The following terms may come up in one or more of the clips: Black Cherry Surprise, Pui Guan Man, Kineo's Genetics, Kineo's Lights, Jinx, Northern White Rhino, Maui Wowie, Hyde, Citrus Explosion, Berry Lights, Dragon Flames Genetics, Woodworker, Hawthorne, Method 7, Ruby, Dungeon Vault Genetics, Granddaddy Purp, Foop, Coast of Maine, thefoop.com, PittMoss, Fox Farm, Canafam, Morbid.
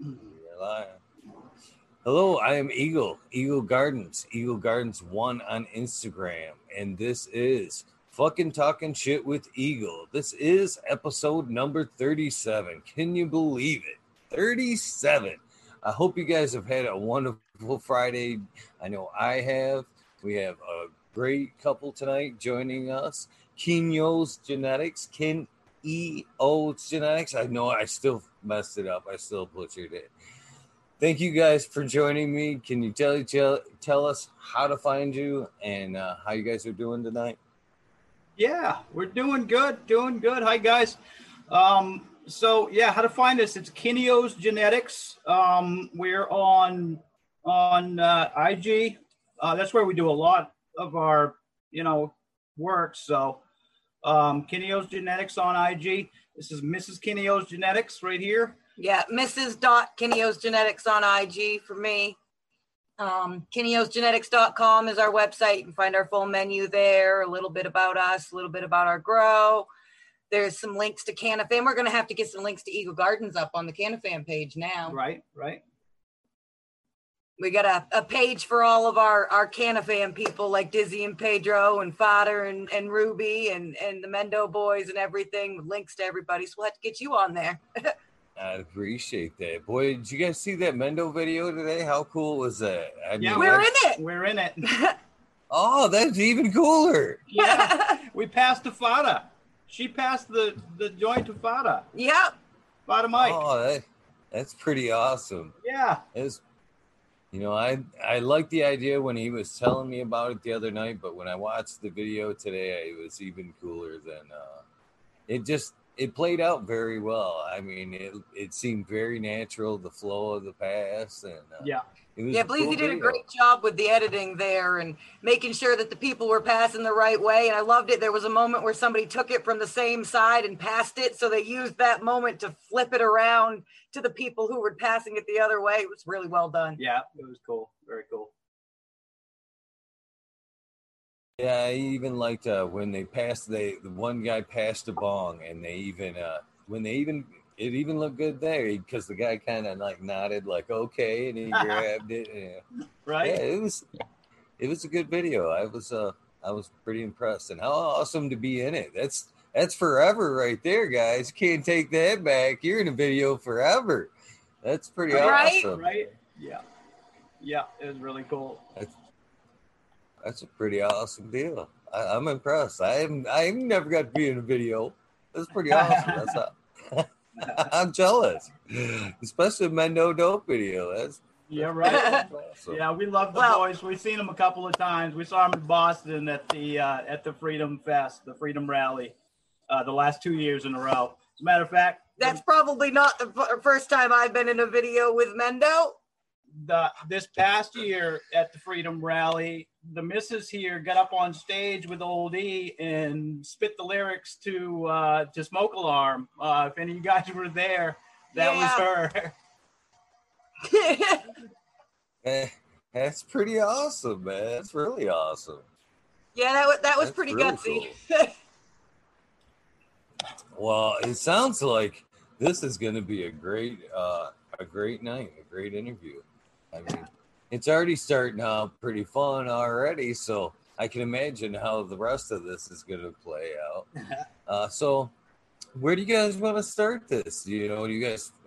You're live. Hello, I am Eagle, Eagle Gardens 1 on Instagram, and this is Fucking Talking Shit with Eagle. This is episode number 37. Can you believe it? 37. I hope you guys have had a wonderful Friday. I know I have. We have a great couple tonight joining us. Kineo's Genetics, Kineo's Genetics. I know I still messed it up. I still butchered it. Thank you guys for joining me. Can you tell us how to find you and how you guys are doing tonight? Yeah, we're doing good, Hi, guys. How to find us. It's Kineo's Genetics. We're on IG. That's where we do a lot of our, work. So Kineo's Genetics on IG. This is Mrs. Kineo's Genetics right here. Yeah, Mrs.Kineo's Genetics on IG for me. Kineosgenetics.com is our website. You can find our full menu there, a little bit about us, a little bit about our grow. There's some links to Canafam. We're going to have to get some links to Eagle Gardens up on the Canafam page now. Right. We got a page for all of our Canafam people like Dizzy and Pedro and Fada and Ruby and the Mendo boys and everything with links to everybody. So we'll have to get you on there. I appreciate that. Boy, did you guys see that Mendo video today? How cool was that? We're in it. Oh, that's even cooler. Yeah. We passed to Fada. She passed the joint to Fada. Yep. Fada Mike. Oh, that's pretty awesome. Yeah. I liked the idea when he was telling me about it the other night, but when I watched the video today, it was even cooler than It played out very well. I mean, it seemed very natural, the flow of the pass. And, Bleezy did a great job with the editing there and making sure that the people were passing the right way. And I loved it. There was a moment where somebody took it from the same side and passed it. So they used that moment to flip it around to the people who were passing it the other way. It was really well done. Yeah, it was cool. Very cool. Yeah, I even liked when they passed. The one guy passed a bong, and it even looked good there because the guy kind of like nodded, like okay, and he grabbed it. And, right? Yeah, it was a good video. I was pretty impressed, and how awesome to be in it. That's forever right there, guys. Can't take that back. You're in a video forever. That's pretty awesome. Right? Yeah. It was really cool. That's a pretty awesome deal. I'm impressed. I never got to be in a video. That's pretty awesome. I'm jealous, especially my No Dope video. That's awesome. Yeah, we love the boys. We've seen them a couple of times. We saw them in Boston at the Freedom Fest, the Freedom Rally, the last 2 years in a row. As a matter of fact, that's probably not the first time I've been in a video with Mendo. This past year at the Freedom Rally, the missus here got up on stage with Old E and spit the lyrics to Smoke Alarm. If any of you guys were there, that was her. That's pretty awesome, man. That's really awesome. Yeah, that was pretty gutsy. Cool. Well, it sounds like this is going to be a great night, a great interview. I mean, it's already starting out pretty fun already, so I can imagine how the rest of this is going to play out. So where do you guys want to start this?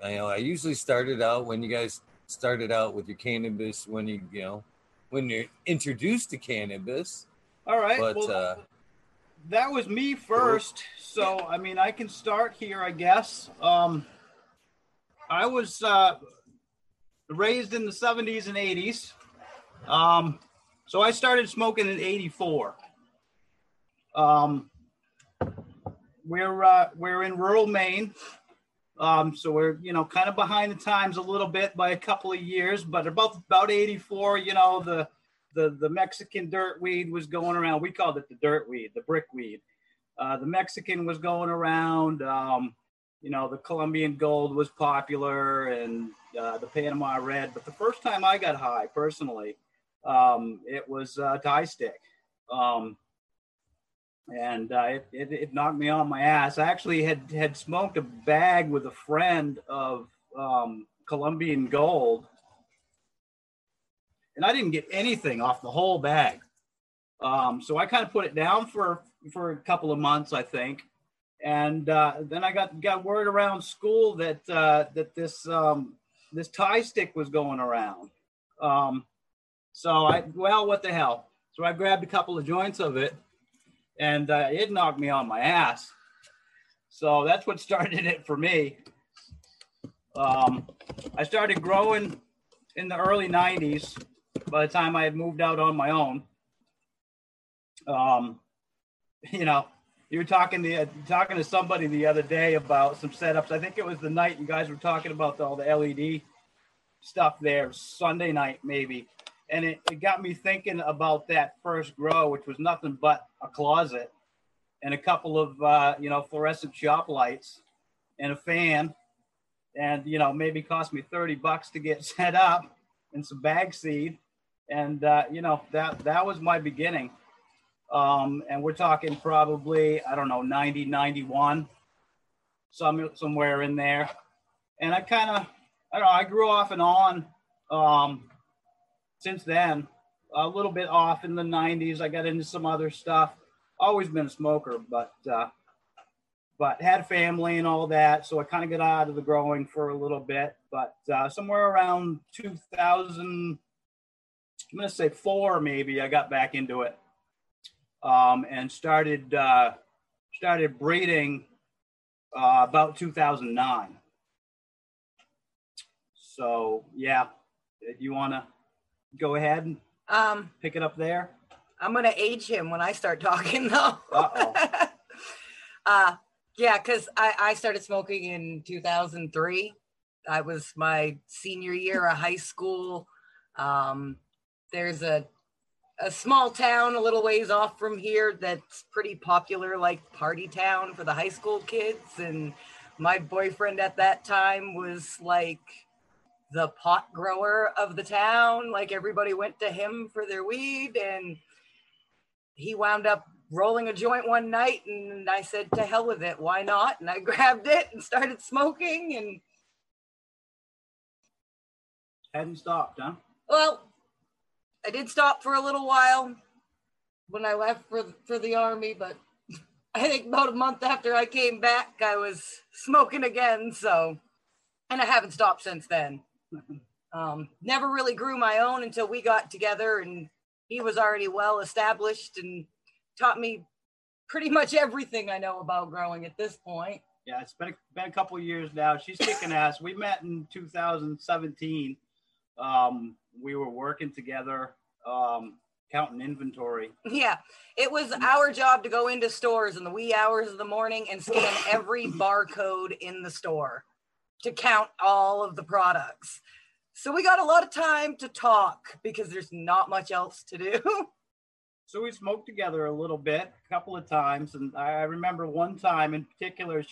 I usually started out when you guys started out with your cannabis, when when you're introduced to cannabis. All right. But, that was me first. So, I mean, I can start here, I guess. I was... raised in the 70s and 80s. So I started smoking in 84. We're in rural Maine. So we're, kind of behind the times a little bit by a couple of years, but about 84, the Mexican dirt weed was going around. We called it the dirt weed, the brick weed. The Mexican was going around. The Colombian gold was popular and the Panama red. But the first time I got high personally, it was tie stick. It knocked me on my ass. I actually had smoked a bag with a friend of Colombian Gold. And I didn't get anything off the whole bag. So I kind of put it down for a couple of months, I think. And then I got word around school that this tie stick was going around. So what the hell? So I grabbed a couple of joints of it, and it knocked me on my ass. So that's what started it for me. I started growing in the early 90s by the time I had moved out on my own. You know, you were talking to somebody the other day about some setups. I think it was the night you guys were talking about all the LED stuff there, Sunday night maybe. And it got me thinking about that first grow, which was nothing but a closet and a couple of, fluorescent shop lights and a fan. And, you know, maybe cost me $30 to get set up and some bag seed. And, that was my beginning. And we're talking probably, I don't know, 90, 91, somewhere in there. And I kind of, I grew off and on. Since then, a little bit off in the 90s, I got into some other stuff. Always been a smoker, but had family and all that, so I kind of got out of the growing for a little bit. But somewhere around 2000, I'm going to say 4 maybe, I got back into it and started breeding about 2009. So yeah, if you want to go ahead and pick it up there. I'm going to age him when I start talking, though. Uh-oh. Yeah, because I started smoking in 2003. That was my senior year of high school. There's a small town a little ways off from here that's pretty popular, like party town for the high school kids. And my boyfriend at that time was like the pot grower of the town. Like everybody went to him for their weed, and he wound up rolling a joint one night, and I said, to hell with it, why not? And I grabbed it and started smoking, and hadn't stopped, huh? Well, I did stop for a little while when I left for the Army, but I think about a month after I came back, I was smoking again, so, and I haven't stopped since then. Never really grew my own until we got together, and he was already well established and taught me pretty much everything I know about growing at this point. Yeah, it's been a couple of years now. She's kicking ass. We met in 2017. We were working together, counting inventory. Yeah, it was our job to go into stores in the wee hours of the morning and scan every barcode in the store to count all of the products. So we got a lot of time to talk because there's not much else to do. So we smoked together a little bit, a couple of times. And I remember one time in particular,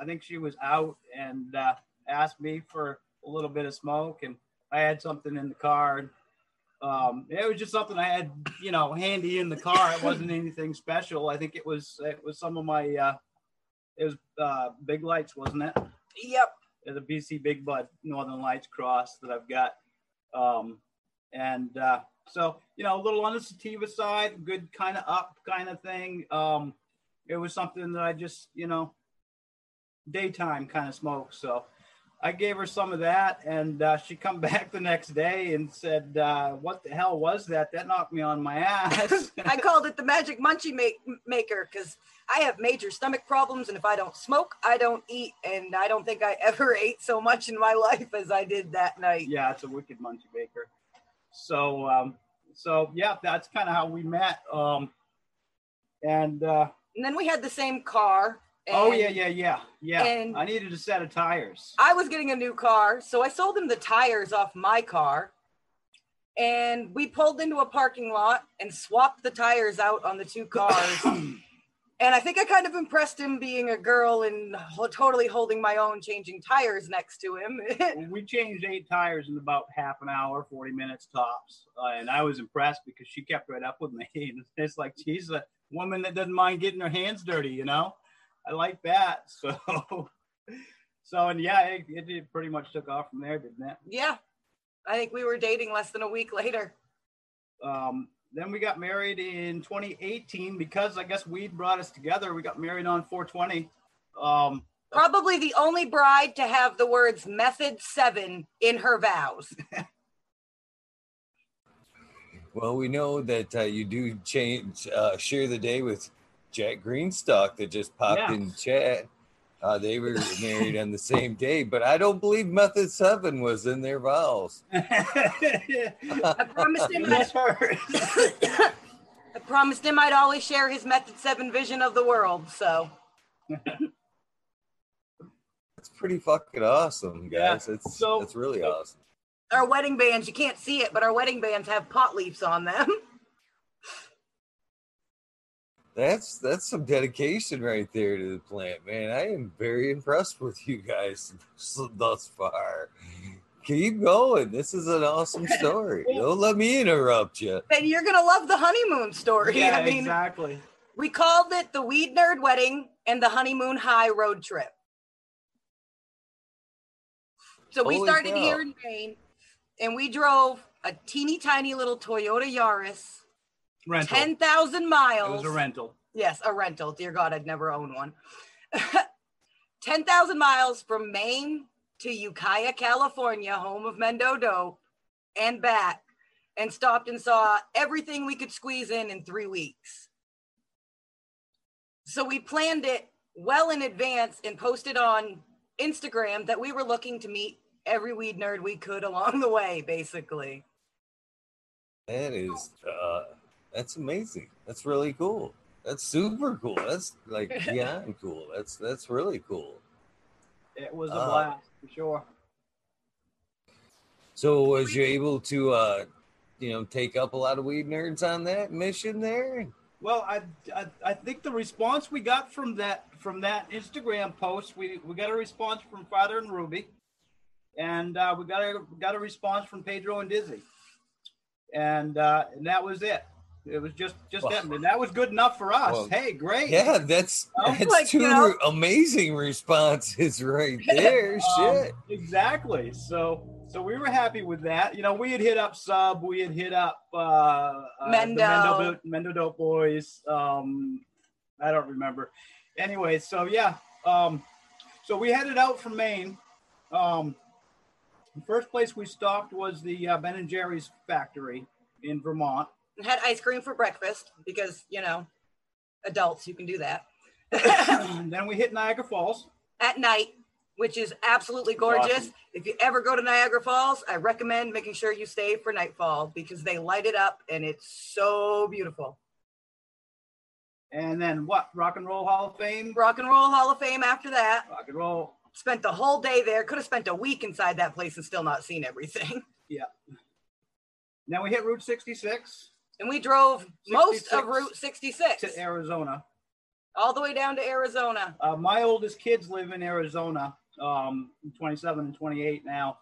I think she was out and asked me for a little bit of smoke. And I had something in the car. And, it was just something I had, handy in the car. It wasn't anything special. I think it was some of my, Big Lights, wasn't it? Yep. The BC Big Bud Northern Lights cross that I've got. A little on the sativa side, good kind of up kind of thing. It was something that I just, daytime kind of smoke. So I gave her some of that, and she come back the next day and said, what the hell was that? That knocked me on my ass. I called it the magic munchie maker because I have major stomach problems, and if I don't smoke, I don't eat, and I don't think I ever ate so much in my life as I did that night. Yeah, it's a wicked munchie maker. So, yeah, that's kind of how we met. And then we had the same car. And, yeah. And I needed a set of tires. I was getting a new car, so I sold him the tires off my car. And we pulled into a parking lot and swapped the tires out on the two cars. And I think I kind of impressed him being a girl and totally holding my own, changing tires next to him. We changed 8 tires in about half an hour, 40 minutes tops. And I was impressed because she kept right up with me. And it's like, she's a woman that doesn't mind getting her hands dirty, I like that. So, So, and yeah, it pretty much took off from there, didn't it? Yeah. I think we were dating less than a week later. Then we got married in 2018 because I guess weed brought us together. We got married on 420. Probably the only bride to have the words Method 7 in her vows. Well, we know that you do change, share the day with Jack Greenstock that just popped in chat. They were married on the same day, but I don't believe Method 7 was in their vows. I promised him I'd always share his Method 7 vision of the world, so. That's pretty fucking awesome, guys. Yeah. That's really awesome. Our wedding bands, you can't see it, but our wedding bands have pot leaves on them. That's some dedication right there to the plant, man. I am very impressed with you guys thus far. Keep going. This is an awesome story. Don't let me interrupt you. And you're going to love the honeymoon story. Yeah, I mean, exactly. We called it the Weed Nerd Wedding and the Honeymoon High Road Trip. So we started here in Maine, and we drove a teeny tiny little Toyota Yaris. 10,000 miles. It was a rental. Yes, a rental. Dear God, I'd never own one. 10,000 miles from Maine to Ukiah, California, home of Mendo Dope, and back, and stopped and saw everything we could squeeze in 3 weeks. So we planned it well in advance and posted on Instagram that we were looking to meet every weed nerd we could along the way, basically. That is... That's amazing. That's really cool. That's super cool. That's like beyond cool. That's really cool. It was a blast for sure. So was you able to, take up a lot of weed nerds on that mission there? Well, I think the response we got from that Instagram post, we got a response from Fada and Ruby, and we got a response from Pedro and Dizzy, and that was it. It was just that, and that was good enough for us. Well, hey, great! Yeah, that's like, two amazing responses right there. Shit, exactly. So we were happy with that. We had hit up Sub, we had hit up Mendo Dope Boys. I don't remember. Anyway, so yeah, so we headed out from Maine. The first place we stopped was the Ben and Jerry's factory in Vermont. Had ice cream for breakfast because, adults, you can do that. Then we hit Niagara Falls. At night, which is absolutely gorgeous. Awesome. If you ever go to Niagara Falls, I recommend making sure you stay for nightfall because they light it up and it's so beautiful. And then what? Rock and Roll Hall of Fame? Rock and Roll Hall of Fame after that. Rock and Roll. Spent the whole day there. Could have spent a week inside that place and still not seen everything. Yeah. Now we hit Route 66. And we drove most of Route 66. To Arizona. All the way down to Arizona. My oldest kids live in Arizona. I'm 27 and 28 now.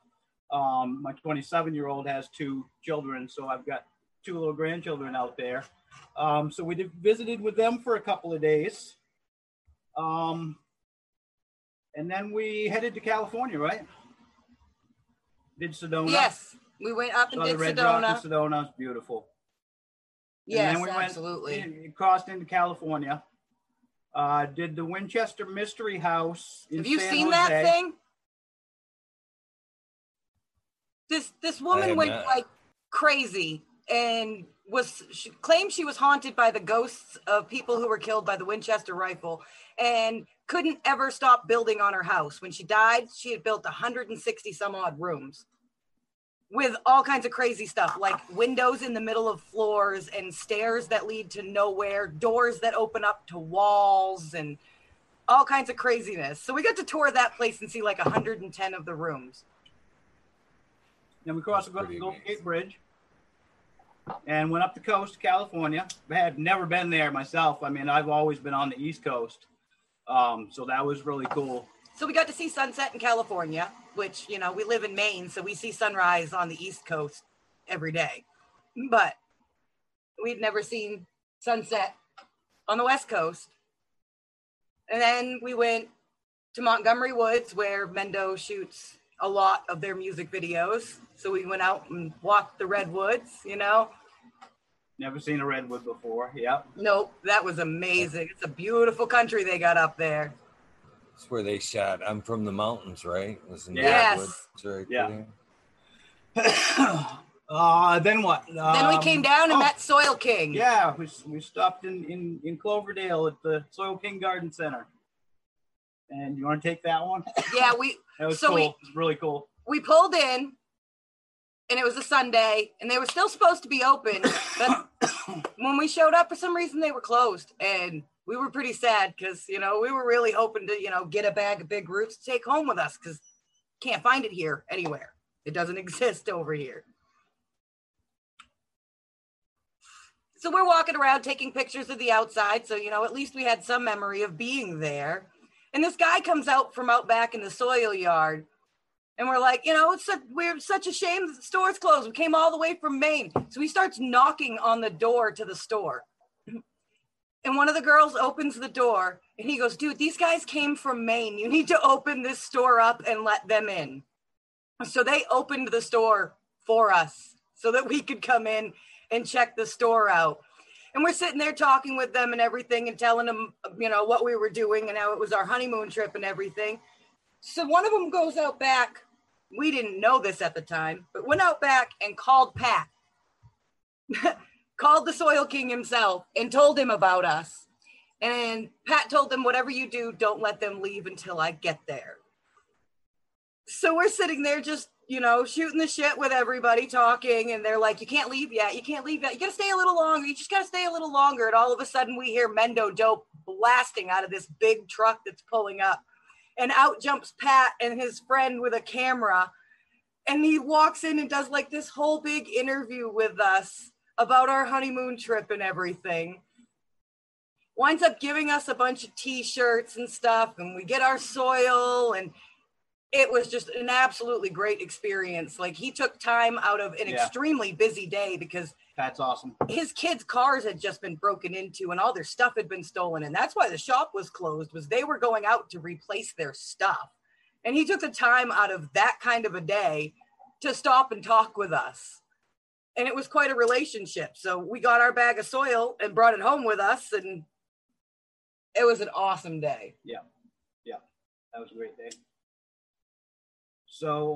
My 27-year-old has two children, so I've got two little grandchildren out there. So we visited with them for a couple of days. And then we headed to California, right? Did Sedona. Yes, we went up and did Sedona. Sedona's beautiful. Yes, and then absolutely. Crossed into California. Did the Winchester Mystery House in San Jose. Have you seen that thing? This woman went like crazy and she claimed she was haunted by the ghosts of people who were killed by the Winchester rifle and couldn't ever stop building on her house. When she died, she had built 160 some odd rooms. With all kinds of crazy stuff, like windows in the middle of floors and stairs that lead to nowhere, doors that open up to walls and all kinds of craziness. So we got to tour that place and see like 110 of the rooms. Then we crossed the Golden Gate Bridge and went up the coast to California. I had never been there myself. I mean, I've always been on the East Coast. So that was really cool. So we got to see sunset in California, which, we live in Maine, so we see sunrise on the East Coast every day. But we'd never seen sunset on the West Coast. And then we went to Montgomery Woods, where Mendo shoots a lot of their music videos. So we went out and walked the redwoods, you know. Never seen a redwood before, yep. Nope, that was amazing. It's a beautiful country they got up there. That's where they shot I'm From the Mountains, right? It was in yes. Redwood. Right, yeah. Then what? Then we came down and met Soil King. Yeah, we stopped in Cloverdale at the Soil King Garden Center. And you want to take that one? Yeah, we... That was so cool. It was really cool. We pulled in, and it was a Sunday, and they were still supposed to be open, but when we showed up, for some reason, they were closed, and we were pretty sad, because, you know, we were really hoping to, you know, get a bag of Big Roots to take home with us, because can't find it here anywhere. It doesn't exist over here. So we're walking around taking pictures of the outside, so, you know, at least we had some memory of being there. And this guy comes out from out back in the soil yard. And we're like, you know, we're such a shame that the store's closed. We came all the way from Maine. So he starts knocking on the door to the store. And one of the girls opens the door and he goes, dude, these guys came from Maine. You need to open this store up and let them in. So they opened the store for us so that we could come in and check the store out. And we're sitting there talking with them and everything and telling them, you know, what we were doing and how it was our honeymoon trip and everything. So one of them goes out back. We didn't know this at the time, but went out back and called Pat. Called the Soil King himself and told him about us. And Pat told them, whatever you do, don't let them leave until I get there. So we're sitting there just, you know, shooting the shit with everybody talking. And they're like, you can't leave yet. You can't leave yet. You got to stay a little longer. You just got to stay a little longer. And all of a sudden we hear Mendo Dope blasting out of this big truck that's pulling up. And out jumps Pat and his friend with a camera. And he walks in and does like this whole big interview with us about our honeymoon trip and everything. Winds up giving us a bunch of t-shirts and stuff. And we get our soil and it was just an absolutely great experience. Like he took time out of an extremely busy day because that's awesome. His kids' cars had just been broken into and all their stuff had been stolen. And that's why the shop was closed, was they were going out to replace their stuff. And he took the time out of that kind of a day to stop and talk with us. And it was quite a relationship. So we got our bag of soil and brought it home with us. And it was an awesome day. Yeah. Yeah. That was a great day. So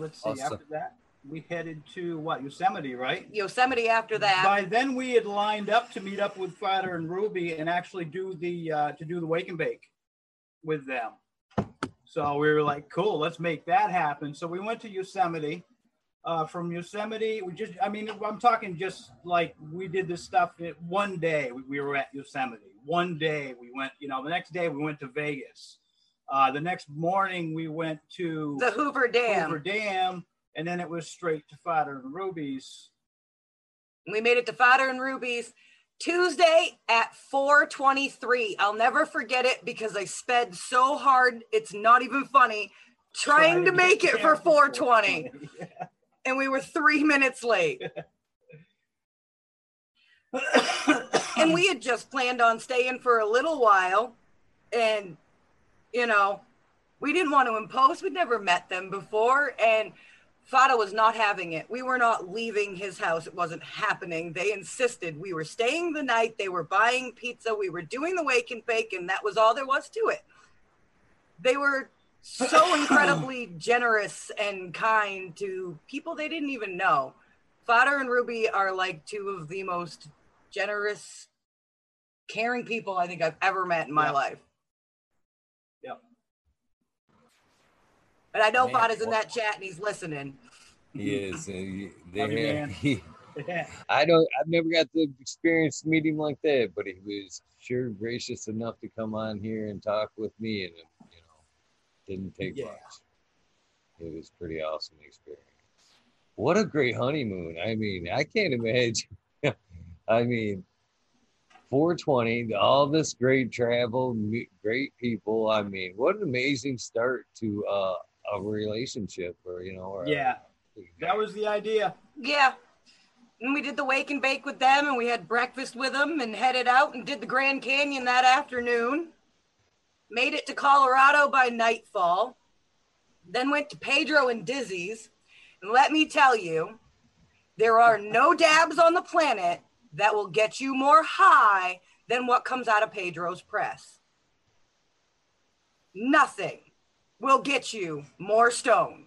let's see, awesome. After that, we headed to what, Yosemite, right? Yosemite after that. By then we had lined up to meet up with Fada and Ruby and actually do the, to do the Wake and Bake with them. So we were like, cool, let's make that happen. So we went to Yosemite. From Yosemite, we just, I mean, I'm talking just like we did this stuff one day we were at Yosemite. One day we went, you know, the next day we went to Vegas. The next morning, we went to the Hoover Dam, and then it was straight to Fada and Ruby's. We made it to Fada and Ruby's Tuesday at 4:23. I'll never forget it because I sped so hard, it's not even funny, trying to make it for 4:20. Yeah. And we were 3 minutes late. And we had just planned on staying for a little while, and you know, we didn't want to impose. We'd never met them before. And Fada was not having it. We were not leaving his house. It wasn't happening. They insisted. We were staying the night. They were buying pizza. We were doing the Wake and Bake, and that was all there was to it. They were so incredibly generous and kind to people they didn't even know. Fada and Ruby are like two of the most generous, caring people I think I've ever met in my life. But I know Fada's in that chat and he's listening. He is. I've never got the experience meeting like that, but he was sure gracious enough to come on here and talk with me, and you know, didn't take much. It was pretty awesome experience. What a great honeymoon! I mean, I can't imagine. I mean, 420, all this great travel, great people. I mean, what an amazing start to a relationship, or you know, or that was the idea. Yeah, and we did the Wake and Bake with them, and we had breakfast with them, and headed out and did the Grand Canyon that afternoon. made it to Colorado by nightfall, then went to Pedro and Dizzy's. And let me tell you, there are no dabs on the planet that will get you more high than what comes out of Pedro's press. Nothing will get you more stoned.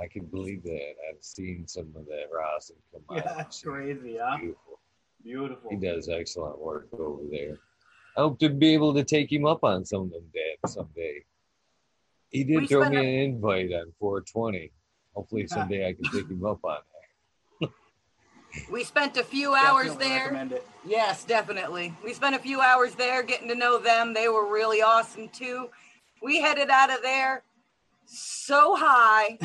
I can believe that. I've seen some of that rosin come out. Yeah, that's crazy, huh? Beautiful. Beautiful. He does excellent work over there. I hope to be able to take him up on some of them dabs someday. He did throw me an invite on 420. Hopefully someday I can take him up on that. We spent a few hours there. Yes, definitely. We spent a few hours there getting to know them. They were really awesome too. We headed out of there so high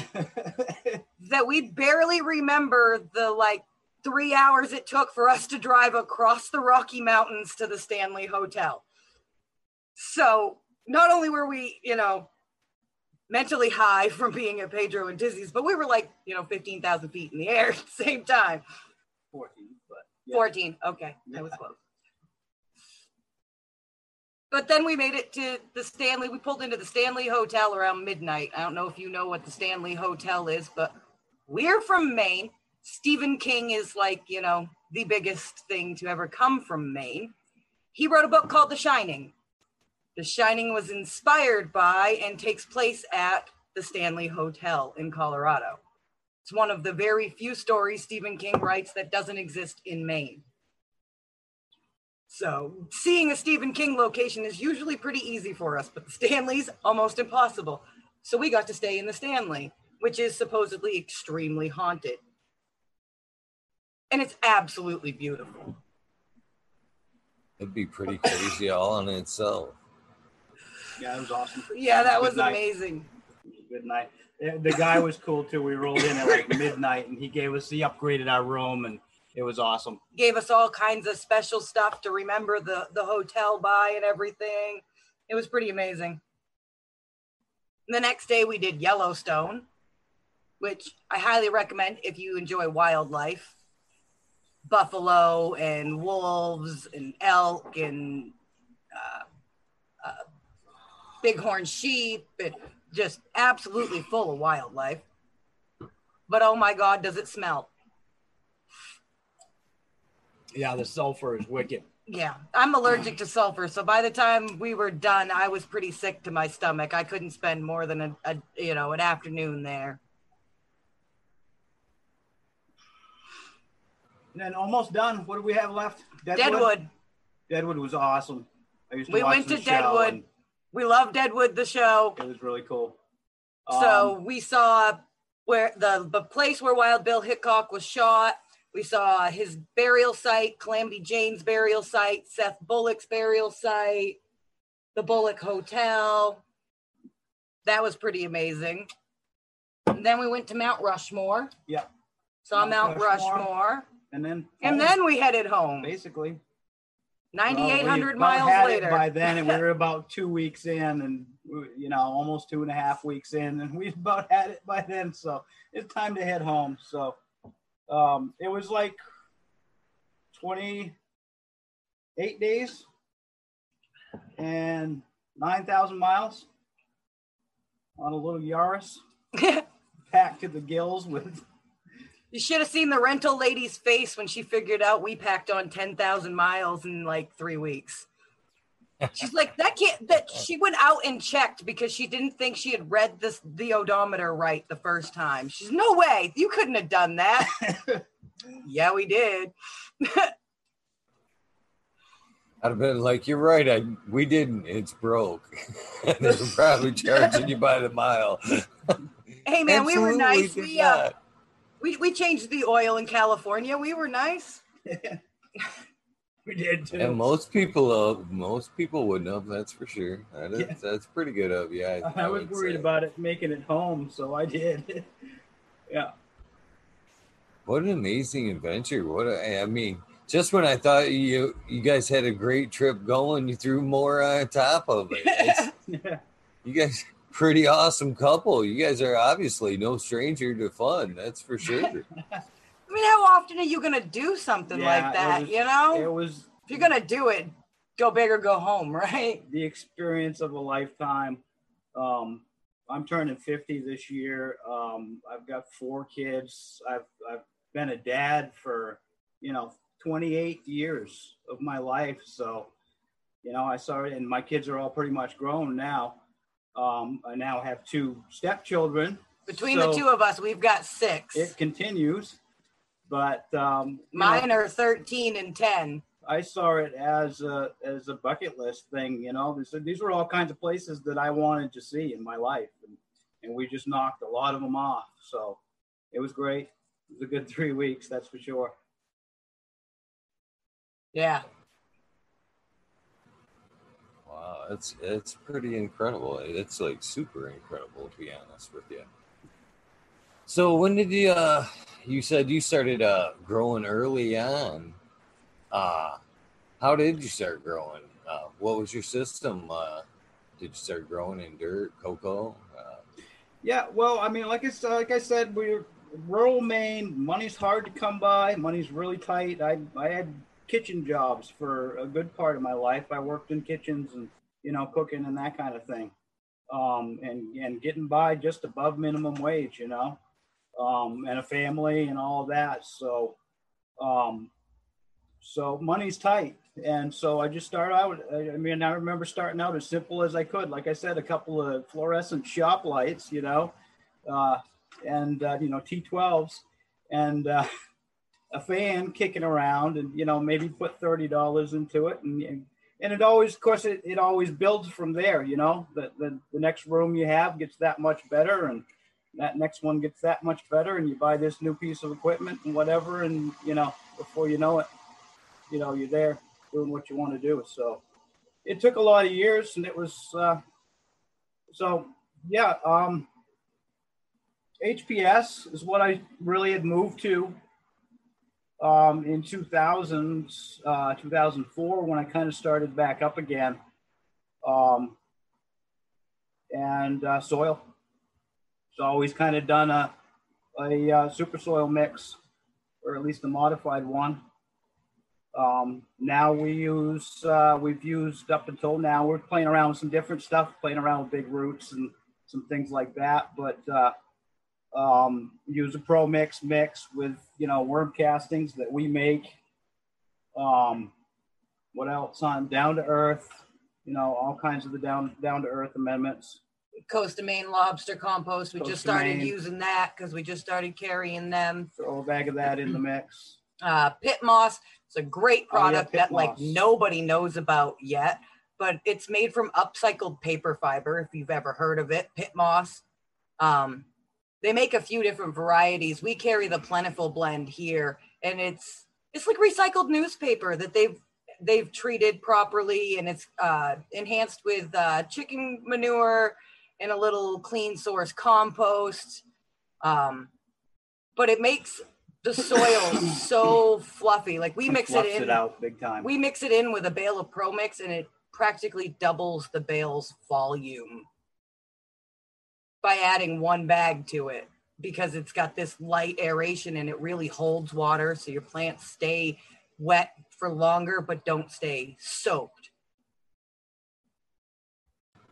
that we barely remember the 3 hours it took for us to drive across the Rocky Mountains to the Stanley Hotel. So not only were we, mentally high from being at Pedro and Dizzy's, but we were 15,000 feet in the air at the same time. 14, but... Yeah. 14, okay, that was close. But then we made it to the Stanley, we pulled into the Stanley Hotel around midnight. I don't know if you know what the Stanley Hotel is, but we're from Maine. Stephen King is the biggest thing to ever come from Maine. He wrote a book called The Shining. The Shining was inspired by and takes place at the Stanley Hotel in Colorado. It's one of the very few stories Stephen King writes that doesn't exist in Maine. So seeing a Stephen King location is usually pretty easy for us, but the Stanley's almost impossible. So we got to stay in the Stanley, which is supposedly extremely haunted. And it's absolutely beautiful. It'd be pretty crazy all in itself. Yeah, it was awesome. Yeah, that was amazing. It was a good night. The guy was cool too. We rolled in at midnight and he upgraded our room and it was awesome. Gave us all kinds of special stuff to remember the hotel by and everything. It was pretty amazing. The next day we did Yellowstone, which I highly recommend if you enjoy wildlife. Buffalo and wolves and elk and bighorn sheep, and just absolutely full of wildlife. But oh my God, does it smell? Yeah, the sulfur is wicked. Yeah, I'm allergic to sulfur. So by the time we were done, I was pretty sick to my stomach. I couldn't spend more than an afternoon there. And then almost done. What do we have left? Deadwood. Deadwood was awesome. We went to Deadwood. We love Deadwood, the show. It was really cool. So we saw where the place where Wild Bill Hickok was shot. We saw his burial site, Calamity Jane's burial site, Seth Bullock's burial site, the Bullock Hotel. That was pretty amazing. And then we went to Mount Rushmore. Yeah. Saw Mount Rushmore. And then we headed home. Basically. 9,800 miles later. By then, and we were about 2 weeks in, and almost 2.5 weeks in, and we about had it by then. So it's time to head home. So it was 28 days and 9,000 miles on a little Yaris, packed to the gills with. You should have seen the rental lady's face when she figured out we packed on 10,000 miles in 3 weeks. She's like, she went out and checked because she didn't think she had read the odometer right the first time. She's no way, you couldn't have done that. Yeah, we did. I'd have been like, you're right, we didn't, it's broke. They're probably charging you by the mile. Hey man, we were nice. We changed the oil in California. We were nice. We did too. And most people wouldn't have. That's for sure. That's pretty good of you. I was worried about it making it home, so I did. Yeah. What an amazing adventure! Just when I thought you guys had a great trip going, you threw more on top of it. You guys. Pretty awesome couple. You guys are obviously no stranger to fun. That's for sure. I mean, how often are you going to do something like that? It was, if you're going to do it, go big or go home, right? The experience of a lifetime. I'm turning 50 this year. I've got 4 kids. I've been a dad for, 28 years of my life. So, I saw it, and my kids are all pretty much grown now. I now have 2 stepchildren. Between the two of us, we've got 6. It continues, but mine are 13 and 10. I saw it as a bucket list thing, These were all kinds of places that I wanted to see in my life, and we just knocked a lot of them off. So it was great. It was a good 3 weeks, that's for sure. Yeah. Wow, it's pretty incredible. It's like super incredible, to be honest with you. So when did you? You said you started growing early on. How did you start growing? What was your system? Did you start growing in dirt, cocoa? Yeah, well, like I said, we're rural Maine. Money's hard to come by. Money's really tight. I had kitchen jobs for a good part of my life. I worked in kitchens and, cooking and that kind of thing. And getting by just above minimum wage, and a family and all that. So, so money's tight. And so I just started out, I remember starting out as simple as I could. Like I said, a couple of fluorescent shop lights, T12s and a fan kicking around, and, maybe put $30 into it. And it always, of course, it always builds from there, the next room you have gets that much better, and that next one gets that much better, and you buy this new piece of equipment and whatever. And, before you know it, you're there doing what you want to do. So it took a lot of years, and it was, HPS is what I really had moved to in 2004, when I kind of started back up again. Soil. It's always kind of done a super soil mix, or at least a modified one. Now we've used up until now, we're playing around with some different stuff, playing around with big roots and some things like that. But, use a pro mix with, worm castings that we make. What else on Down to Earth, all kinds of the down to Earth amendments. Coast of Maine lobster compost. We just started using that because we just started carrying them. Throw a bag of that in the mix. PittMoss. It's a great product that nobody knows about yet, but it's made from upcycled paper fiber. If you've ever heard of it, PittMoss. They make a few different varieties. We carry the Plentiful blend here, and it's like recycled newspaper that they've treated properly, and it's enhanced with chicken manure and a little clean source compost. But it makes the soil so fluffy. Like we mix it in. It out big time. We mix it in with a bale of Pro Mix, and it practically doubles the bale's volume by adding 1 bag to it, because it's got this light aeration and it really holds water. So your plants stay wet for longer, but don't stay soaked.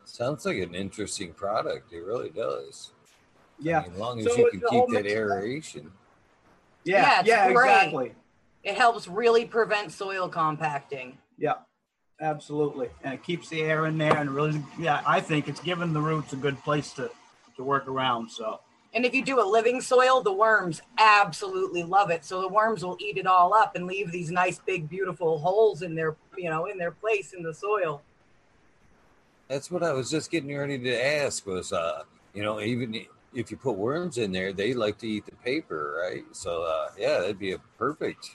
Sounds like an interesting product. It really does. Yeah. I mean, as long as you can keep that aeration. Yeah, exactly. It helps really prevent soil compacting. Yeah, absolutely. And it keeps the air in there, and really, I think it's given the roots a good place to work around. So, and if you do a living soil, the worms absolutely love it. So the worms will eat it all up and leave these nice big beautiful holes in their in their place in the soil. That's what I was just getting ready to ask was even if you put worms in there, they like to eat the paper, right? So that'd be a perfect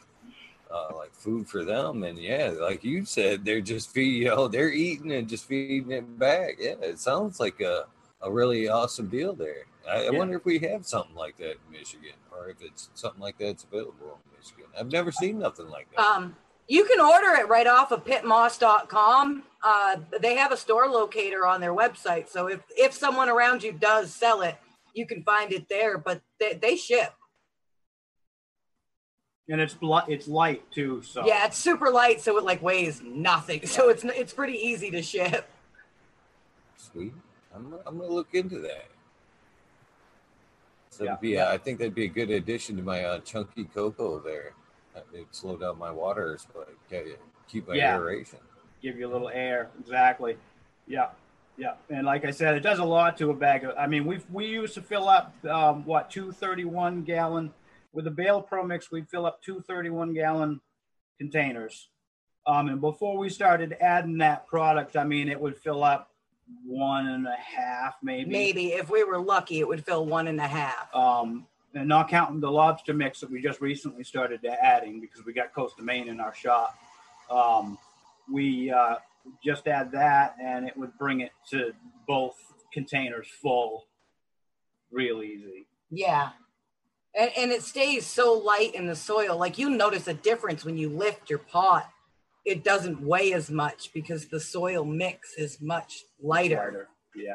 food for them. And like you said, they're just they're eating and just feeding it back. Yeah, it sounds like a really awesome deal there. I wonder if we have something like that in Michigan, or if it's something like that's available in Michigan. I've never seen nothing like that. You can order it right off of pittmoss.com. They have a store locator on their website. So if someone around you does sell it, you can find it there, but they ship. And it's light too, so. Yeah, it's super light, so it like weighs nothing. Yeah. So it's pretty easy to ship. Sweet. I'm gonna look into that. So yeah, I think that'd be a good addition to my chunky cocoa there. It'd slow down my water, so I keep my aeration. Give you a little air, exactly. Yeah, yeah. And like I said, it does a lot to a bag of. I mean, we used to fill up 2 31-gallon. With a bale pro mix, we'd fill up 2 31-gallon containers. And before we started adding that product, I mean, it would fill up 1.5, maybe. Maybe, if we were lucky, it would fill 1.5. And not counting the lobster mix that we just recently started adding because we got Coast of Maine in our shop. We just add that and it would bring it to both containers full real easy. Yeah. And it stays so light in the soil. Like you notice a difference when you lift your pot. It doesn't weigh as much because the soil mix is much lighter. Lighter. Yeah.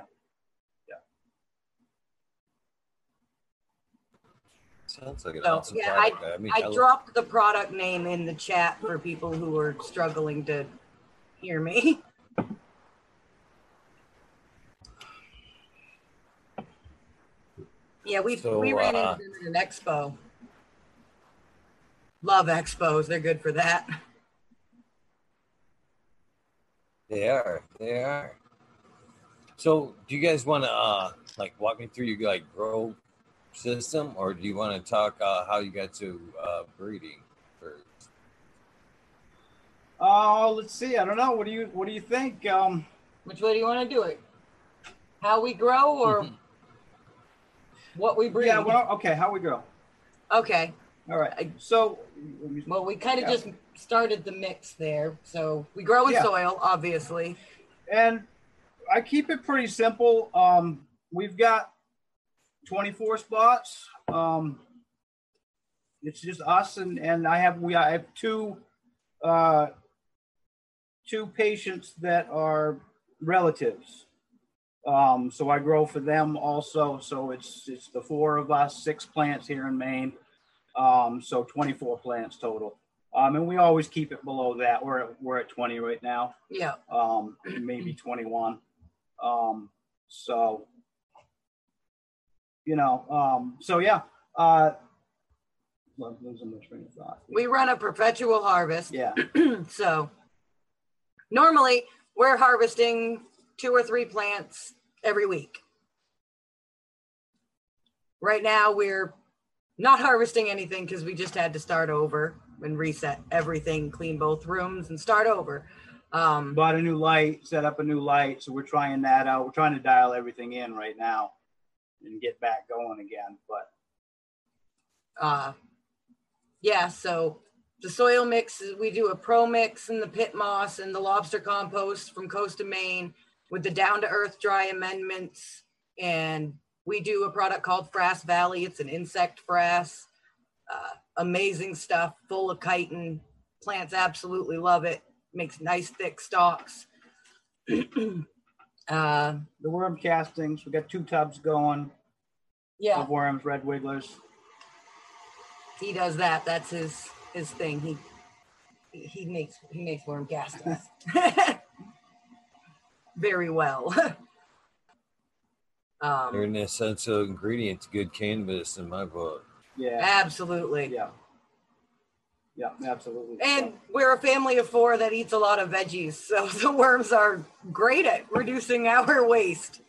Sounds like an awesome product. I dropped the product name in the chat for people who are struggling to hear me. Yeah, we ran into an expo. Love expos. They're good for that. They are. So do you guys want to walk me through your grow system, or do you want to talk how you got to breeding first? Let's see. I don't know. What do you think? Which way do you want to do it? How we grow or what we breed? Yeah, well, okay, how we grow. Okay. All right. So, we kind of just started the mix there. So we grow in soil, obviously. And I keep it pretty simple. We've got 24 spots. It's just us, and I have two patients that are relatives. So I grow for them also. So it's the four of us, 6 plants here in Maine. So 24 plants total. And we always keep it below that. We're at 20 right now. Yeah. Maybe 21. We run a perpetual harvest. Yeah. So normally we're harvesting 2 or 3 plants every week. Right now we're not harvesting anything because we just had to start over and reset everything, clean both rooms and start over. Bought a new light, set up a new light. So we're trying that out. We're trying to dial everything in right now and get back going again. But so the soil mix, we do a pro mix and the PittMoss and the lobster compost from Coast of Maine with the Down to Earth dry amendments. And we do a product called Frass Valley. It's an insect frass, amazing stuff, full of chitin. Plants absolutely love it. Makes nice thick stalks. The worm castings, we got 2 tubs going. Yeah. Of worms, red wigglers. He does that. That's his thing. He makes worm castings. Very well. They're an essential ingredient to good canvas in my book. Yeah. Absolutely. Yeah. Yeah, absolutely. And we're a family of 4 that eats a lot of veggies, so the worms are great at reducing our waste.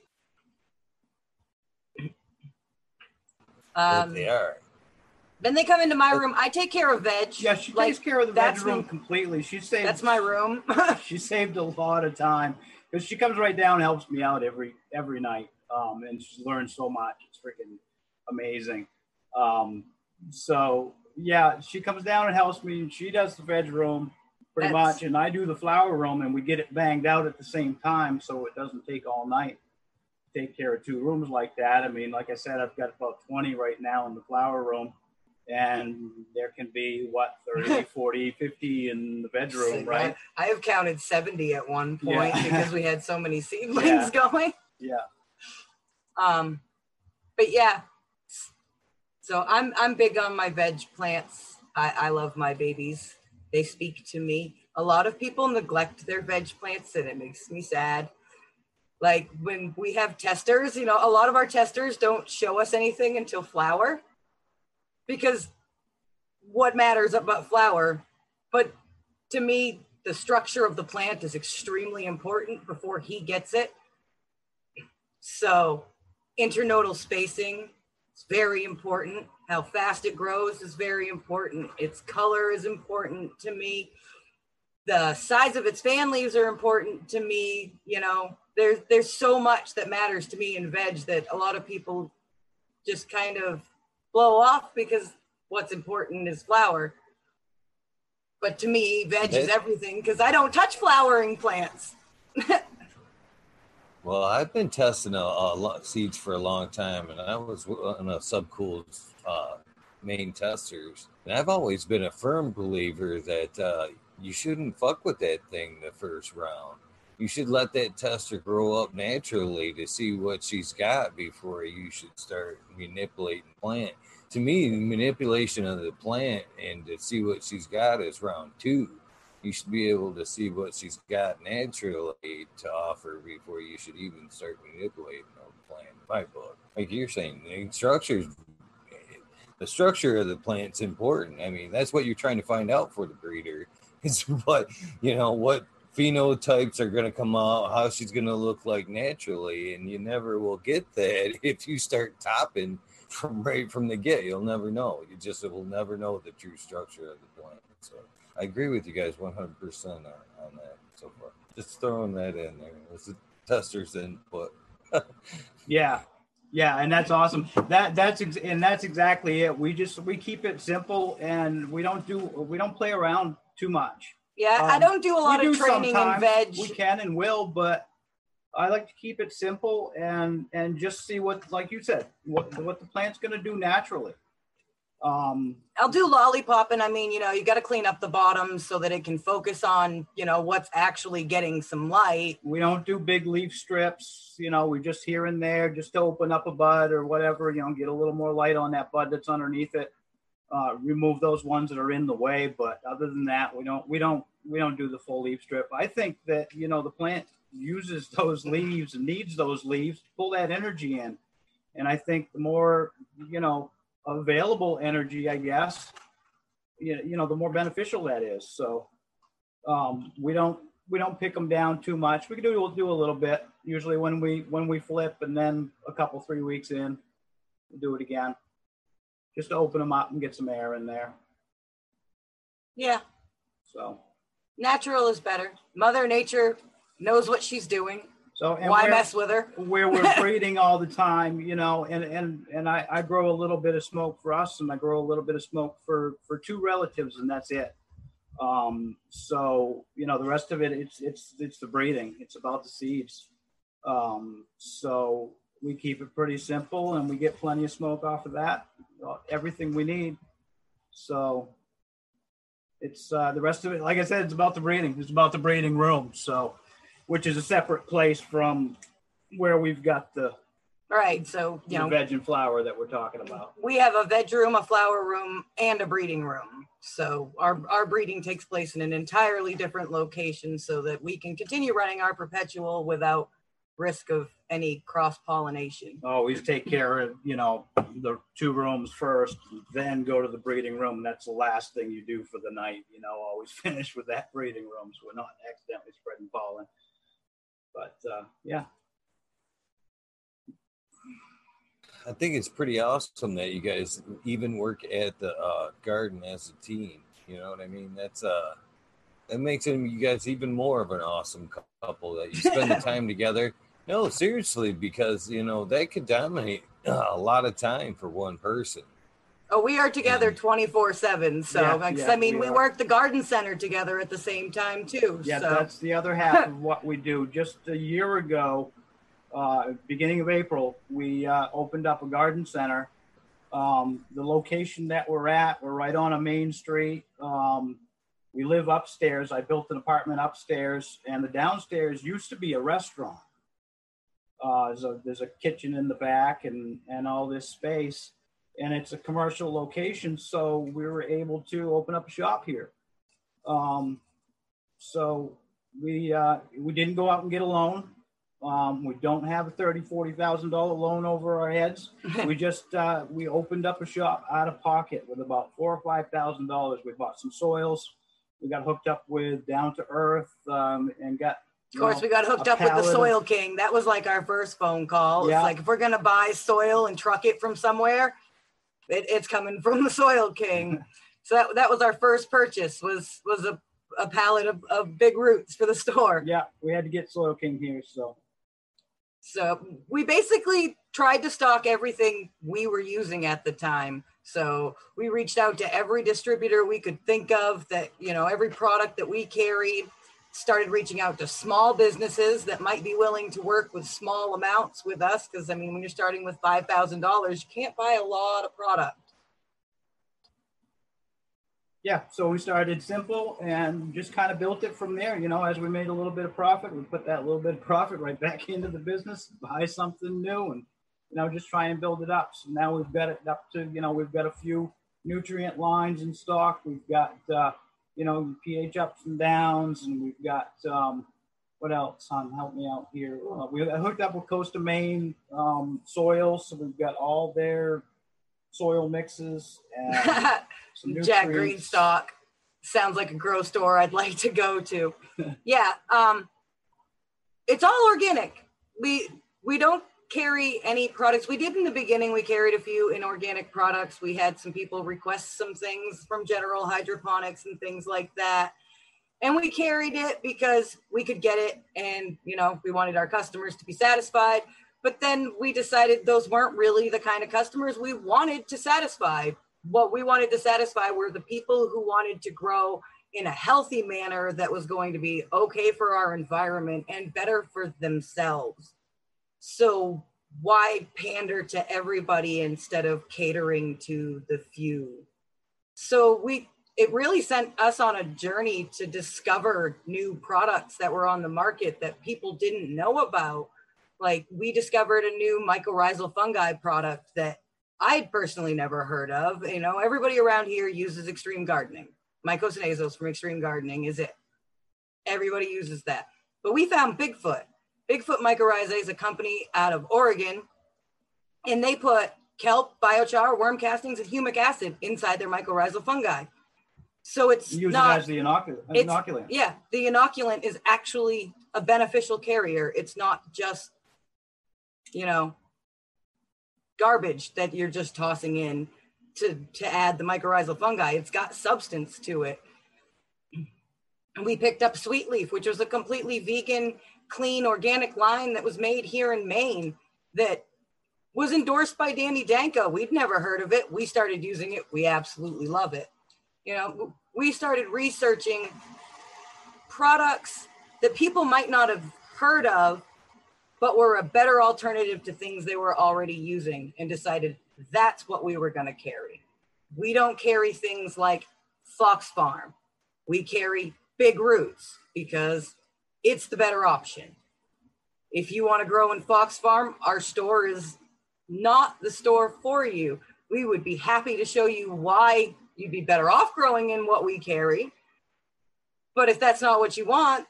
They are. Then they come into my room. I take care of veg. Yeah, she takes care of the veg room completely. That's my room. She saved a lot of time. Because she comes right down and helps me out every night. And she's learned so much. It's freaking amazing. She comes down and helps me. And she does the veg room pretty much. And I do the flower room. And we get it banged out at the same time. So it doesn't take all night to take care of 2 rooms like that. I mean, like I said, I've got about 20 right now in the flower room. And there can be, 30, 40, 50 in the bedroom, right? I have counted 70 at one point because we had so many seedlings going. Yeah. But yeah, so I'm big on my veg plants. I love my babies. They speak to me. A lot of people neglect their veg plants and it makes me sad. Like when we have testers, you know, a lot of our testers don't show us anything until flower, because what matters about flower? But to me, the structure of the plant is extremely important before he gets it. So internodal spacing is very important. How fast it grows is very important. Its color is important to me. The size of its fan leaves are important to me. You know, there's so much that matters to me in veg that a lot of people just kind of blow off because what's important is flower. But to me, veg is everything because I don't touch flowering plants. Well, I've been testing seeds for a long time, and I was one of Subcool's main testers. And I've always been a firm believer that you shouldn't fuck with that thing the first round. You should let that tester grow up naturally to see what she's got before you should start manipulating the plant. To me, the manipulation of the plant and to see what she's got is round two. You should be able to see what she's got naturally to offer before you should even start manipulating the plant. In my book, like you're saying, the structure of the plant's important. I mean, that's what you're trying to find out for the breeder. It's what, you know, what phenotypes are going to come out, how she's going to look like naturally, and you never will get that if you start topping right from the get. You'll never know. Will never know the true structure of the plant. So I agree with you guys 100% on that so far. Just throwing that in there. It's a tester's input. Yeah, and that's awesome. That's exactly it. We keep it simple, and we don't play around too much. Yeah, I don't do a lot of training in veg. We can and will, but I like to keep it simple and just see what, like you said, what the plant's going to do naturally. I'll do lollipop, and I mean, you know, you got to clean up the bottom so that it can focus on, you know, what's actually getting some light. We don't do big leaf strips, you know, we're just here and there just to open up a bud or whatever, you know, get a little more light on that bud that's underneath it. Remove those ones that are in the way, but other than that, we don't do the full leaf strip. I think that, you know, the plant uses those leaves and needs those leaves to pull that energy in, and I think the more, you know, available energy, I guess, you know, the more beneficial that is. So we don't pick them down too much. We'll do a little bit usually when we flip, and then a couple 3 weeks in, we'll do it again. Just to open them up and get some air in there. Yeah. So. Natural is better. Mother Nature knows what she's doing. So why mess with her? Where we're breeding all the time, you know, and I grow a little bit of smoke for us, and I grow a little bit of smoke for two relatives, and that's it. So, you know, the rest of it, it's the breeding. It's about the seeds. So we keep it pretty simple, and we get plenty of smoke off of that. Everything we need. So it's the rest of it, like I said, it's about the breeding. It's about the breeding room. So, which is a separate place from where we've got the So, you know, veg and flower that we're talking about. We have a veg room, a flower room, and a breeding room. So our breeding takes place in an entirely different location so that we can continue running our perpetual without risk of any cross-pollination. Always take care of, you know, the two rooms first, then go to the breeding room. That's the last thing you do for the night, you know. Always finish with that breeding room so we're not accidentally spreading pollen. But yeah, I think it's pretty awesome that you guys even work at the garden as a team, you know what I mean? That's that makes you guys even more of an awesome couple that you spend the time together. No, seriously, because, you know, that could dominate a lot of time for one person. Oh, we are together 24/7. So, yeah, I mean, we work the garden center together at the same time, too. Yeah, so. That's the other half of what we do. Just a year ago, beginning of April, we opened up a garden center. The location that we're at, we're right on a main street. We live upstairs. I built an apartment upstairs, and the downstairs used to be a restaurant. There's a kitchen in the back and all this space. and it's a commercial location, so we were able to open up a shop here. So we didn't go out and get a loan. We don't have a $30,000-$40,000 loan over our heads. We just we opened up a shop out of pocket with about $4,000 or $5,000. We bought some soils. We got hooked up with Down to Earth, and got. Of course, we got hooked up with the Soil King. That was like our first phone call. Yeah. It's like, if we're gonna buy soil and truck it from somewhere, it's coming from the Soil King. So that was our first purchase. Was a pallet of big roots for the store. Yeah, we had to get Soil King here, so. So we basically tried to stock everything we were using at the time. So we reached out to every distributor we could think of that, you know, every product that we carried, started reaching out to small businesses that might be willing to work with small amounts with us. Because I mean, when you're starting with $5,000, you can't buy a lot of product. Yeah, so we started simple and just kind of built it from there. You know, as we made a little bit of profit, we put that little bit of profit right back into the business, buy something new, and, you know, just try and build it up. So now we've got it up to, you know, we've got a few nutrient lines in stock. We've got, you know, pH ups and downs, and we've got, what else, hon? Help me out here. We hooked up with Coast of Maine soils, so we've got all their soil mixes and some Jack Greenstock. Sounds like a grow store I'd like to go to. Yeah, it's all organic. We don't carry any products. We did in the beginning, we carried a few inorganic products. We had some people request some things from General Hydroponics and things like that. And we carried it because we could get it, and, you know, we wanted our customers to be satisfied. But then we decided those weren't really the kind of customers we wanted to satisfy. What we wanted to satisfy were the people who wanted to grow in a healthy manner that was going to be okay for our environment and better for themselves. So why pander to everybody instead of catering to the few? So it really sent us on a journey to discover new products that were on the market that people didn't know about. Like, we discovered a new mycorrhizal fungi product that I'd personally never heard of. You know, everybody around here uses extreme gardening. Mycosinazos from extreme gardening is it. Everybody uses that. But we found Bigfoot. Bigfoot Mycorrhizae is a company out of Oregon, and they put kelp, biochar, worm castings, and humic acid inside their mycorrhizal fungi. So it's not, it as the inoculant. Yeah, the inoculant is actually a beneficial carrier. It's not just, you know, garbage that you're just tossing in to add the mycorrhizal fungi. It's got substance to it. And we picked up Sweet Leaf, which was a completely vegan, clean, organic line that was made here in Maine that was endorsed by Danny Danko. We'd never heard of it. We started using it. We absolutely love it. You know, we started researching products that people might not have heard of, but were a better alternative to things they were already using, and decided that's what we were going to carry. We don't carry things like Fox Farm. We carry Big Roots because it's the better option. If you want to grow in Fox Farm, our store is not the store for you. We would be happy to show you why you'd be better off growing in what we carry. But if that's not what you want,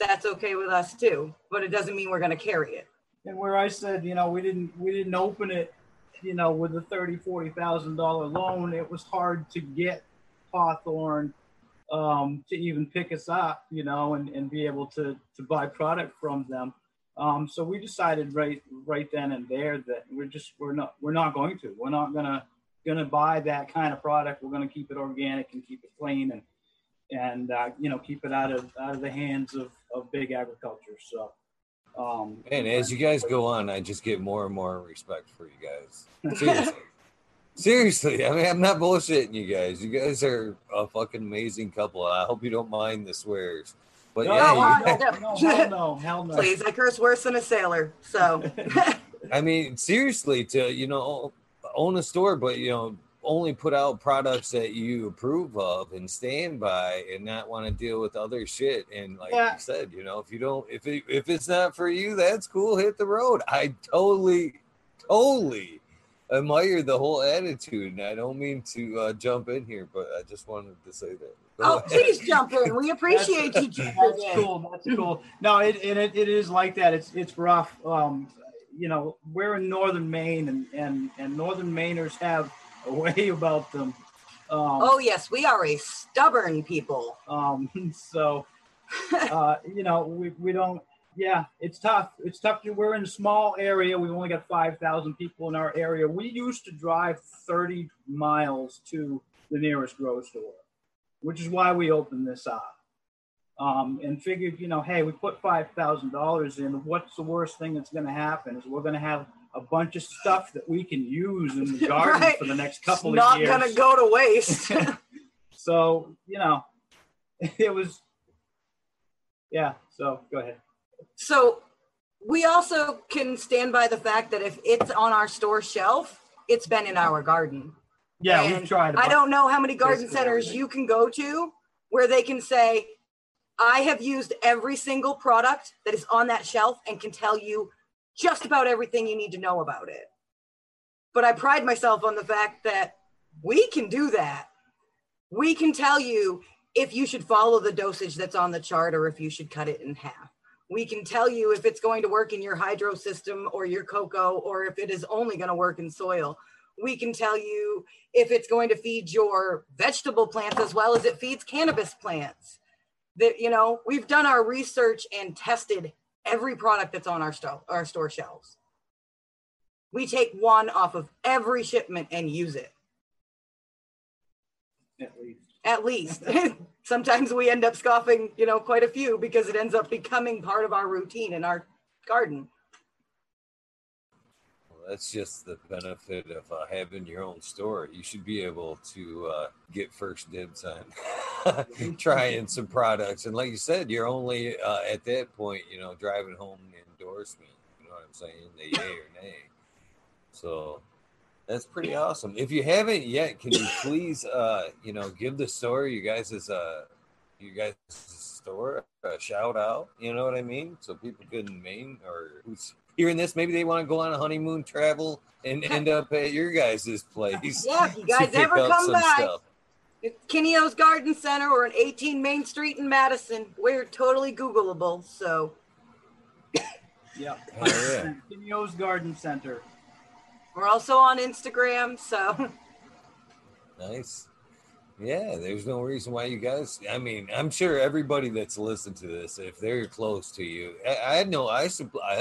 that's okay with us too, but it doesn't mean we're going to carry it. And where I said, you know, we didn't open it, you know, with a $30,000-$40,000 loan. It was hard to get Hawthorne to even pick us up, you know, and be able to buy product from them. So we decided right then and there that we're not going to buy that kind of product. We're going to keep it organic and keep it clean and you know, keep it out of the hands of big agriculture. So and as you guys go on, I just get more and more respect for you guys. Seriously, I mean, I'm not bullshitting you guys. You guys are a fucking amazing couple. I hope you don't mind the swears. But no, yeah, no, hell no. Please, I curse worse than a sailor. So I mean, seriously, to, you know, own a store, but, you know, only put out products that you approve of and stand by, and not want to deal with other shit. And like you said, you know, if it's not for you, that's cool. Hit the road. I totally admire the whole attitude, and I don't mean to jump in here, but I just wanted to say that. Oh, please jump in. We appreciate you jumping in. Cool. That's cool. No, it is like that. It's rough. You know, we're in Northern Maine, and Northern Mainers have a way about them. Oh yes, we are a stubborn people. You know, we don't. Yeah, it's tough. It's tough. We're in a small area. We've only got 5,000 people in our area. We used to drive 30 miles to the nearest grocery store, which is why we opened this up, and figured, you know, hey, we put $5,000 in. What's the worst thing that's going to happen? Is we're going to have a bunch of stuff that we can use in the garden right. for the next couple it's of years. Not going to go to waste. So, you know, it was, yeah, so go ahead. So we also can stand by the fact that if it's on our store shelf, it's been in our garden. Yeah, and we've tried. I don't know how many garden centers you can go to where they can say, I have used every single product that is on that shelf and can tell you just about everything you need to know about it. But I pride myself on the fact that we can do that. We can tell you if you should follow the dosage that's on the chart or if you should cut it in half. We can tell you if it's going to work in your hydro system or your cocoa, or if it is only going to work in soil. We can tell you if it's going to feed your vegetable plants as well as it feeds cannabis plants. That, you know, we've done our research and tested every product that's on our store shelves. We take one off of every shipment and use it. At least. Sometimes we end up scoffing, you know, quite a few because it ends up becoming part of our routine in our garden. Well, that's just the benefit of having your own store. You should be able to get first dibs on trying some products. And like you said, you're only at that point, you know, driving home the endorsement. You know what I'm saying? The yay or nay. So... that's pretty awesome. If you haven't yet, can you please, you know, give the store you guys' store a shout out. You know what I mean? So people good in Maine or who's hearing this, maybe they want to go on a honeymoon, travel, and end up at your guys' place. Yeah, if you guys ever come by, it's Kineo's Garden Center or an 18 Main Street in Madison. We're totally Googleable, so. Yeah. Oh, yeah. Kineo's Garden Center. We're also on Instagram, so. Nice. Yeah, there's no reason why you guys, I mean, I'm sure everybody that's listened to this, if they're close to you, I know I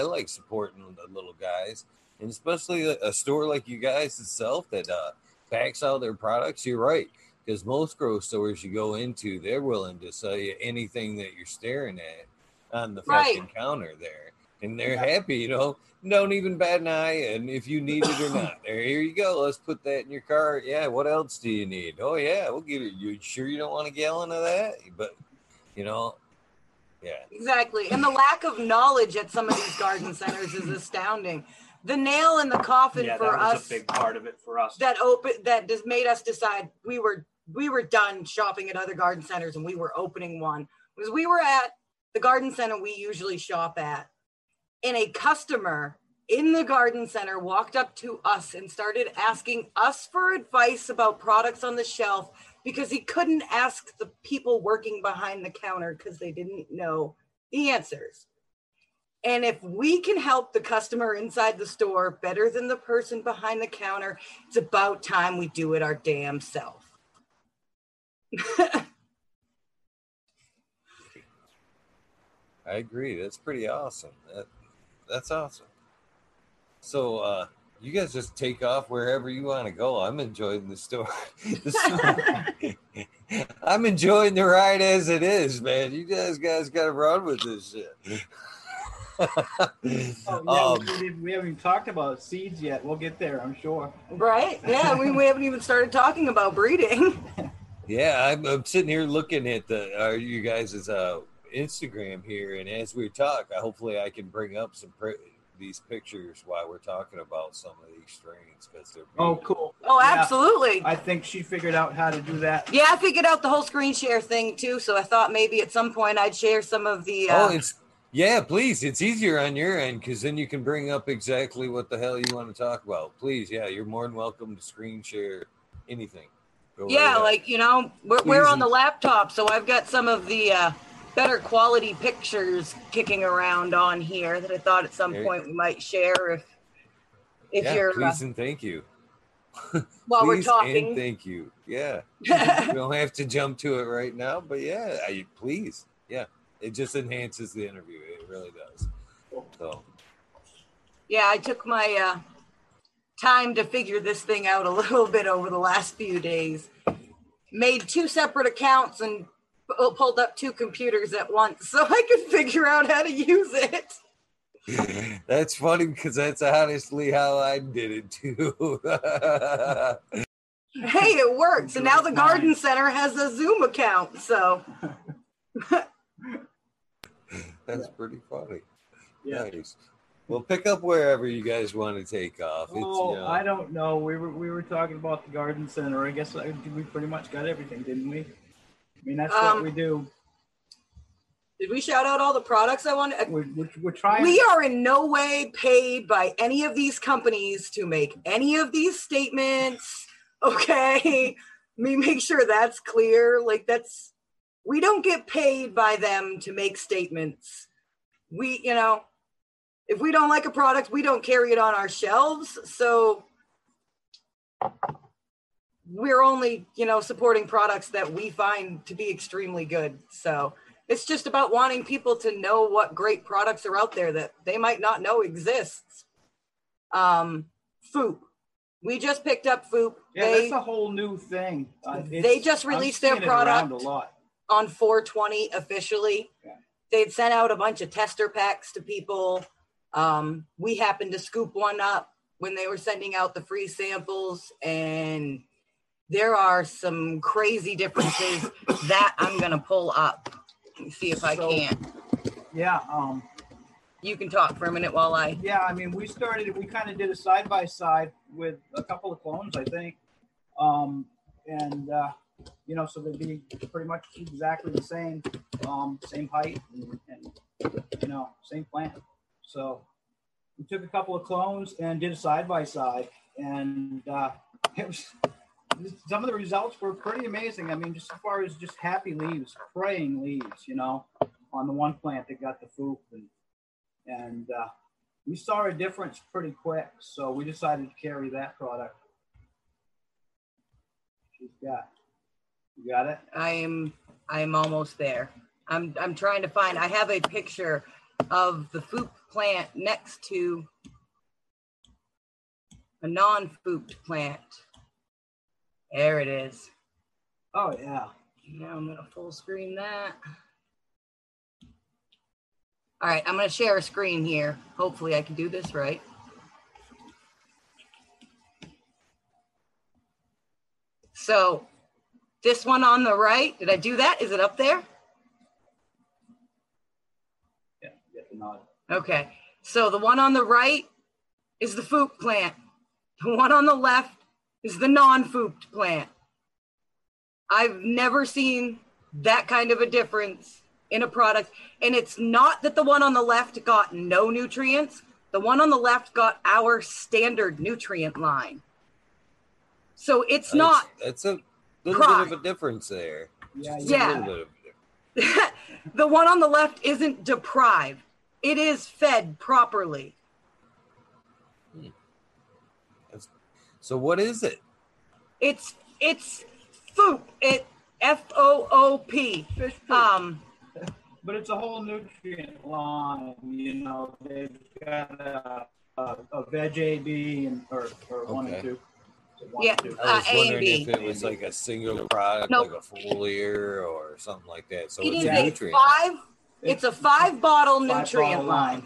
like supporting the little guys, and especially a store like you guys itself that packs out their products. You're right, because most grocery stores you go into, they're willing to sell you anything that you're staring at on the fucking counter there. And they're happy, you know, don't even bat an eye. And if you need it or not, there, here you go. Let's put that in your car. Yeah. What else do you need? Oh, yeah. We'll give it. You sure you don't want a gallon of that? But, you know, yeah. Exactly. And the lack of knowledge at some of these garden centers is astounding. The nail in the coffin for us. That was a big part of it for us. That just made us decide we were done shopping at other garden centers and we were opening one. Because we were at the garden center we usually shop at. And a customer in the garden center walked up to us and started asking us for advice about products on the shelf because he couldn't ask the people working behind the counter because they didn't know the answers. And if we can help the customer inside the store better than the person behind the counter, it's about time we do it our damn self. I agree. That's pretty awesome. That's awesome. So you guys just take off wherever you want to go. I'm enjoying the story. I'm enjoying the ride as it is, man. You guys got to run with this shit. We haven't even talked about seeds yet. We'll get there, I'm sure. Right? Yeah, we haven't even started talking about breeding. Yeah, I'm sitting here looking at you guys' Instagram here, and as we talk, hopefully I can bring up some these pictures while we're talking about some of these strains because they're beautiful. Oh, cool. Oh, yeah. Absolutely. I think she figured out how to do that. Yeah, I figured out the whole screen share thing too, so I thought maybe at some point I'd share some of the Yeah, please. It's easier on your end because then you can bring up exactly what the hell you want to talk about. Please, yeah, you're more than welcome to screen share anything. Go right like, you know, we're on the laptop, so I've got some of the better quality pictures kicking around on here that I thought at some point we might share if you're... Please and thank you. While please we're talking. And thank you. Yeah. We don't have to jump to it right now, but yeah, please. Yeah. It just enhances the interview. It really does. So. Yeah, I took my time to figure this thing out a little bit over the last few days. Made two separate accounts and pulled up two computers at once so I could figure out how to use it. That's funny because that's honestly how I did it too. Hey, it works. And now the garden center has a Zoom account, so that's pretty funny. Yeah. Nice. Well, pick up wherever you guys want to take off. I don't know. We were talking about the garden center. I guess we pretty much got everything, didn't we? I mean, that's what we do. Did we shout out all the products I want to? We're trying. We are in no way paid by any of these companies to make any of these statements. Okay, let me make sure that's clear. Like we don't get paid by them to make statements. We, you know, if we don't like a product, we don't carry it on our shelves. So we're only, you know, supporting products that we find to be extremely good. So. It's just about wanting people to know what great products are out there that they might not know exists. Foop. We just picked up Foop. Yeah, that's a whole new thing. They just released their product on 420 officially. Yeah. They'd sent out a bunch of tester packs to people. We happened to scoop one up when they were sending out the free samples, and there are some crazy differences that I'm going to pull up. See if I can. Yeah. You can talk for a minute while I. Yeah, I mean, we kind of did a side by side with a couple of clones, I think. You know, so they'd be pretty much exactly the same, same height and you know, same plant. So we took a couple of clones and did a side by side, and it was. Some of the results were pretty amazing. I mean, just as far as just happy leaves, praying leaves, you know, on the one plant that got the Foop. And we saw a difference pretty quick. So we decided to carry that product. She's got. You got it? I'm almost there. I'm trying to find, I have a picture of the Foop plant next to a non-Fooped plant. There it is. Oh, yeah. Now I'm going to full screen that. All right, I'm going to share a screen here. Hopefully I can do this right. So this one on the right, did I do that? Is it up there? Yeah, you get the nod. Okay, so the one on the right is the Foop plant. The one on the left is the non-Fooped plant. I've never seen that kind of a difference in a product. And it's not that the one on the left got no nutrients. The one on the left got our standard nutrient line. So it's not. That's a little bit of a difference there. Yeah. A little bit of a difference. The one on the left isn't deprived. It is fed properly. So what is it? It's Foop. It F-O-O-P. But it's a whole nutrient line. You know, they've got a veg A, B, and or okay. One and two. One and two. I was wondering if it was like a single product, like a foliar or something like that. So it's a five-bottle nutrient line.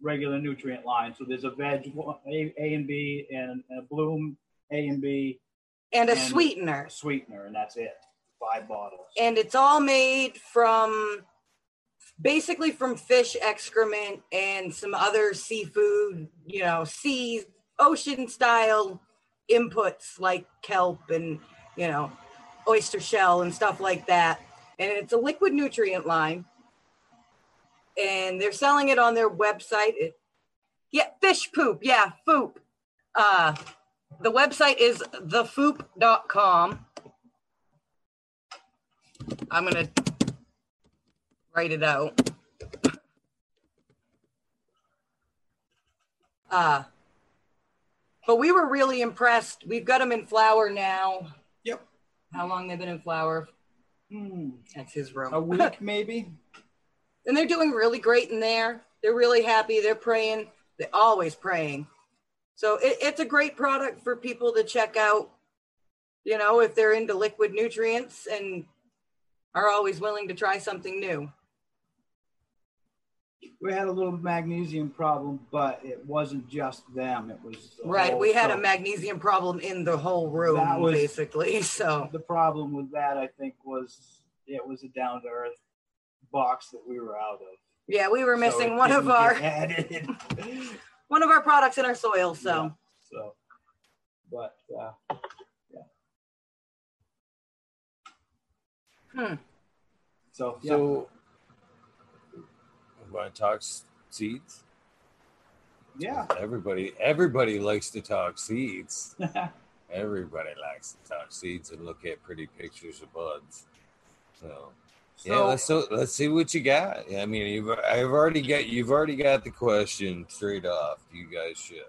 Regular nutrient line. So there's a veg A and B and a bloom A and B. And a sweetener. A sweetener, and that's it. 5 bottles. And it's all made from fish excrement and some other seafood, you know, ocean style inputs like kelp and, you know, oyster shell and stuff like that. And it's a liquid nutrient line. and they're selling it on their website. Fish poop. Yeah, Foop. The website is thefoop.com. I'm going to write it out. But we were really impressed. We've got them in flower now. Yep. How long they've been in flower? That's his room. A week, maybe. And they're doing really great in there. They're really happy. They're praying. They're always praying. So it's a great product for people to check out, you know, if they're into liquid nutrients and are always willing to try something new. We had a little magnesium problem, but it wasn't just them. It was right. We had a magnesium problem in the whole room, basically. So the problem with that, I think, was it was a Down to Earth box that we were out of. Yeah, we were missing one of our products in our soil. So, yeah, so, but yeah. So. Want to talk seeds? Yeah. Everybody likes to talk seeds. Everybody likes to talk seeds and look at pretty pictures of buds. So yeah, let's see what you got. I mean, you've already got the question straight off. You guys should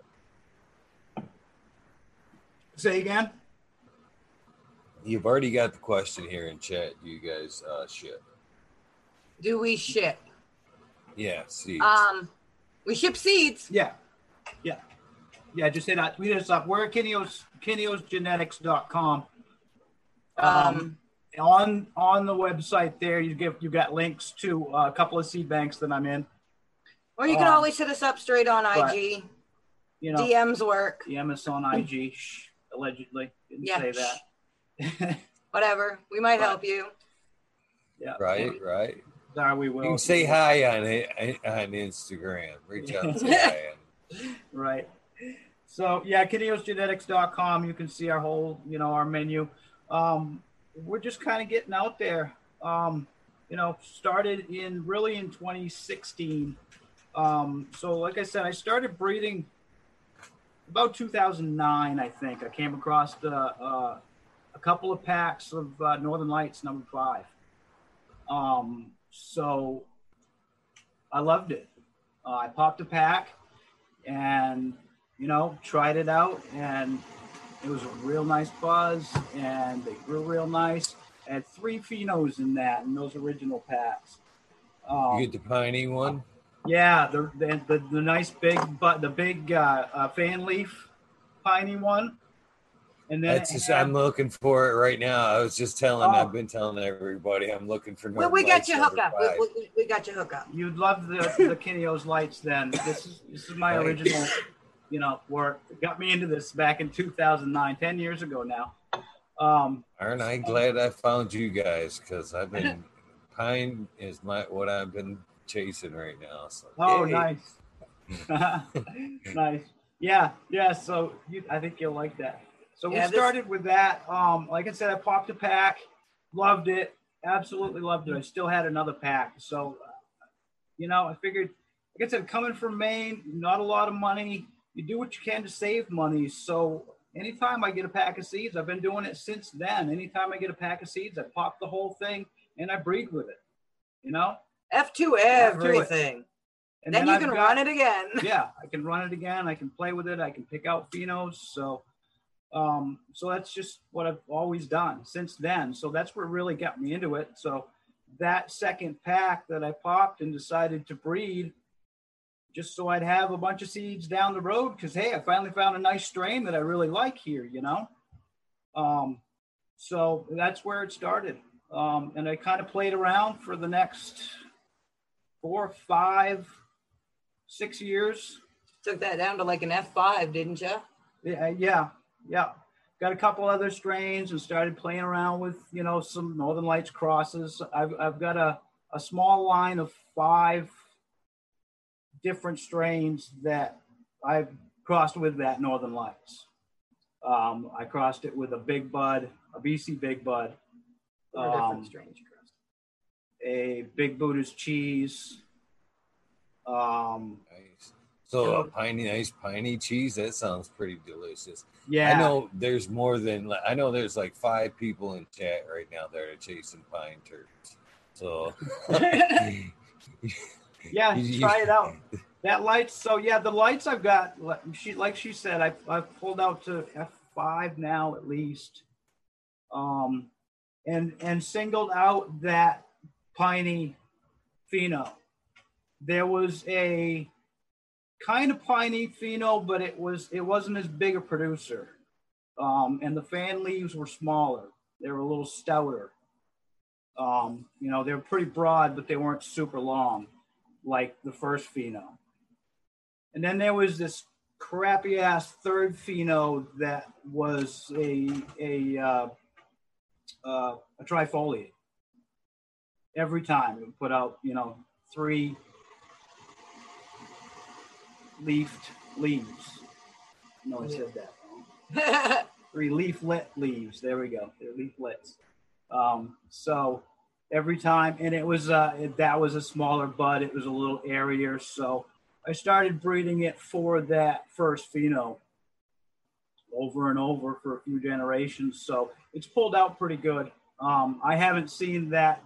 say again. You've already got the question here in chat. You guys ship. Do we ship? Yeah, seeds. We ship seeds. Yeah. Just say that. Tweet us up. We're at Kineo'sgenetics.com. On the website there, you got links to a couple of seed banks that I'm in. Or you can always hit us up straight on IG. You know, DMs work. DM us on IG. Shh, allegedly, didn't say that. Whatever. We might help you. Yeah. Right. We will. You can say hi on Instagram. Reach out to Ryan. Right. So yeah, kineosgenetics.com. You can see our whole, our menu. We're just kind of getting out there. Started in 2016. So like I said, I started breeding about 2009. I think I came across a couple of packs of Northern Lights #5. So I loved it. I popped a pack and, tried it out, and it was a real nice buzz, and they grew real nice. I had 3 phenos in that, in those original packs. You get the piney one? Yeah, the nice big fan leaf piney one. And that's I'm looking for it right now. I was just telling. I've been telling everybody I'm looking for. Well, we got you hooked up. We got you hooked up. You'd love the Kineo's Lights. Then this is my original, work. It got me into this back in 2009, 10 years ago now. Aren't I glad I found you guys? Because I've been pine is what I've been chasing right now. So, nice, nice. Yeah. So I think you'll like that. So we started with that. Like I said, I popped a pack, loved it, absolutely loved it. I still had another pack. So, I figured, like I said, coming from Maine, not a lot of money. You do what you can to save money. So anytime I get a pack of seeds, I've been doing it since then. Anytime I get a pack of seeds, I pop the whole thing and I breed with it, F2 everything. And then you can run it again. Yeah, I can run it again. I can play with it. I can pick out phenos. So that's just what I've always done since then. So that's what really got me into it. So that second pack that I popped and decided to breed just so I'd have a bunch of seeds down the road, because hey, I finally found a nice strain that I really like here, so that's where it started. And I kind of played around for the next 4, 5, 6 years. Took that down to like an F5, didn't you? Yeah. Got a couple other strains and started playing around with, some Northern Lights crosses. I've got a small line of 5 different strains that I've crossed with that Northern Lights. I crossed it with a Big Bud, a BC Big Bud. What different strains you crossed? A Big Buddha's Cheese, Nice. So a nice piney cheese, that sounds pretty delicious. Yeah. I know there's more than, I know there's like 5 people in chat right now that are chasing pine turtles. So yeah, try it out. That lights, so yeah, the lights I've got, like she said, I've pulled out to F5 now at least. And singled out that piney pheno. There was a kind of piney pheno, but it wasn't as big a producer. And the fan leaves were smaller. They were a little stouter. You know, they were pretty broad, but they weren't super long like the first pheno. And then there was this crappy ass third pheno that was a trifoliate. Every time it would put out, you know, 3 leafed leaves. No, I said that wrong. 3 leaflet leaves. There we go. They're leaflets. So every time, and it was that was a smaller bud. It was a little airier. So I started breeding it for that first pheno over and over for a few generations. So it's pulled out pretty good. I haven't seen that.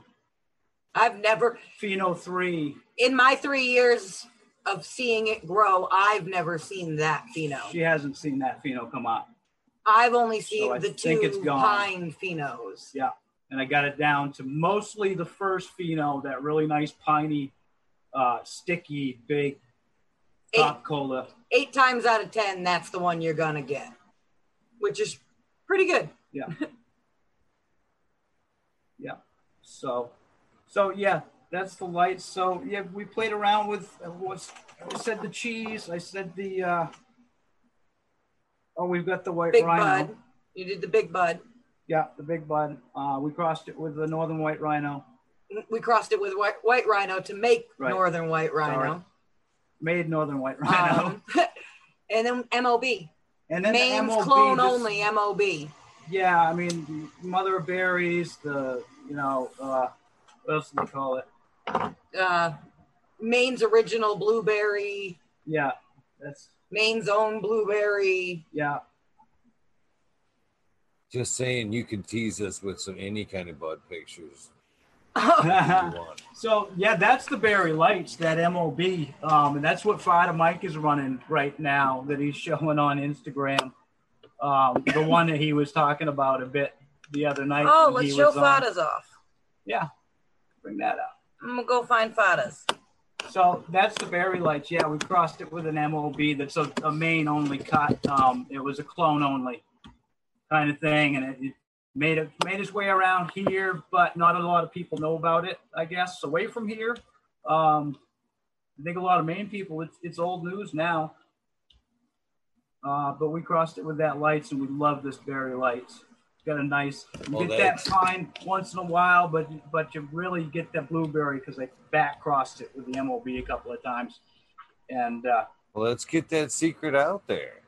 I've never pheno 3 in my 3 years of seeing it grow. I've never seen that pheno. She hasn't seen that pheno come up. I've only seen so the 2 pine phenos. Yeah. And I got it down to mostly the first pheno, that really nice piney, sticky, big top cola. 8 times out of 10, that's the one you're gonna get, which is pretty good. Yeah. Yeah. So yeah, that's the lights. So yeah, we played around with. I said the cheese. I said the. We've got the white big rhino. Bud. You did the big bud. Yeah, the big bud. We crossed it with the northern white rhino. We crossed it with white rhino to make northern white rhino. Sorry. Made northern white rhino. And then MOB. And then Maine's the MOB, clone this, only MOB. Yeah, I mean, mother of berries, the, you know, what else do we call it? Maine's original blueberry. Yeah, that's... Maine's own blueberry. Yeah. Just saying, you can tease us with any kind of bud pictures. So yeah, that's the Berry Lights, that MOB, and that's what Fada Mike is running right now. That he's showing on Instagram. The one that he was talking about a bit the other night. Oh, let's show Fada's off. Yeah, bring that up. I'm gonna go find Fada's. So that's the Berry Lights. Yeah, we crossed it with an MOB. That's a Maine only cut. It was a clone only kind of thing, and it made its way around here, but not a lot of people know about it, I guess, away from here. I think a lot of Maine people, it's old news now. But we crossed it with that lights, and we love this Berry Lights. It's got a nice, you get that pine once in a while, but you really get that blueberry because they back crossed it with the MOB a couple of times. And let's get that secret out there.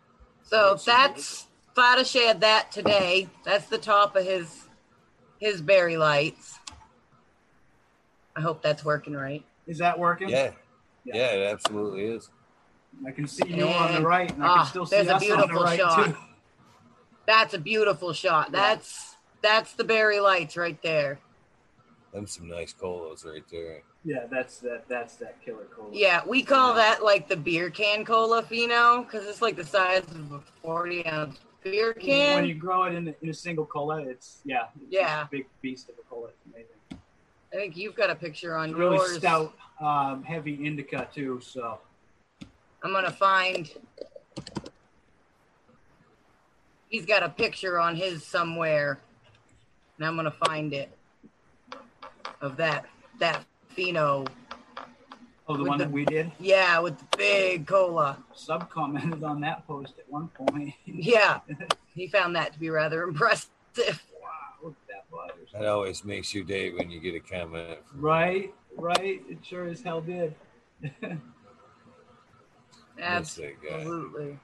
So that's... Fada shared that today. That's the top of his Berry Lights. I hope that's working right. Is that working? Yeah, it absolutely is. I can see you on the right, and I can still see us on the right shot. Too. That's a beautiful shot. Yeah. That's the Berry Lights right there. Them some nice colos right there. Yeah, that's that killer cola. Yeah, we call that like the beer can cola pheno because it's like the size of a 40-ounce. Beer can. When you grow it in a single cola, it's a big beast of a cola. It's amazing. I think you've got a picture on yours. Really stout, heavy indica too. So I'm gonna find. He's got a picture on his somewhere, and I'm gonna find it of that pheno. Oh, the one that we did? Yeah, with the big cola. Sub commented on that post at one point. Yeah, he found that to be rather impressive. Wow, look at that bud. That always makes you day when you get a comment. Right. It sure as hell did. Absolutely.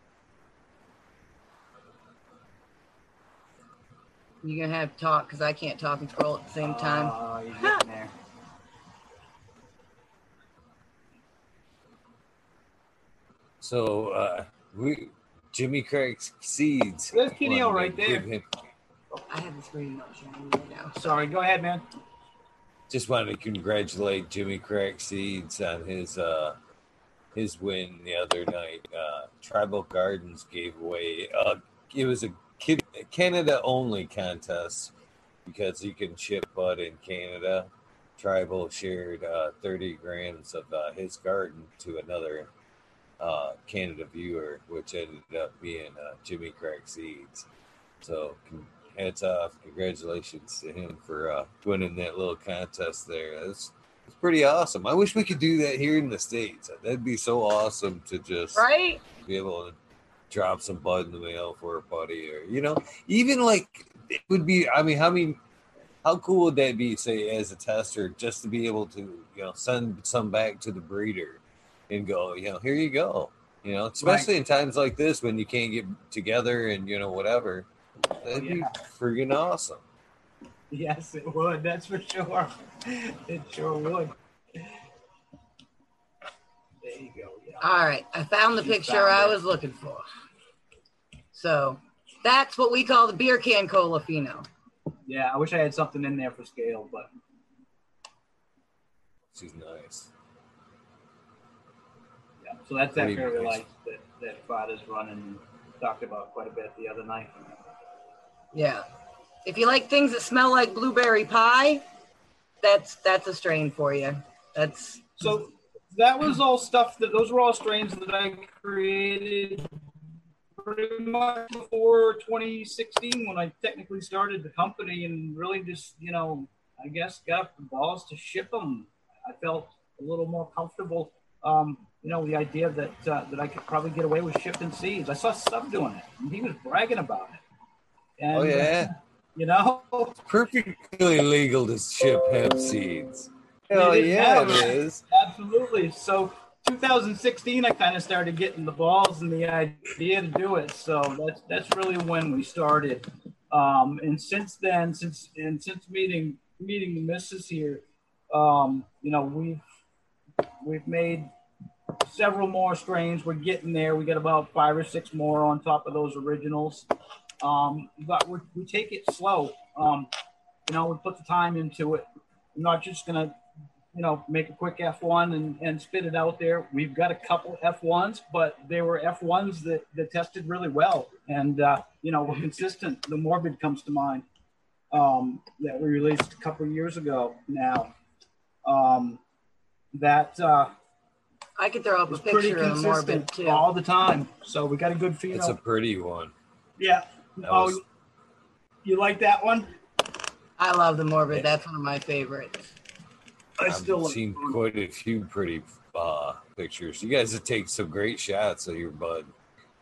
You're going to have to talk because I can't talk and scroll at the same time. Oh, you're getting there. So Jimmy Craig seeds. There's Kineo right there. I have the screen not showing right now. Sorry, go ahead, man. Just wanted to congratulate Jimmy Craig Seeds on his win the other night. Tribal Gardens gave away. It was a Canada only contest because you can ship bud in Canada. Tribal shared 30 grams of his garden to another Canada viewer, which ended up being Jimmy Craig Seeds. So hats off. Congratulations to him for winning that little contest there. It's pretty awesome. I wish we could do that here in the States. That'd be so awesome to just be able to drop some bud in the mail for a buddy or, you know, even like it would be, I mean, how cool would that be, say, as a tester, just to be able to, you know, send some back to the breeder and go, you know, here you go. You know, especially in times like this when you can't get together and, you know, whatever. That'd be freaking awesome. Yes, it would. That's for sure. It sure would. There you go. Yeah. All right. I found the picture I was looking for. So that's what we call the beer can Colafino. Yeah, I wish I had something in there for scale, but. She's nice. Yeah, so that's that Berry Lights that Fada's running. Talked about quite a bit the other night. Yeah. If you like things that smell like blueberry pie, that's a strain for you. That's so that was all stuff that those were all strains that I created pretty much before 2016 when I technically started the company and really just, you know, I guess got the balls to ship them. I felt a little more comfortable. You know, the idea that that I could probably get away with shipping seeds. I saw Sub doing it, and he was bragging about it. And, you know? It's perfectly legal to ship hemp seeds. Hell yeah, it is. Absolutely. So 2016, I kind of started getting the balls and the idea to do it. So that's really when we started. And since then, since meeting the missus here, you know, we've made several more strains. We're getting there. We got about 5 or 6 more on top of those originals. But we take it slow. You know, we put the time into it. I'm not just going to, you know, make a quick F1 and spit it out there. We've got a couple F1s, but they were F1s that tested really well. And, you know, we're consistent. The Morbid comes to mind that we released a couple years ago now. I could throw up a picture of Morbid too. All the time. So we got a good feed. It's a pretty one. Yeah. You like that one? I love the Morbid. Yeah. That's one of my favorites. I've seen quite a few pretty pictures. You guys have taken some great shots of your bud.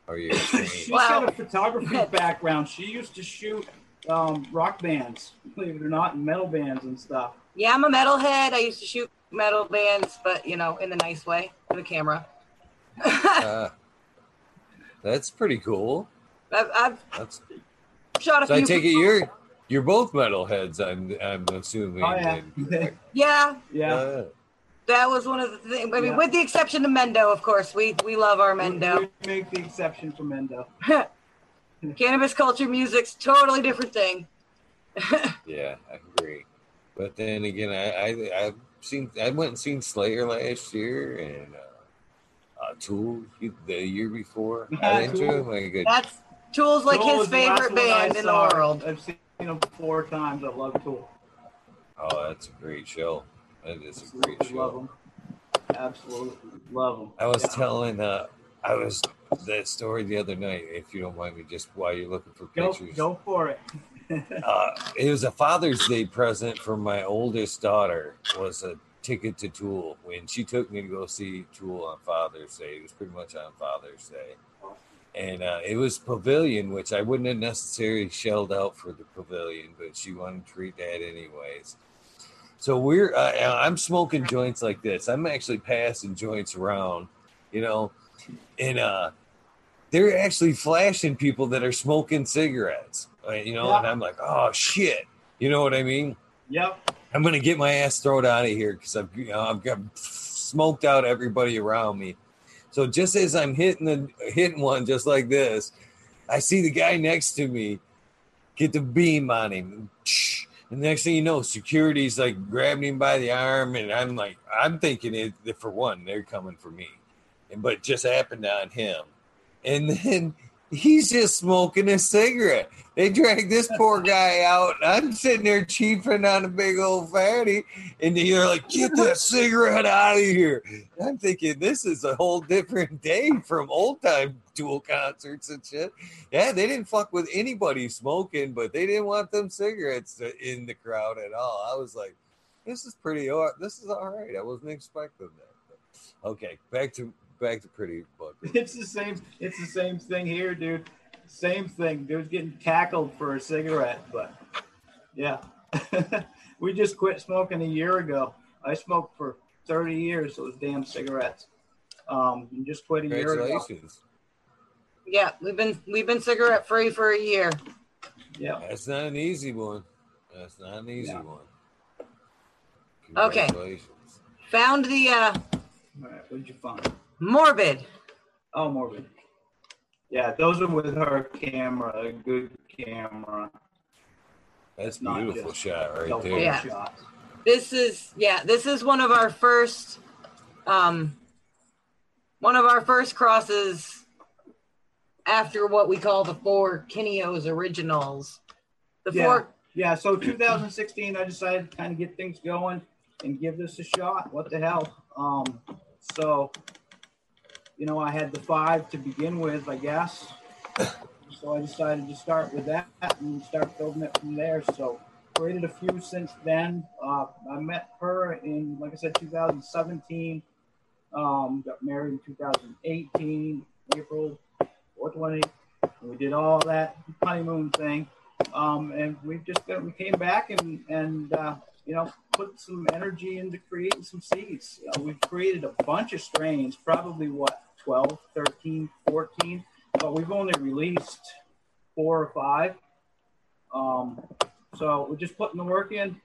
Or your She's got a photography background. She used to shoot rock bands, believe it or not, and metal bands and stuff. Yeah, I'm a metalhead. I used to shoot metal bands, but, you know, in the nice way, with a camera. That's pretty cool. I've shot a few. So I take it you're both metalheads, I'm assuming. Oh, yeah. Yeah. That was one of the things. I mean, with the exception of Mendo, of course. We love our Mendo. We make the exception for Mendo. Cannabis culture music's totally different thing. Yeah, I agree. But then again, I went and seen Slayer last year and Tool the year before. I didn't do my good. That's Tool's like Tool his favorite band in the world. I've seen him 4 times. I love Tool. Oh, that's a great show. That is a great show. Love him. Absolutely love him. I was telling that story the other night. If you don't mind me, just while you're looking for pictures, go for it. It was a Father's Day present from my oldest daughter. Was a ticket to Tool when she took me to go see Tool on Father's Day. It was pretty much on Father's Day, and it was Pavilion, which I wouldn't have necessarily shelled out for the Pavilion, but she wanted to treat that anyways. So I'm smoking joints like this. I'm actually passing joints around, you know, and they're actually flashing people that are smoking cigarettes. You know, and I'm like, oh shit, you know what I mean? Yep. I'm gonna get my ass thrown out of here because I've smoked out everybody around me. So just as I'm hitting one just like this, I see the guy next to me get the beam on him. And the next thing you know, security's like grabbing him by the arm, and I'm like, I'm thinking it, for one, they're coming for me. But it just happened on him. And then he's just smoking a cigarette. They dragged this poor guy out. I'm sitting there cheaping on a big old fatty. And they're like, get that cigarette out of here. And I'm thinking, this is a whole different day from old time dual concerts and shit. Yeah, they didn't fuck with anybody smoking, but they didn't want them cigarettes in the crowd at all. I was like, this is all right. I wasn't expecting that. But, okay, back to pretty book. It's the same thing here, dude. Same thing. Dude's getting cackled for a cigarette, but yeah. We just quit smoking a year ago. I smoked for 30 years those damn cigarettes. You just quit a year ago. Congratulations. Yeah, we've been cigarette free for a year. Yeah. That's not an easy one. That's not an easy one. Okay. Found the all right, what'd you find? Morbid. Oh, Morbid. Yeah, those are with her camera, a good camera. That's beautiful shot right there. Yeah. Shots. This is one of our first crosses after what we call the four Kineo's originals. So 2016 I decided to kind of get things going and give this a shot. What the hell? You know, I had the 5 to begin with, I guess. So I decided to start with that and start building it from there. So created a few since then. I met her in, like I said, 2017. Got married in 2018, April 420. We did all that honeymoon thing. And we came back and you know, put some energy into creating some seeds. We've created a bunch of strains, probably 12, 13, 14, but we've only released 4 or 5. So we're just putting the work in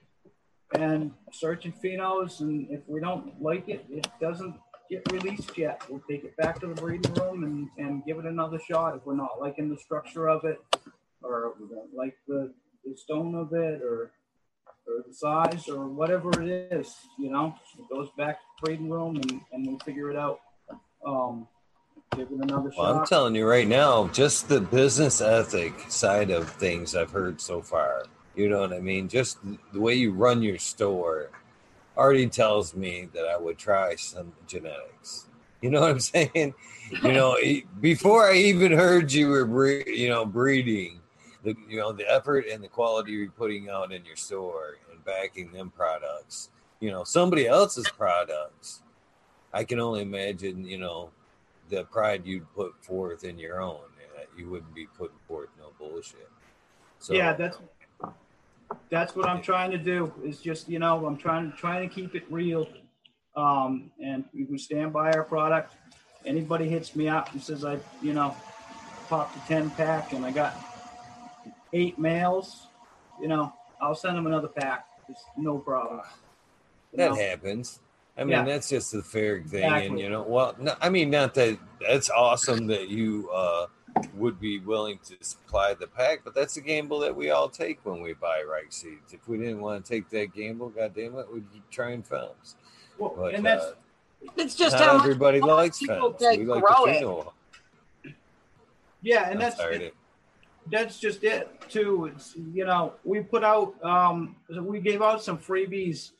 and searching phenos, and if we don't like it, it doesn't get released yet, we'll take it back to the breeding room and give it another shot. If we're not liking the structure of it, or if we don't like the stone of it, or the size, or whatever it is, you know, it goes back to the breeding room and we'll figure it out. Give it another shot. I'm telling you right now, just the business ethic side of things I've heard so far, you know what I mean? Just the way you run your store already tells me that I would try some genetics. You know what I'm saying? You know, before I even heard you were breeding, the effort and the quality you're putting out in your store and backing them products, you know, somebody else's products, I can only imagine, you know, the pride you'd put forth in your own. You wouldn't be putting forth no bullshit. So, yeah, that's what I'm trying to do, is just, you know, I'm trying to keep it real. And we can stand by our product. Anybody hits me up and says, I, you know, popped a 10-pack and I got 8 males, you know, I'll send them another pack. It's no problem. That happens. I mean, that's just a fair thing. Exactly. And, you know, well, no, I mean, not that that's awesome that you would be willing to supply the pack, but that's a gamble that we all take when we buy rice seeds. If we didn't want to take that gamble, goddamn it, we'd try and films. Well, but, and that's just how everybody likes films. We like the phenol. Yeah, and that's just it too. It's, you know, we put out, we gave out some freebies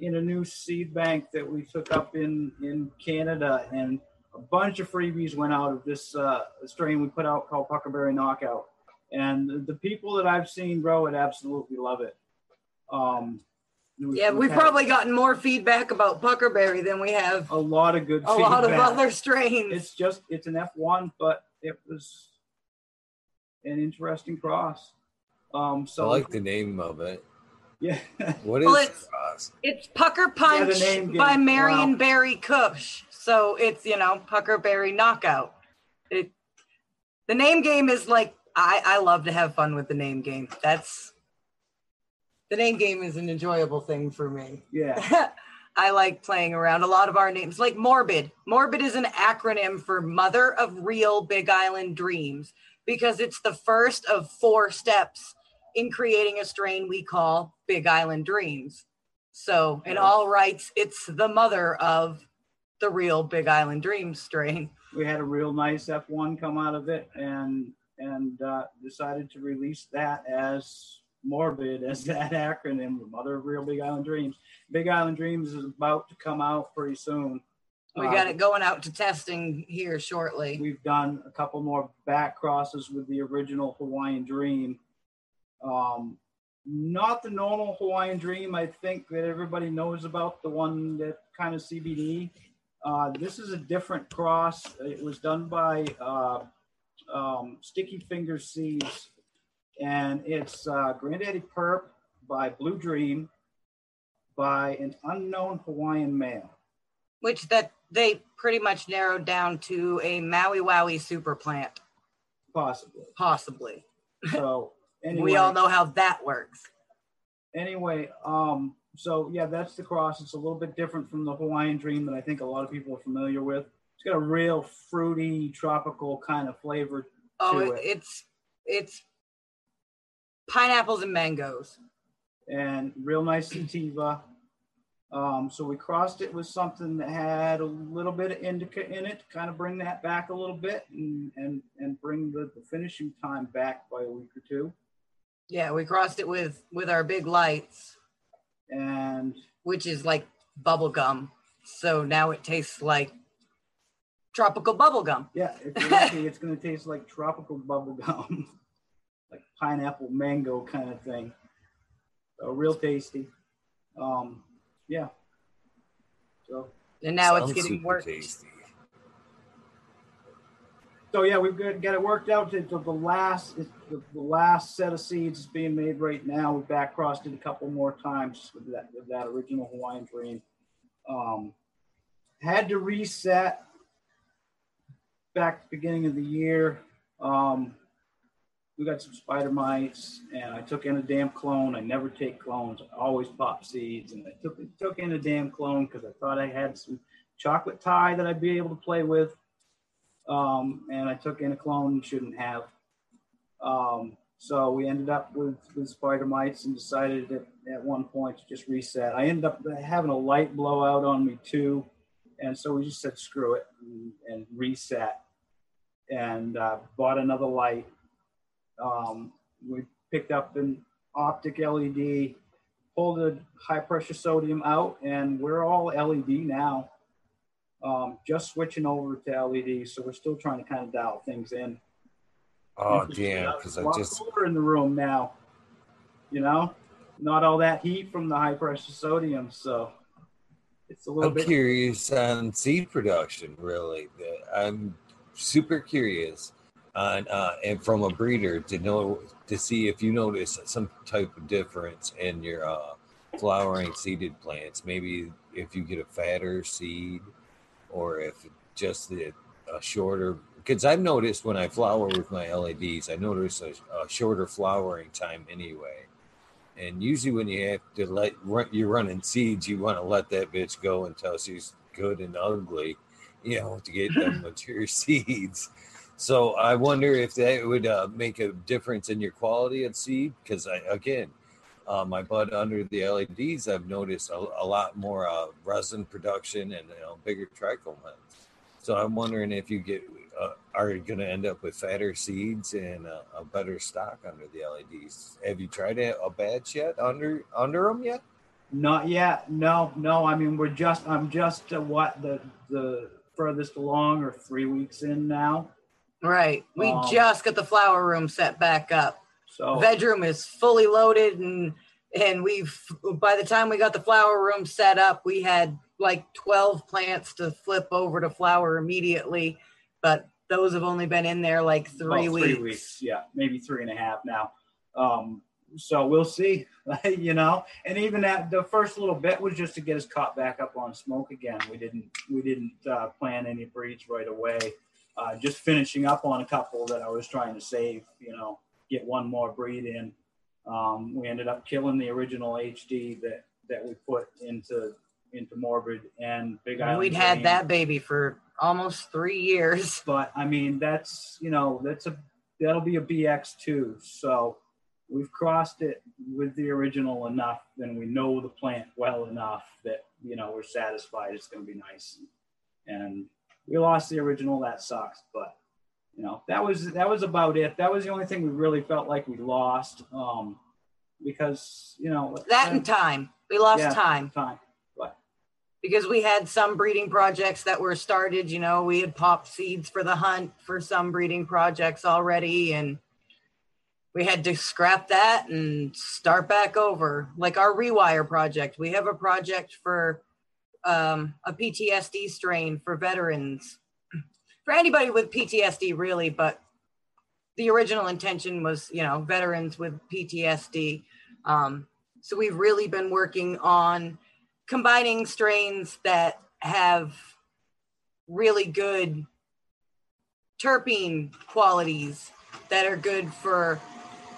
in a new seed bank that we took up in Canada, and a bunch of freebies went out of this strain we put out called Puckerberry Knockout. And the people that I've seen grow it absolutely love it. We've probably gotten more feedback about Puckerberry than we have. A lot of other strains. It's an F1, but it was an interesting cross. So I like the name of it. Yeah. What is cross? It's Pucker Punch by Marion Barry Kupsch. So it's, you know, Puckerberry Knockout. The name game is like, I love to have fun with the name game. The name game is an enjoyable thing for me. Yeah. I like playing around a lot of our names, like Morbid. Morbid is an acronym for Mother of Real Big Island Dreams, because it's the first of 4 steps in creating a strain we call Big Island Dreams. So in all rights, it's the mother of the real Big Island Dreams strain. We had a real nice F1 come out of it, and decided to release that as Morbid, as that acronym, the mother of real Big Island Dreams. Big Island Dreams is about to come out pretty soon. We got it going out to testing here shortly. We've done a couple more back crosses with the original Hawaiian Dream. Not the normal Hawaiian Dream, I think, that everybody knows about, the one that kind of CBD. This is a different cross. It was done by Sticky Finger Seeds, and it's Granddaddy Perp by Blue Dream by an unknown Hawaiian male. Which that they pretty much narrowed down to a Maui Wowie super plant. Possibly. So anyway, we all know how that works. Anyway, so yeah, that's the cross. It's a little bit different from the Hawaiian Dream that I think a lot of people are familiar with. It's got a real fruity, tropical kind of flavor to it. It's pineapples and mangoes. And real nice sativa. So we crossed it with something that had a little bit of indica in it to kind of bring that back a little bit and bring the finishing time back by a week or two. Yeah, we crossed it with our Big Lights, and which is like bubble gum. So now it tastes like tropical bubble gum. Yeah, it's going to taste like tropical bubble gum, like pineapple mango kind of thing. So real tasty. Yeah. So and now it's getting worked. Tasty. So yeah, we've got it worked out until the last set of seeds is being made right now. We back crossed it a couple more times with that original Hawaiian Dream. Had to reset back at the beginning of the year. We got some spider mites, and I took in a damn clone. I never take clones. I always pop seeds, and I took in a damn clone because I thought I had some chocolate tie that I'd be able to play with, and I took in a clone and shouldn't have. So we ended up with spider mites and decided at one point to just reset. I ended up having a light blowout on me too, and so we just said screw it and reset, and bought another light. We picked up an optic LED, pulled the high pressure sodium out, and we're all LED now. Just switching over to LED, so we're still trying to kind of dial things in. Oh damn! Because I just cooler in the room now. You know, not all that heat from the high pressure sodium, so it's a little bit. I'm curious on seed production. Really, I'm super curious. And from a breeder to see if you notice some type of difference in your flowering seeded plants. Maybe if you get a fatter seed, or if just a shorter. Because I've noticed when I flower with my LEDs, I notice a shorter flowering time anyway. And usually when you have to you're running seeds, you want to let that bitch go until she's good and ugly, you know, to get them mature seeds. So I wonder if that would make a difference in your quality of seed. Because my bud under the LEDs, I've noticed a lot more resin production and bigger trichomes. So I'm wondering if you are going to end up with fatter seeds and a better stock under the LEDs. Have you tried a batch yet under them yet? Not yet. No. I mean, I'm just the furthest along, or 3 weeks in now. Right. We just got the flower room set back up. So bedroom is fully loaded, and we've, by the time we got the flower room set up, we had like 12 plants to flip over to flower immediately, but those have only been in there like 3 weeks. 3 weeks, yeah, maybe 3.5 now. So we'll see, you know. And even that, the first little bit was just to get us caught back up on smoke again. We didn't plan any breeds right away. Just finishing up on a couple that I was trying to save, you know, get one more breed in. We ended up killing the original HD that we put into into Morbid and Big Island. We'd had that baby for almost 3 years. But I mean, that's, you know, that's a, that'll be a BX2. So we've crossed it with the original enough, and we know the plant well enough that, you know, we're satisfied. It's going to be nice. And we lost the original. That sucks. But, you know, that was about it. That was the only thing we really felt like we lost. Because, you know, that and time. We lost time. But because we had some breeding projects that were started, you know, we had popped seeds for the hunt for some breeding projects already, and we had to scrap that and start back over. Like our rewire project, we have a project for a PTSD strain for veterans, for anybody with PTSD really, but the original intention was, you know, veterans with PTSD. So we've really been working on combining strains that have really good terpene qualities that are good for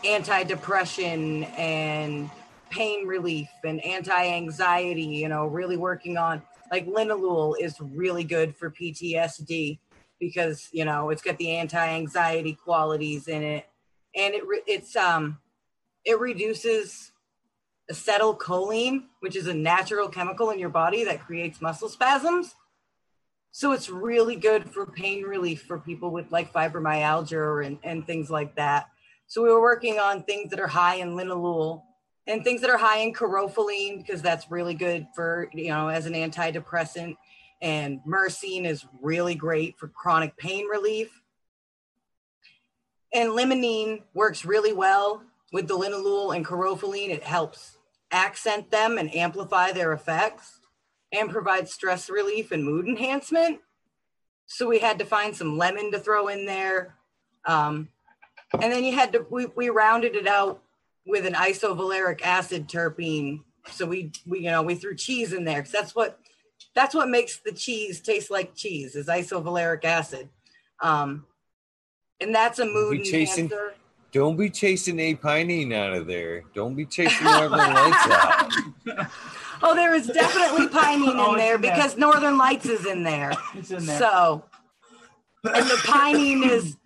anti-depression and pain relief and anti-anxiety, you know, really working on, like, linalool is really good for PTSD, because, you know, it's got the anti-anxiety qualities in it, and it reduces acetylcholine, which is a natural chemical in your body that creates muscle spasms. So it's really good for pain relief for people with, like, fibromyalgia and things like that. So we were working on things that are high in linalool and things that are high in carophylline, because that's really good for, you know, as an antidepressant. And myrcene is really great for chronic pain relief. And limonene works really well with the linalool and carophylline. It helps accent them and amplify their effects and provides stress relief and mood enhancement. So we had to find some lemon to throw in there. And then we rounded it out with an isovaleric acid terpene. So we threw cheese in there, because that's what makes the cheese taste like cheese, is isovaleric acid. And that's a mood enhancer. Don't be chasing apinene out of there. Don't be chasing Northern Lights out. Oh, there is definitely pinene in there, because Northern Lights is in there. It's in there. So, and the pinene is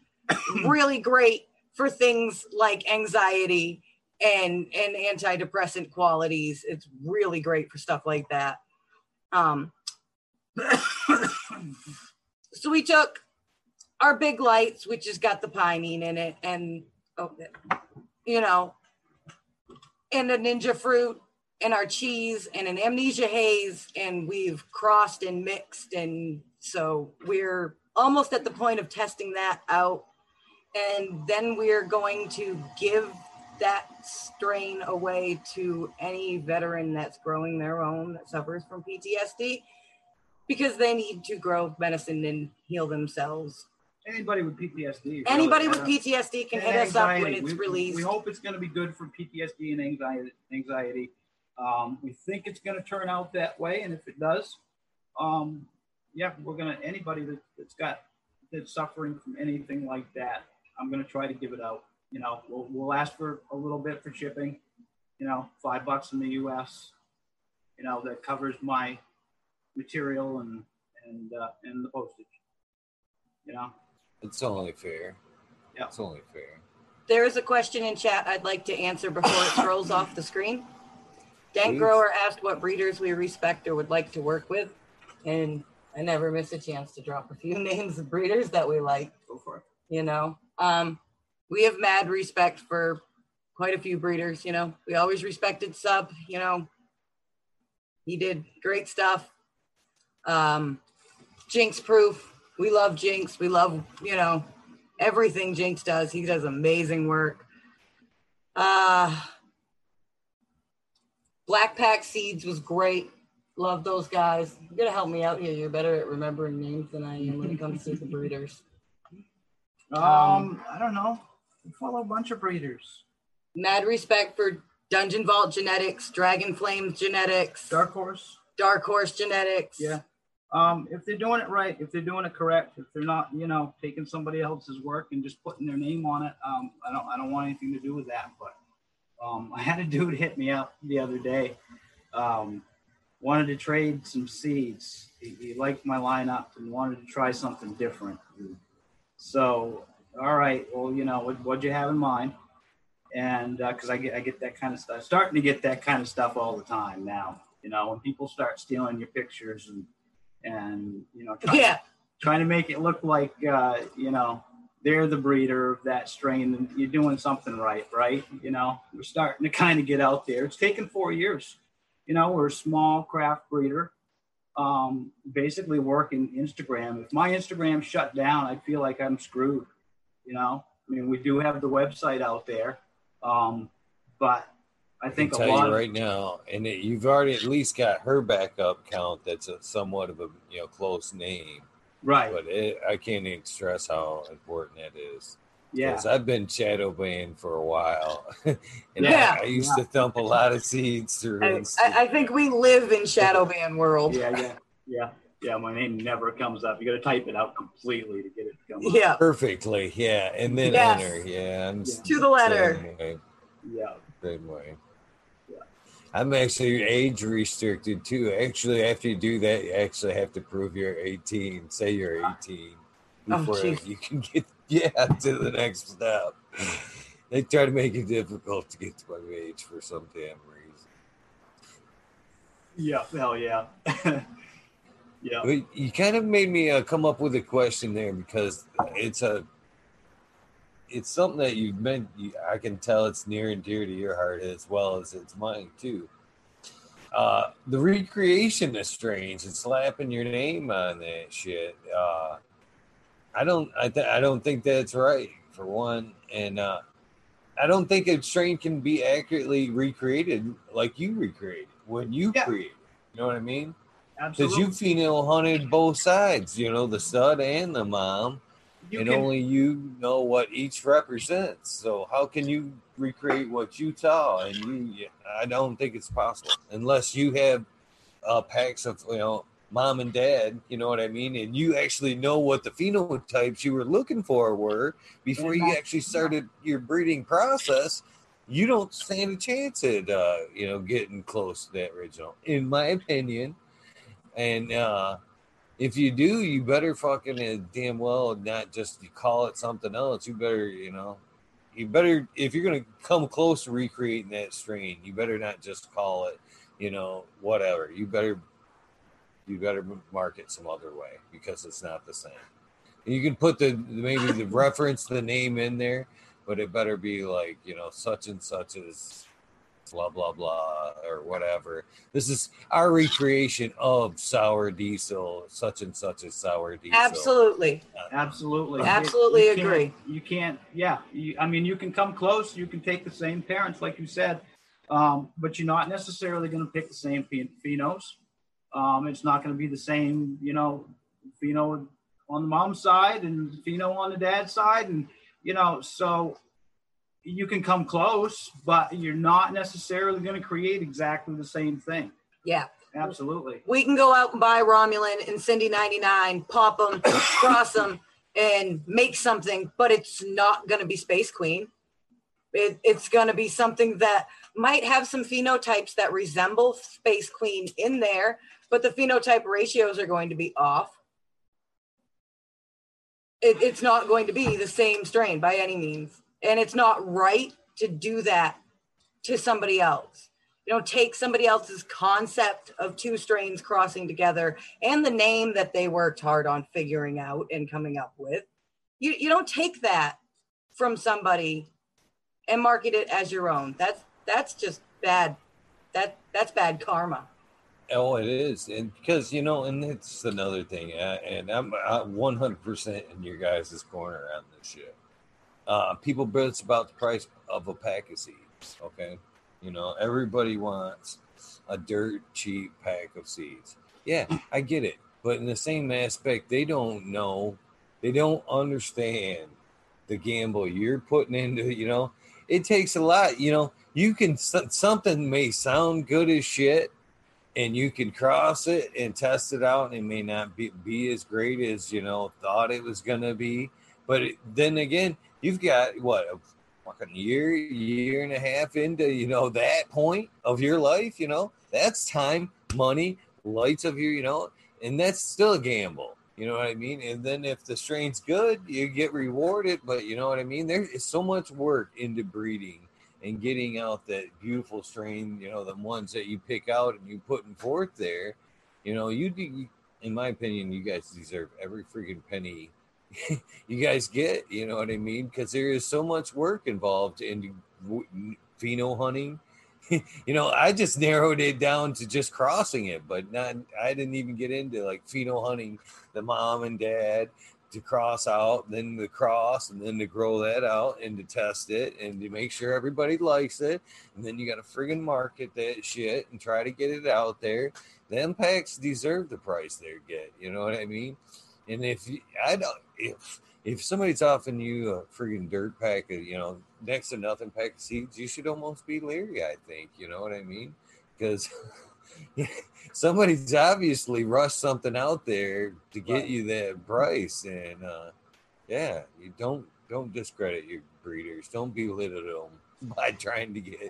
really great for things like anxiety and antidepressant qualities. It's really great for stuff like that. So we took our Big Lights, which has got the pinene in it, and, you know, and a ninja fruit, and our cheese, and an amnesia haze, and we've crossed and mixed, and so we're almost at the point of testing that out, and then we're going to give that strain away to any veteran that's growing their own that suffers from PTSD, because they need to grow medicine and heal themselves. Anybody with PTSD. Really, anybody with PTSD can hit us up when it's released. We hope it's going to be good for PTSD and anxiety. We think it's going to turn out that way, and if it does, we're going to, anybody that's suffering from anything like that, I'm going to try to give it out. You know, we'll ask for a little bit for shipping, you know, $5 in the US, you know, that covers my material and the postage, you know. It's only fair. Yeah. It's only fair. There is a question in chat I'd like to answer before it scrolls off the screen. Dank Grower asked what breeders we respect or would like to work with. And I never miss a chance to drop a few names of breeders that we like. Go for it. You know, we have mad respect for quite a few breeders, you know. We always respected Sub, you know. He did great stuff. Jinx Proof. We love Jinx. We love, you know, everything Jinx does. He does amazing work. Black Pack Seeds was great. Love those guys. You're going to help me out here. You're better at remembering names than I am when it comes to the breeders. I don't know. We follow a bunch of breeders. Mad respect for Dungeon Vault Genetics, Dragon Flames Genetics. Dark Horse Genetics. Yeah. If they're doing it right, if they're doing it correct, if they're not, you know, taking somebody else's work and just putting their name on it, I don't want anything to do with that. But I had a dude hit me up the other day wanted to trade some seeds. He liked my lineup and wanted to try something different. So, all right, well, you know, what'd you have in mind? And because I get that kind of stuff, starting to get that kind of stuff all the time now. You know, when people start stealing your pictures and you know, trying to make it look like you know, they're the breeder of that strain and you're doing something right, right? You know, we're starting to kind of get out there. It's taken 4 years. You know, we're a small craft breeder, basically working Instagram. If my Instagram shut down, I feel like I'm screwed, you know? I mean, we do have the website out there, but I think a lot. I can tell you right now, and you've already at least got her backup count that's somewhat of a, you know, close name. Right. But I can't even stress how important that is. Yeah. Because I've been shadow banned for a while. And yeah. I used to thump a lot of seeds through. I think we live in shadow ban world. Yeah. My name never comes up. You got to type it out completely to get it to come up. Yeah. Perfectly. Yeah. And then enter. Yeah. To the letter. Yeah. Same way. I'm actually age restricted too. Actually, after you do that, you actually have to prove you're 18. Say you're 18 before you can get to the next step. They try to make it difficult to get to my age for some damn reason. Yeah, hell yeah. Yeah. But you kind of made me come up with a question there because it's something that you've meant. I can tell it's near and dear to your heart as well as it's mine too. The recreation of strains and slapping your name on that shit. I don't think that's right for one, and I don't think a strain can be accurately recreated like you recreated when you created. You know what I mean? Absolutely. Because you phenol hunted both sides. You know, the stud and the mom. Only you know what each represents. So how can you recreate what you saw? And I don't think it's possible unless you have packs of, you know, mom and dad, you know what I mean? And you actually know what the phenotypes you were looking for were before you actually started your breeding process. You don't stand a chance at, you know, getting close to that original, in my opinion. And, if you do, you better fucking damn well not just you call it something else. You better, you know, if you're going to come close to recreating that strain, you better not just call it, you know, whatever. You better mark it some other way because it's not the same. And you can put maybe the reference, the name in there, but it better be like, you know, such and such as blah blah blah or whatever. This is our recreation of sour diesel, such and such as sour diesel. Absolutely agree. I mean, you can come close, you can take the same parents like you said, but you're not necessarily going to pick the same phenos. It's not going to be the same, you know, pheno on the mom's side and pheno on the dad's side, and you know, so you can come close, but you're not necessarily going to create exactly the same thing. Yeah. Absolutely. We can go out and buy Romulan and Cindy 99, pop them, cross them, and make something, but it's not going to be Space Queen. It's going to be something that might have some phenotypes that resemble Space Queen in there, but the phenotype ratios are going to be off. It's not going to be the same strain by any means. And it's not right to do that to somebody else. You know, take somebody else's concept of two strains crossing together and the name that they worked hard on figuring out and coming up with. You don't take that from somebody and market it as your own. That's just bad. That's bad karma. Oh, it is. And because, you know, and it's another thing. And I'm 100% in your guys' corner on this shit. People bitch about the price of a pack of seeds, okay? You know, everybody wants a dirt cheap pack of seeds. Yeah, I get it. But in the same aspect, they don't understand the gamble you're putting into, you know. It takes a lot, you know. Something may sound good as shit, and you can cross it and test it out, and it may not be as great as, you know, thought it was going to be. But then again, you've got, what, a fucking year and a half into, you know, that point of your life, you know, that's time money, lights up here, you know, and that's still a gamble. You know what I mean? And then if the strain's good, you get rewarded. But you know what I mean? There is so much work into breeding and getting out that beautiful strain, you know, the ones that you pick out and you putting forth there. You know, you do, in my opinion, you guys deserve every freaking penny you guys get. You know what I mean? Because there is so much work involved in pheno hunting. You know, I just narrowed it down to just crossing it, but not, I didn't even get into like pheno hunting, the mom and dad to cross out, then the cross, and then to grow that out and to test it and to make sure everybody likes it. And then you got to friggin' market that shit and try to get it out there. Them packs deserve the price they get. You know what I mean? And if you, I don't, if somebody's offering you a friggin' dirt pack of, you know, next to nothing pack of seeds, you should almost be leery, I think. You know what I mean? Because somebody's obviously rushed something out there to get you that price. And, yeah, you don't discredit your breeders. Don't belittle them by trying to get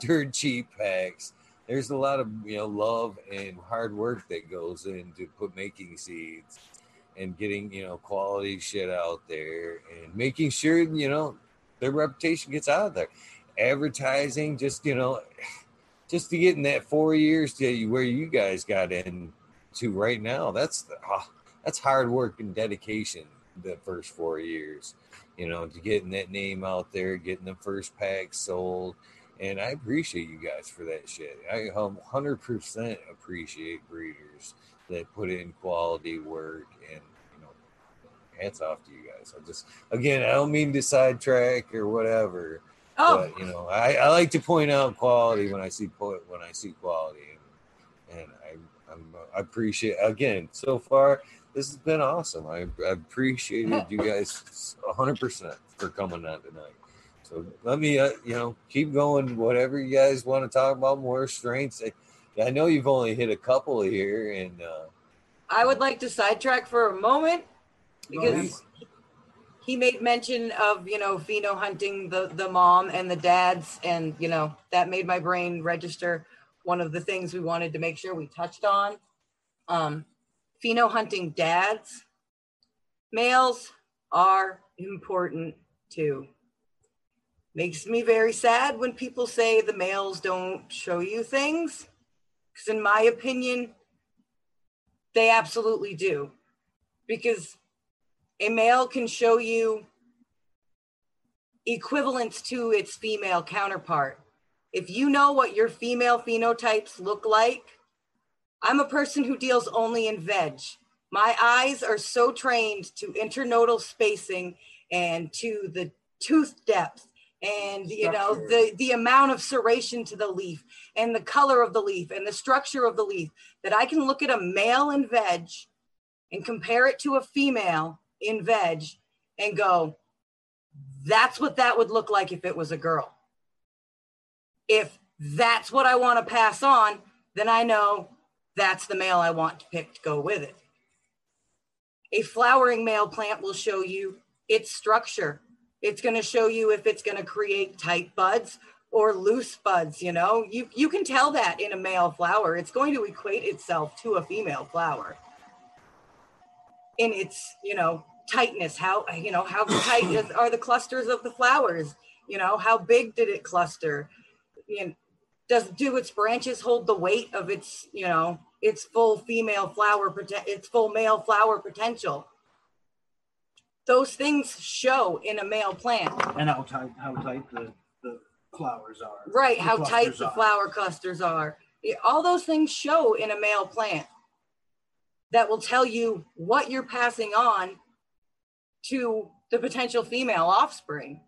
dirt cheap packs. There's a lot of, you know, love and hard work that goes into making seeds. And getting, you know, quality shit out there and making sure, you know, their reputation gets out of there. Advertising, just, you know, just to get in that 4 years to where you guys got into right now. That's hard work and dedication the first 4 years, you know, to getting that name out there, getting the first pack sold. And I appreciate you guys for that shit. I 100% appreciate breeders that put in quality work, and you know, hats off to you guys. I just, again, I don't mean to sidetrack or whatever, but you know, I like to point out quality when I see quality, and I appreciate, again, so far this has been awesome. I appreciated you guys 100% for coming on tonight. So let me you know, keep going, whatever you guys want to talk about, more strengths. I know you've only hit a couple here, and I would like to sidetrack for a moment because he made mention of, you know, pheno hunting the mom and the dads, and you know, that made my brain register one of the things we wanted to make sure we touched on. Pheno hunting dads, males are important too. Makes me very sad when people say the males don't show you things. Because in my opinion, they absolutely do. Because a male can show you equivalence to its female counterpart. If you know what your female phenotypes look like, I'm a person who deals only in veg. My eyes are so trained to internodal spacing and to the tooth depth. And, you know, the amount of serration to the leaf and the color of the leaf and the structure of the leaf, that I can look at a male in veg and compare it to a female in veg and go, that's what that would look like if it was a girl. If that's what I want to pass on, then I know that's the male I want to pick to go with it. A flowering male plant will show you its structure. It's going to show you if it's going to create tight buds or loose buds, you know. You can tell that in a male flower. It's going to equate itself to a female flower. In its, you know, tightness, how tight are the clusters of the flowers? You know, how big did it cluster? You know, do its branches hold the weight of its, you know, its full male flower potential? Those things show in a male plant. And how tight the flowers are. Right, how tight the flower clusters are. All those things show in a male plant that will tell you what you're passing on to the potential female offspring.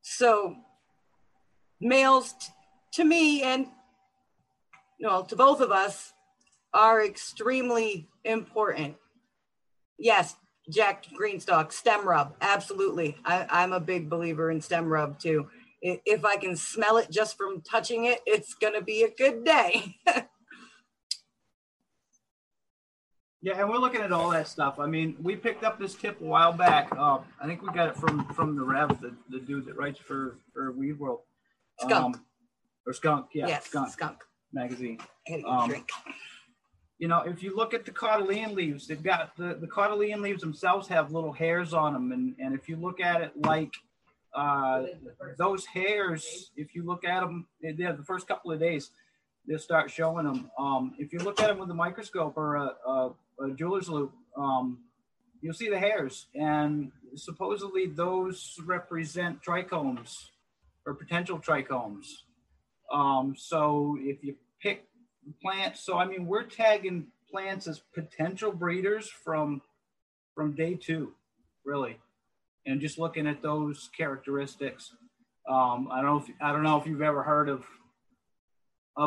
So males, to me, and well, to both of us, are extremely important. Yes. Jack Greenstock, stem rub, absolutely. I'm a big believer in stem rub too. If I can smell it just from touching it, it's gonna be a good day. Yeah, and we're looking at all that stuff. I mean, we picked up this tip a while back. I think we got it from the Rev, the dude that writes for Weed World. Skunk. Skunk. magazine. You know, if you look at the cotyleon leaves, they've got the cotyleon leaves themselves have little hairs on them, and if you look at it like those hairs, if you look at them, yeah, the first couple of days, they'll start showing them. If you look at them with a microscope or a jeweler's loop, you'll see the hairs, and supposedly those represent trichomes or potential trichomes. So if you pick plants, so I mean, we're tagging plants as potential breeders from day two, really, and just looking at those characteristics. I don't know if you've ever heard of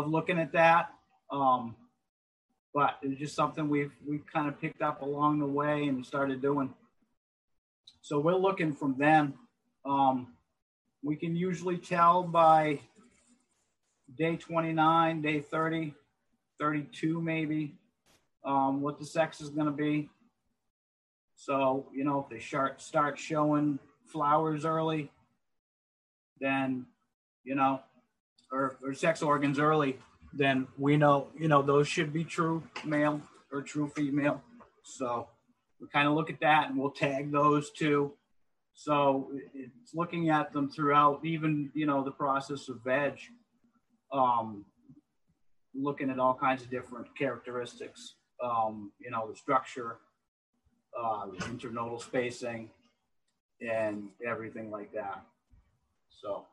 looking at that, but it's just something we've kind of picked up along the way and started doing. So we're looking from them. We can usually tell by day 29, day 30, 32 maybe, what the sex is going to be. So, you know, if they start showing flowers early, then, you know, or sex organs early, then we know, you know, those should be true male or true female. So we kind of look at that and we'll tag those too. So it's looking at them throughout, even, you know, the process of veg, looking at all kinds of different characteristics, you know, the structure, the internodal spacing, and everything like that. So.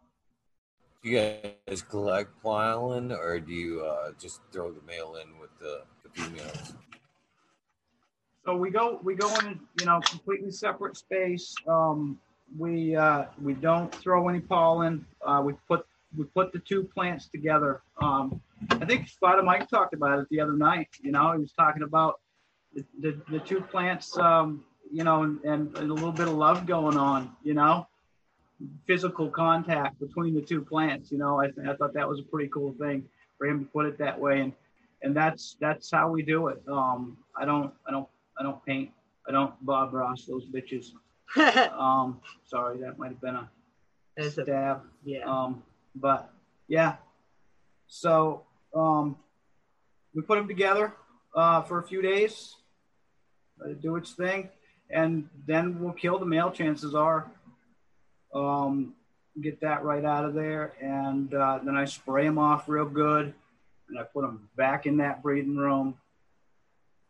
Do you guys collect plowing, or do you just throw the male in with the females? So we go in, you know, completely separate space. We don't throw any pollen. We put the two plants together. I think Fada Mike talked about it the other night. You know, he was talking about the two plants. You know, and a little bit of love going on. You know, physical contact between the two plants. You know, I thought that was a pretty cool thing for him to put it that way, and that's how we do it. I don't paint. I don't Bob Ross those bitches. Sorry, that might have been a stab. Yeah. But yeah, so we put them together for a few days, let it do its thing, and then we'll kill the male. Chances are. Get that right out of there, and then I spray them off real good, and I put them back in that breeding room,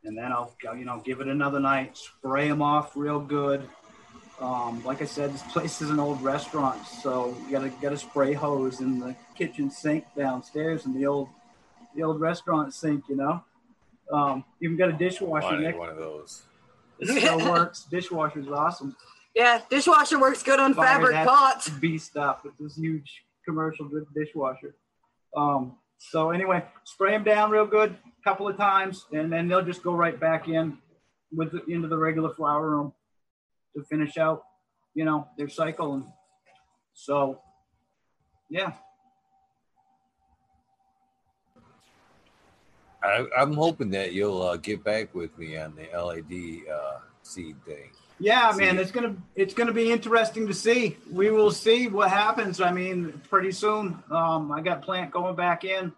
and then I'll, you know, give it another night, spray them off real good. Like I said, this place is an old restaurant, so you got a spray hose in the kitchen sink downstairs in the old restaurant sink, you know. Even got a dishwasher next. One of those. It still works. Dishwasher's awesome. Yeah, dishwasher works good on fabric pots. Beast up with this huge commercial dishwasher. So anyway, spray them down real good a couple of times, and then they'll just go right back in into the regular flower room to finish out, you know, their cycle. And so, yeah. I'm hoping that you'll get back with me on the LED seed thing. Yeah, man, it's gonna be interesting to see. We will see what happens. I mean, pretty soon. I got plant going back in,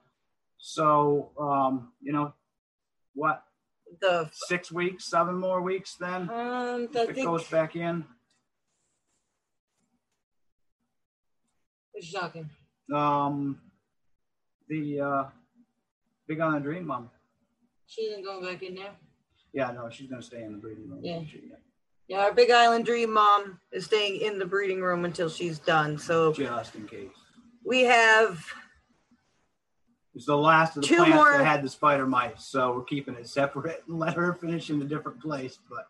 so you know, what? The 6 weeks, 7 more weeks then. It goes back in. What you talking? The Big Island Dream mom. She isn't going back in now. Yeah, no, she's gonna stay in the breeding room. Yeah. Yeah, our Big Island Dream mom is staying in the breeding room until she's done. So just in case, we have. It's the last of the plants that had the spider mites, so we're keeping it separate and let her finish in a different place. But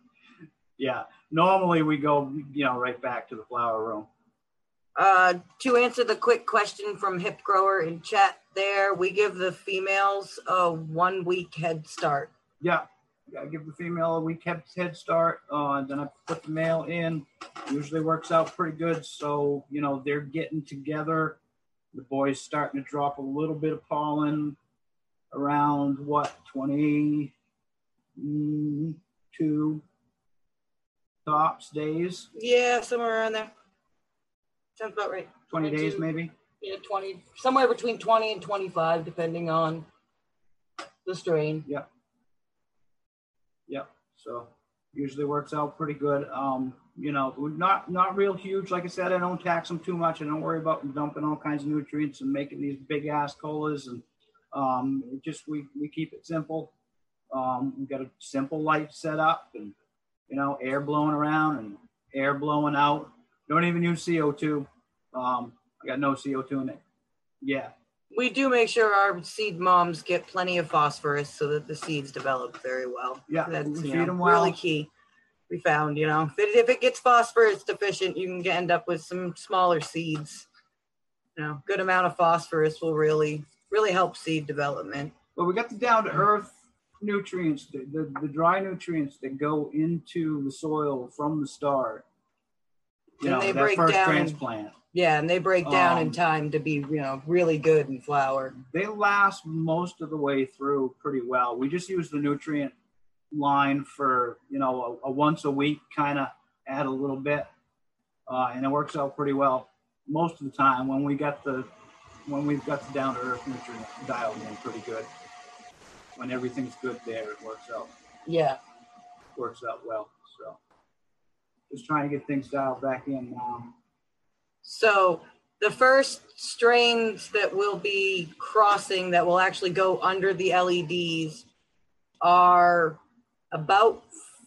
yeah, normally we go, you know, right back to the flower room. To answer the quick question from Hip Grower in chat, there we give the females a 1 week head start. Yeah. I give the female a week head start, and then I put the male in. Usually works out pretty good. So, you know, they're getting together. The boy's starting to drop a little bit of pollen around, what, 22 tops days? Yeah, somewhere around there. Sounds about right. 20 days maybe. Yeah, 20, somewhere between 20 and 25, depending on the strain. Yeah. Yeah. So usually works out pretty good. You know, not real huge. Like I said, I don't tax them too much. I don't worry about dumping all kinds of nutrients and making these big ass colas. And just we keep it simple. We've got a simple light set up, and you know, air blowing around and air blowing out. Don't even use CO2. I got no CO2 in it. Yeah. We do make sure our seed moms get plenty of phosphorus so that the seeds develop very well. Yeah, that's really key. We found, you know, if it gets phosphorus deficient, you can end up with some smaller seeds. You know, good amount of phosphorus will really help seed development. Well, we got the down to earth nutrients, the dry nutrients that go into the soil from the start. You know, they break first down transplant. Yeah, and they break down in time to be, you know, really good in flower. They last most of the way through pretty well. We just use the nutrient line for, you know, a once a week kind of add a little bit, and it works out pretty well most of the time when we got the we've got the down to earth nutrient dialed in pretty good. When everything's good there, it works out. Yeah, works out well. So just trying to get things dialed back in now. So the first strains that we'll be crossing that will actually go under the LEDs are about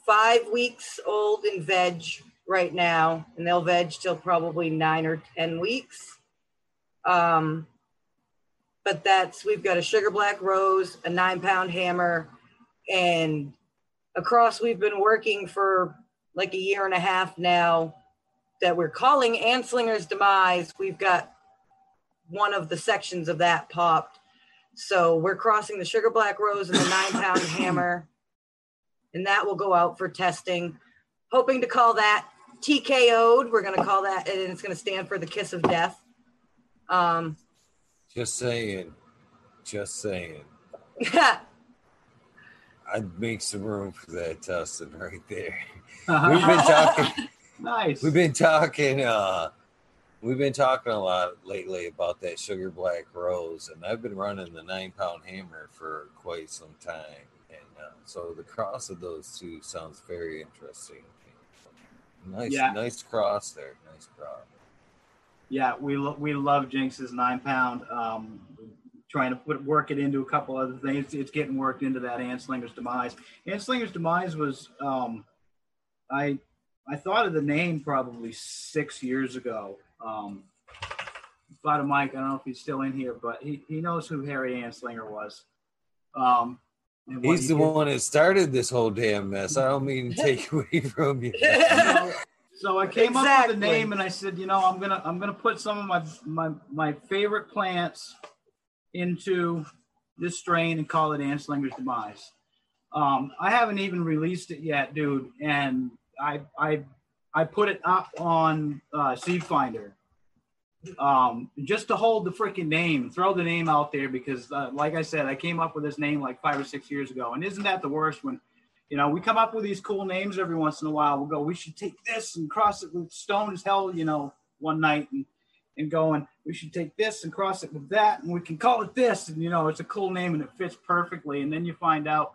5 weeks old in veg right now, and they'll veg till probably 9 or 10 weeks. But we've got a Sugar Black Rose, a 9-pound hammer, and a cross we've been working for like a year and a half now that we're calling Anslinger's Demise. We've got one of the sections of that popped. So we're crossing the Sugar Black Rose and the 9-pound hammer, and that will go out for testing. Hoping to call that TKO'd. We're gonna call that, and it's gonna stand for the kiss of death. Just saying. I'd make some room for that Tussin right there. We've been talking. Nice. We've been talking a lot lately about that Sugar Black Rose, and I've been running the 9-pound hammer for quite some time. And so the cross of those two sounds very interesting. Nice, yeah. Nice cross there. Nice cross. Yeah, we love Jinx's 9-pound. Trying to work it into a couple other things. It's getting worked into that Anslinger's Demise. Anslinger's Demise was I thought of the name probably 6 years ago. Fada Mike, I don't know if he's still in here, but he knows who Harry Anslinger was. He's the one that started this whole damn mess. I don't mean to take away from you. So I came up with the name, and I said, you know, I'm gonna put some of my favorite plants into this strain and call it Anslinger's Demise. I haven't even released it yet, dude, and I put it up on Seed Finder just to hold the freaking name, throw the name out there, because like I said, I came up with this name like 5 or 6 years ago. And isn't that the worst when, you know, we come up with these cool names every once in a while. We'll go, we should take this and cross it with stone as hell, you know, one night and going, we should take this and cross it with that, and we can call it this. And, you know, it's a cool name and it fits perfectly. And then you find out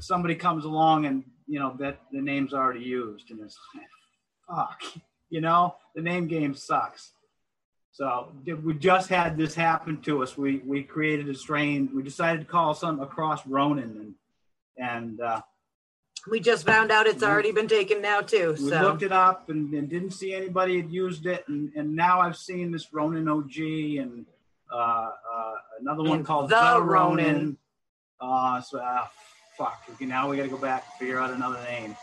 somebody comes along and, you know, that the name's already used, and it's like, fuck, you know, the name game sucks. So we just had this happen to us. We created a strain. We decided to call some across Ronin, and we just found out it's already been taken now too. We looked it up and didn't see anybody had used it, and now I've seen this Ronin OG and another one called the Ronin. Fuck, now we got to go back and figure out another name,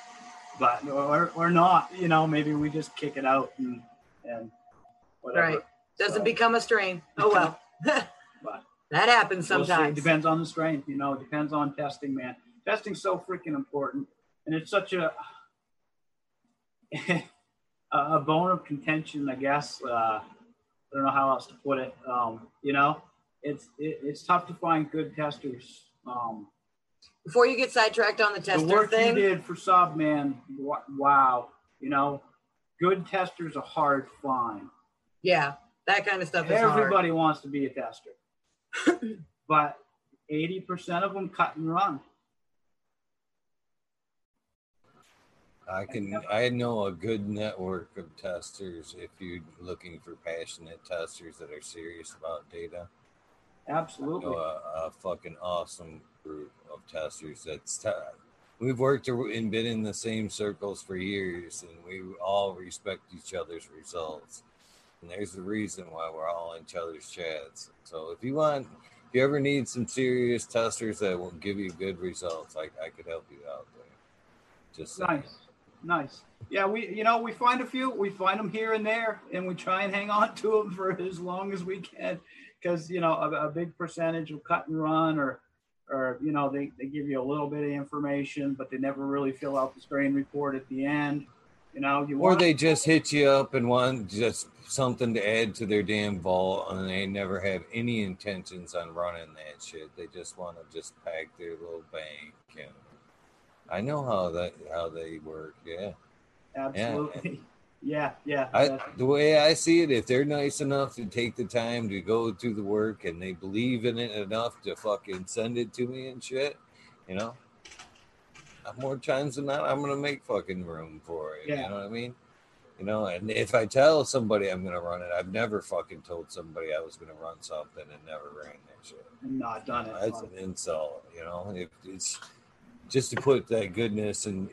but or not, you know, maybe we just kick it out and whatever. Right, doesn't become a strain. Oh well, but that happens sometimes. It depends on the strain, you know. It depends on testing, man. Testing's so freaking important, and it's such a bone of contention, I guess. I don't know how else to put it. You know, it's tough to find good testers. Before you get sidetracked on the tester thing, the work you did for Sob, man, wow. You know, good testers are hard to find. Yeah. That kind of stuff is hard. Everybody wants to be a tester, but 80% of them cut and run. I know a good network of testers if you're looking for passionate testers that are serious about data. Absolutely. A fucking awesome group of testers that's we've worked and been in the same circles for years, and we all respect each other's results. And there's the reason why we're all in each other's chats. So if you want, if you ever need some serious testers that will give you good results, I could help you out there. Just nice, nice. Yeah, we find a few. We find them here and there, and we try and hang on to them for as long as we can, because a big percentage will cut and run, or they give you a little bit of information, but they never really fill out the strain report at the end. Or they just hit you up and want just something to add to their damn vault, and they never have any intentions on running that shit. They just want to just pack their little bank. And I know how they work. Yeah, absolutely. Yeah. The way I see it, if they're nice enough to take the time to go do the work and they believe in it enough to fucking send it to me and shit, more times than not, I'm gonna make fucking room for it. Yeah. You know what I mean? And if I tell somebody I'm gonna run it, I've never fucking told somebody I was gonna run something and never ran that shit. Not done it. That's an insult. It's. Just to put that goodness and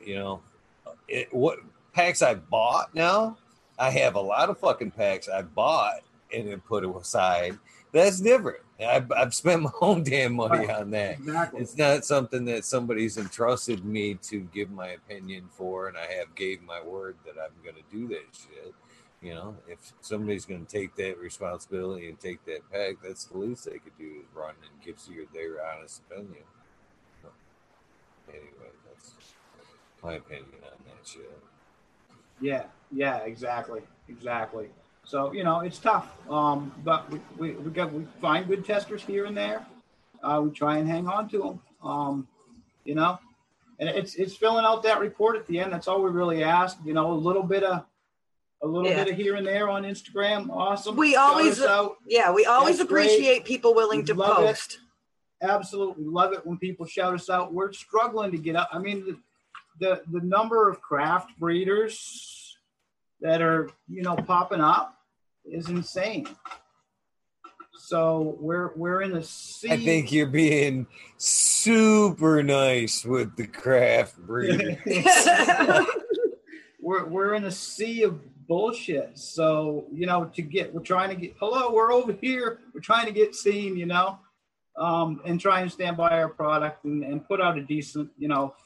what packs I bought now, I have a lot of fucking packs I bought and then put aside. That's different. I've spent my own damn money on that. Exactly. It's not something that somebody's entrusted me to give my opinion for, and I have gave my word that I'm going to do that shit. If somebody's going to take that responsibility and take that pack, that's the least they could do is run and give you their honest opinion. Anyway, that's my opinion on that shit. Yeah, exactly. So it's tough, but we find good testers here and there. We try and hang on to them, and it's filling out that report at the end. That's all we really ask. A little bit of here and there on Instagram. Awesome. We always appreciate people willing to post. Absolutely love it when people shout us out. We're struggling to get up. I mean, the number of craft breeders that are popping up is insane. So we're in a sea. I think you're being super nice with the craft breeders. we're in a sea of bullshit. So we're over here. We're trying to get seen. And try and stand by our product and put out a decent,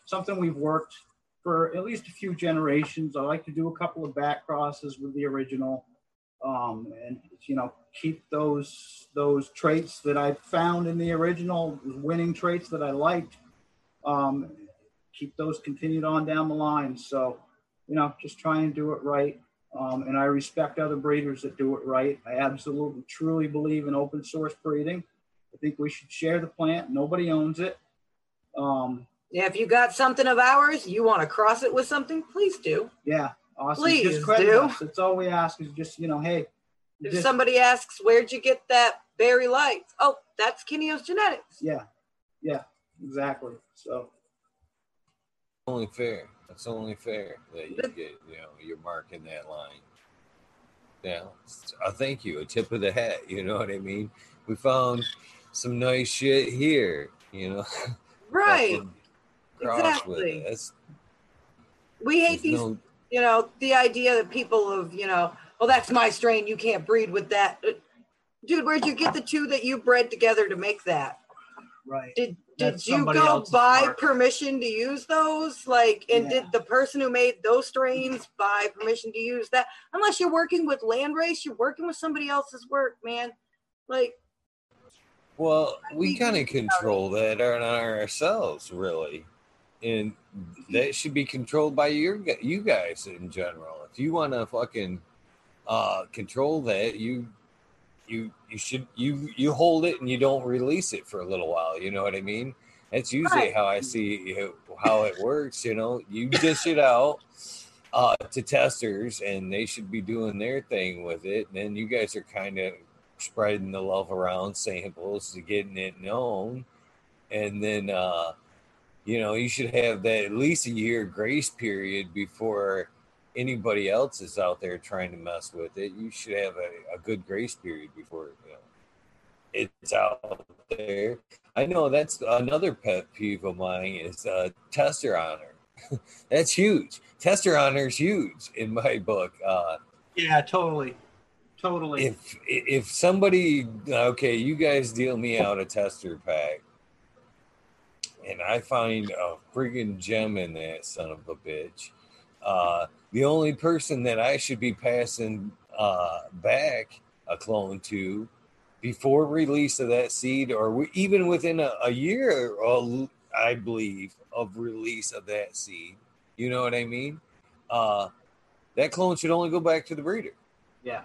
something we've worked for at least a few generations. I like to do a couple of back crosses with the original, and keep those traits that I found in the original, winning traits that I liked, keep those continued on down the line. So, just try and do it right. And I respect other breeders that do it right. I absolutely, truly believe in open source breeding. I think we should share the plant. Nobody owns it. If you got something of ours, you want to cross it with something, please do. Yeah, awesome. Please just credit us. That's all we ask is just, hey. If somebody asks, where'd you get that Berry Lights? Oh, that's Kineo's Genetics. Yeah, exactly. So. Only fair. That's only fair that you get, you're marking that line. Yeah, thank you. A tip of the hat. You know what I mean? We found some nice shit here, Right. Exactly. We hate these, the idea that people have, that's my strain. You can't breed with that. Dude, where'd you get the two that you bred together to make that? Right. Did you go buy permission to use those? Did the person who made those strains buy permission to use that? Unless you're working with Landrace, you're working with somebody else's work, man. Well, we kind of control that on ourselves, really, and that should be controlled by you guys in general. If you want to fucking control that, you should hold it and you don't release it for a little while. You know what I mean? That's usually how I see how it works. You dish it out. to testers, and they should be doing their thing with it. And then you guys are kind of spreading the love around samples to getting it known. And then, you know, you should have that at least a year grace period before anybody else is out there trying to mess with it. You should have a good grace period before, you know, it's out there. I know that's another pet peeve of mine is tester honor. That's huge. Tester honor is huge in my book. Yeah, totally. If somebody, okay, you guys deal me out a tester pack, and I find a friggin' gem in that son of a bitch, the only person that I should be passing back a clone to before release of that seed, or even within a year, or, I believe, of release of that seed, you know what I mean? That clone should only go back to the breeder. Yeah.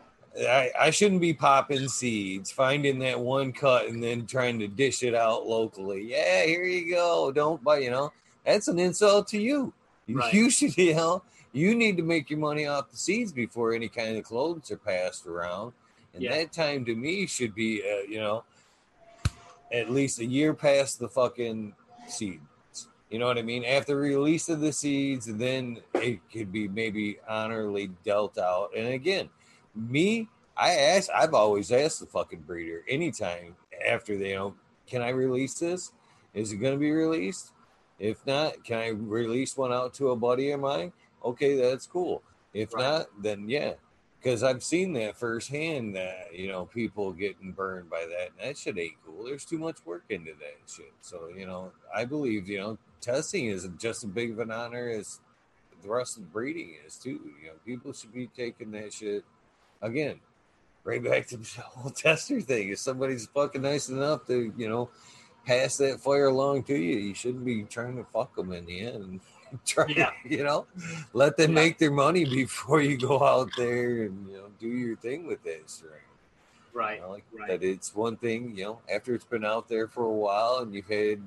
I shouldn't be popping seeds, finding that one cut, and then trying to dish it out locally. Yeah, here you go. Don't buy, you know. That's an insult to you. Right. You should, you know, you need to make your money off the seeds before any kind of clones are passed around. And yeah, that time to me should be, you know, at least a year past the fucking seeds. You know what I mean? After release of the seeds, then it could be maybe honorably dealt out. And again, me, I've always asked the fucking breeder anytime after they don't, can I release this? Is it going to be released? If not, can I release one out to a buddy of mine? Okay, that's cool. If not, then yeah. Because I've seen that firsthand, that, you know, people getting burned by that. And that shit ain't cool. There's too much work into that shit. So, you know, I believe, you know, testing is just as big of an honor as the rest of breeding is, too. You know, people should be taking that shit. Again, right back to the whole tester thing. If somebody's fucking nice enough to, you know, pass that fire along to you, you shouldn't be trying to fuck them in the end. To, you know, let them make their money before you go out there and, you know, do your thing with this. Right. You know, like that, it's one thing, you know, after it's been out there for a while and you've had,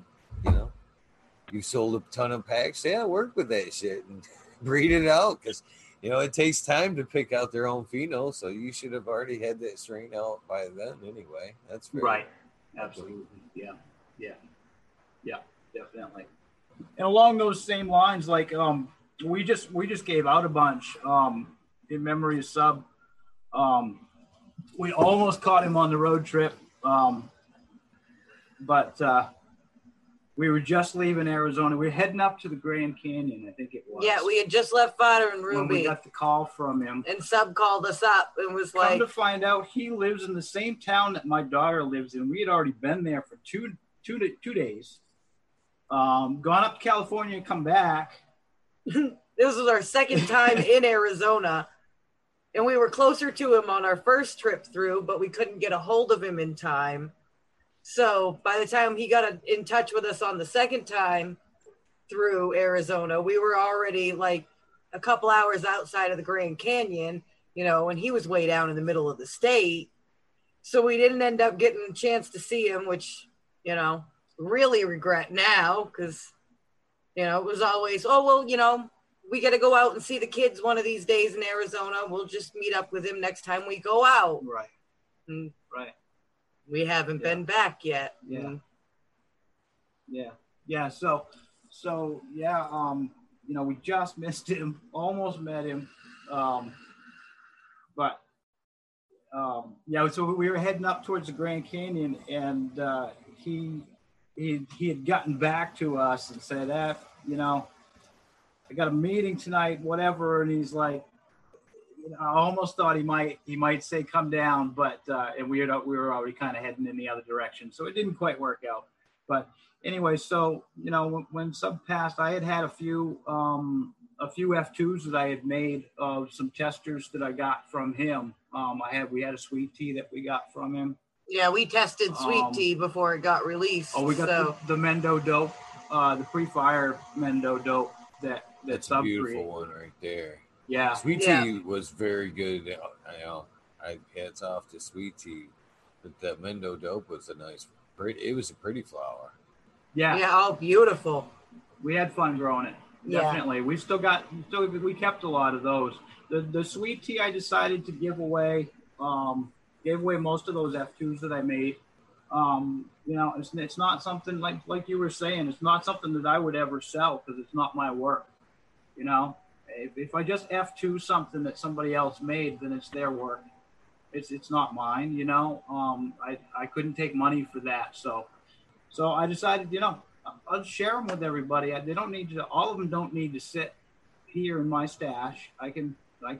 you know, you've sold a ton of packs. Yeah, work with that shit and breed it out, because, you know, it takes time to pick out their own pheno. So you should have already had that strain out by then anyway. That's right. Absolutely. Yeah, definitely. And along those same lines, like we just gave out a bunch in memory of Sub. We almost caught him on the road trip, but we were just leaving Arizona. We were heading up to the Grand Canyon, I think it was. Yeah, we had just left Fada and Ruby when we got the call from him. And Sub called us up and was like, "Come to find out, he lives in the same town that my daughter lives in." We had already been there for two days. Gone up to California and come back. This was our second time in Arizona, and we were closer to him on our first trip through, but we couldn't get a hold of him in time. So by the time he got in touch with us on the second time through Arizona, we were already like a couple hours outside of the Grand Canyon, you know, and he was way down in the middle of the state. So we didn't end up getting a chance to see him, which, you know, really regret now, because, you know, it was always, oh, well, you know, we got to go out and see the kids one of these days in Arizona. We'll just meet up with him next time we go out. Right. And right. We haven't been back yet. Yeah. Mm-hmm. Yeah. Yeah. So yeah. You know, we just missed him, almost met him. But so we were heading up towards the Grand Canyon, and he had gotten back to us and said, you know, I got a meeting tonight, whatever. And he's like, you know, I almost thought he might say come down, but and we were already kind of heading in the other direction, so it didn't quite work out. But anyway, so, you know, when Sub passed, I had a few F2s that I had made of some testers that I got from him. We had a sweet tea that we got from him. Yeah, we tested sweet tea before it got released. Oh, we got the Mendo dope, the pre-fire Mendo dope. That's a beautiful one right there. Yeah, sweet tea was very good. You know, I hats off to sweet tea, but the Mendo dope was a nice, pretty. It was a pretty flower. Yeah, oh, beautiful. We had fun growing it. Definitely. We still got, we kept a lot of those. The sweet tea I decided to give away, gave away most of those F2s that I made. You know, it's not something like you were saying, it's not something that I would ever sell because it's not my work. You know, if I just F2 something that somebody else made, then it's their work. It's not mine, you know, I couldn't take money for that. So I decided, you know, I'll share them with everybody. They don't need to, all of them don't need to sit here in my stash. I can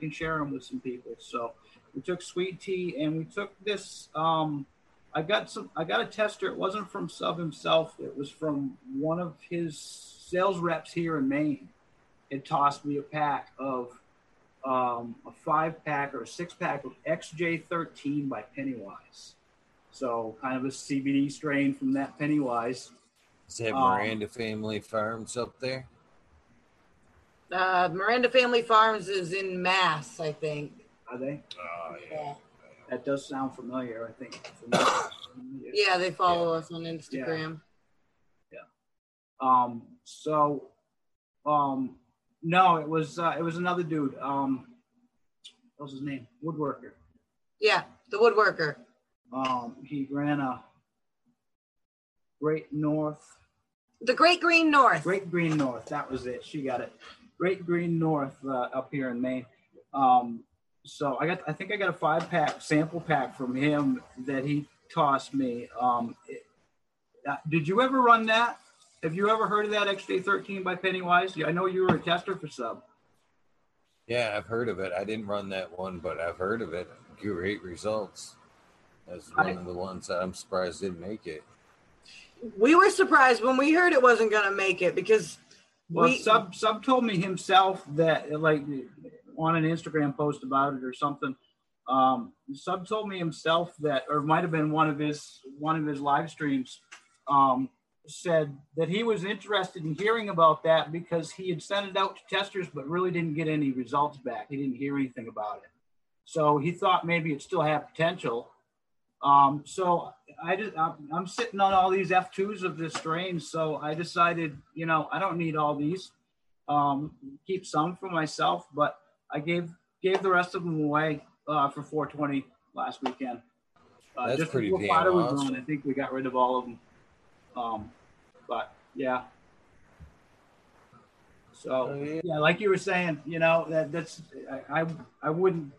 share them with some people. So we took sweet tea and we took this, I got a tester. It wasn't from Sub himself. It was from one of his sales reps here in Maine. It tossed me a pack of a 5-pack or a 6-pack of XJ13 by Pennywise. So kind of a CBD strain from that Pennywise. Is that Miranda Family Farms up there? Miranda Family Farms is in Mass, I think. Are they? Oh, yeah. That does sound familiar, I think. Yeah, they follow us on Instagram. Yeah. No, it was another dude. What was his name? Woodworker. Yeah, the woodworker. He ran a Great North. The Great Green North. Great Green North. That was it. She got it. Great Green North up here in Maine. So I think I got a 5-pack sample pack from him that he tossed me. Did you ever run that? Have you ever heard of that XJ13 by Pennywise? I know you were a tester for Sub. Yeah, I've heard of it. I didn't run that one, but I've heard of it. Great results. That's one of the ones that I'm surprised didn't make it. We were surprised when we heard it wasn't going to make it because... Well, Sub told me himself that, like, on an Instagram post about it or something, Sub told me himself that, or might have been one of his live streams, said that he was interested in hearing about that because he had sent it out to testers but really didn't get any results back. He didn't hear anything about it. So he thought maybe it still had potential. So I'm sitting on all these F2s of this strain. So I decided, you know, I don't need all these. Keep some for myself, but I gave the rest of them away for 420 last weekend. That's just pretty damn awesome. I think we got rid of all of them. But yeah. So like you were saying, you know, I wouldn't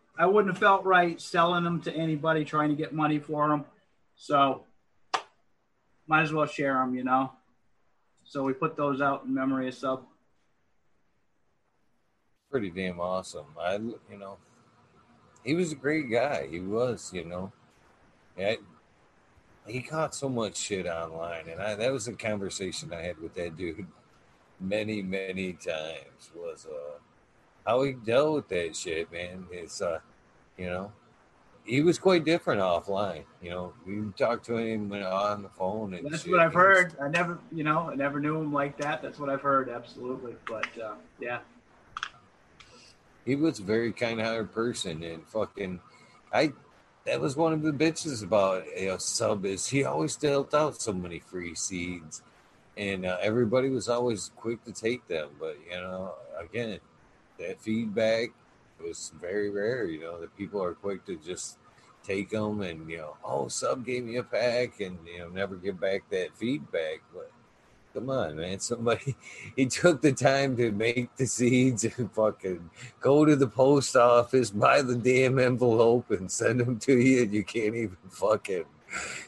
have felt right selling them to anybody trying to get money for them. So might as well share them, you know. So we put those out in memory of Sub. Pretty damn awesome. You know, he was a great guy. He was, you know. He caught so much shit online, and that was a conversation I had with that dude many, many times, was how he dealt with that shit, man. It's, you know, he was quite different offline. You know, we talked to him on the phone and that's shit. What I've heard. I never knew him like that. That's what I've heard, absolutely. But, yeah. He was a very kind-hearted person, and fucking... That was one of the bitches about, you know, Sub is he always dealt out so many free seeds, and everybody was always quick to take them. But, you know, again, that feedback was very rare. You know, the people are quick to just take them and, you know, oh, Sub gave me a pack and, you know, never give back that feedback. But come on, man, he took the time to make the seeds and fucking go to the post office, buy the damn envelope and send them to you, and you can't even fucking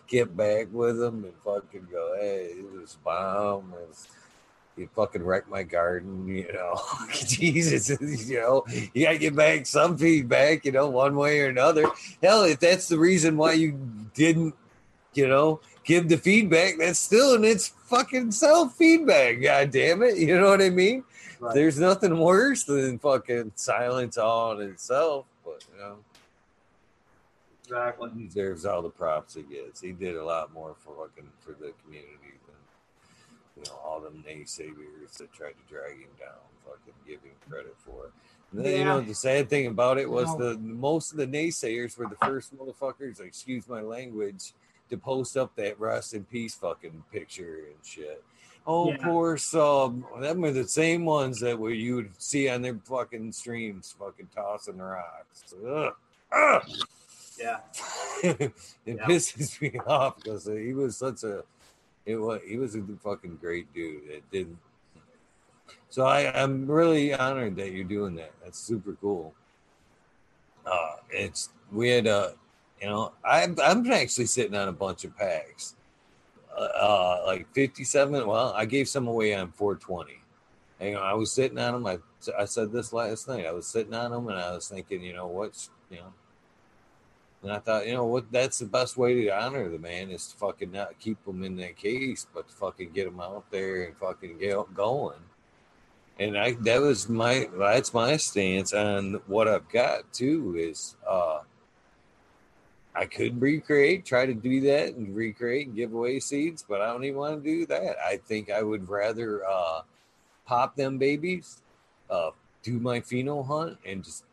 get back with them and fucking go, hey, it was bomb, you fucking wrecked my garden, you know. Jesus, you know, you gotta get back some feedback, you know, one way or another. Hell, if that's the reason why you didn't, you know, give the feedback, that's still in its fucking self-feedback, god damn it, you know what I mean? Right. There's nothing worse than fucking silence all in itself, but, you know. Exactly. He deserves all the props he gets. He did a lot more for the community than, you know, all them naysayers that tried to drag him down, fucking give him credit for it. And then, you know, the sad thing about it was the most of the naysayers were the first motherfuckers, excuse my language, to post up that rest in peace fucking picture and shit. Oh, yeah. Poor sub. Them were the same ones that were you'd see on their fucking streams, fucking tossing rocks. Ugh. Ugh. Yeah. It pisses me off because he was such a. He was a fucking great dude. It didn't. So I'm really honored that you're doing that. That's super cool. It's we had a, you know, I'm actually sitting on a bunch of packs, like 57. Well, I gave some away on 420. And, you know, I was sitting on them. I said this last night. I was sitting on them and I was thinking, you know what's, you know. And I thought, you know what? That's the best way to honor the man is to fucking not keep him in that case, but to fucking get him out there and fucking get going. And that's my stance on what I've got too. Is I could recreate, try to do that and recreate and give away seeds, but I don't even want to do that. I think I would rather pop them babies, do my pheno hunt, and just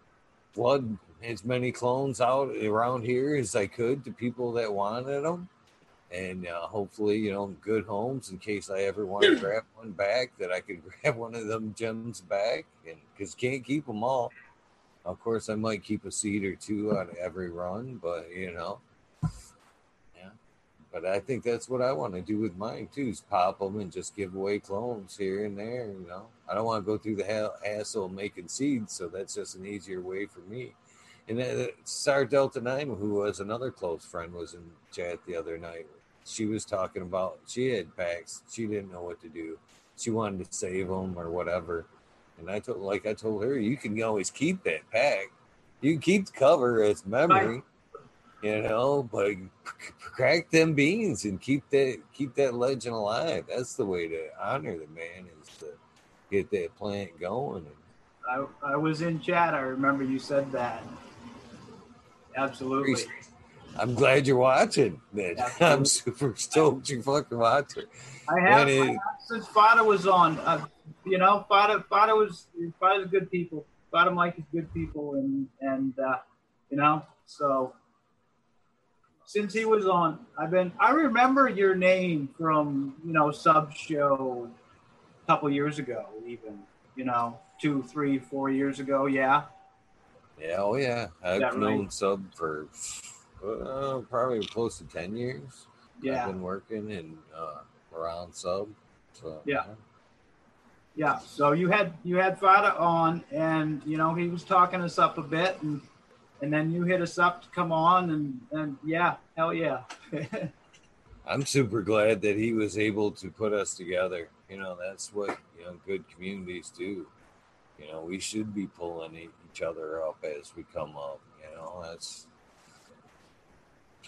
flood as many clones out around here as I could to people that wanted them, and hopefully, you know, good homes in case I ever want to grab one back, that I could grab one of them gems back, and because can't keep them all. Of course, I might keep a seed or two on every run, but you know, yeah. But I think that's what I want to do with mine too: is pop them and just give away clones here and there. You know, I don't want to go through the hassle of making seeds, so that's just an easier way for me. And then Star Delta 9, who was another close friend, was in chat the other night. She was talking about, she had packs. She didn't know what to do. She wanted to save them or whatever. And I told her, you can always keep that pack. You can keep the cover as memory, you know, but crack them beans and keep that legend alive. That's the way to honor the man, is to get that plant going. I was in chat. I remember you said that. Absolutely. I'm glad you're watching, man. Absolutely. I'm super stoked you fucking watching. I have since Fada was on. You know, Fada's good people. Fada Mike is good people, and you know, so since he was on, I've been. I remember your name from, you know, sub show a couple years ago, even, you know, 2, 3, 4 years ago. Yeah, oh yeah. I've known sub for probably close to 10 years. Yeah, I've been working and around sub. So yeah. So you had Fada on, and you know, he was talking us up a bit, and then you hit us up to come on, and yeah, hell yeah. I'm super glad that he was able to put us together. You know, that's what, you know, good communities do. You know, we should be pulling each other up as we come up. You know, that's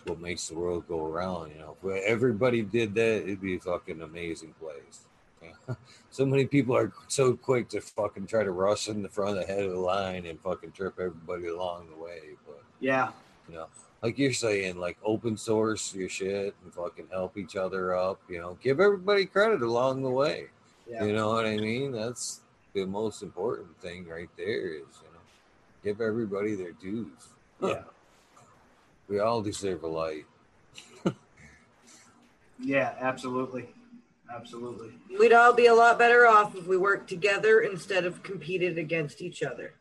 what makes the world go around. You know, if everybody did that, it'd be a fucking amazing place. Yeah. So many people are so quick to fucking try to rush in the front of the head of the line and fucking trip everybody along the way. But yeah, you know, like you're saying, like open source your shit and fucking help each other up. You know, give everybody credit along the way. Yeah. You know what I mean? That's the most important thing right there, is, you know, give everybody their dues. Yeah. We all deserve a light. Yeah, absolutely. Absolutely. We'd all be a lot better off if we worked together instead of competed against each other.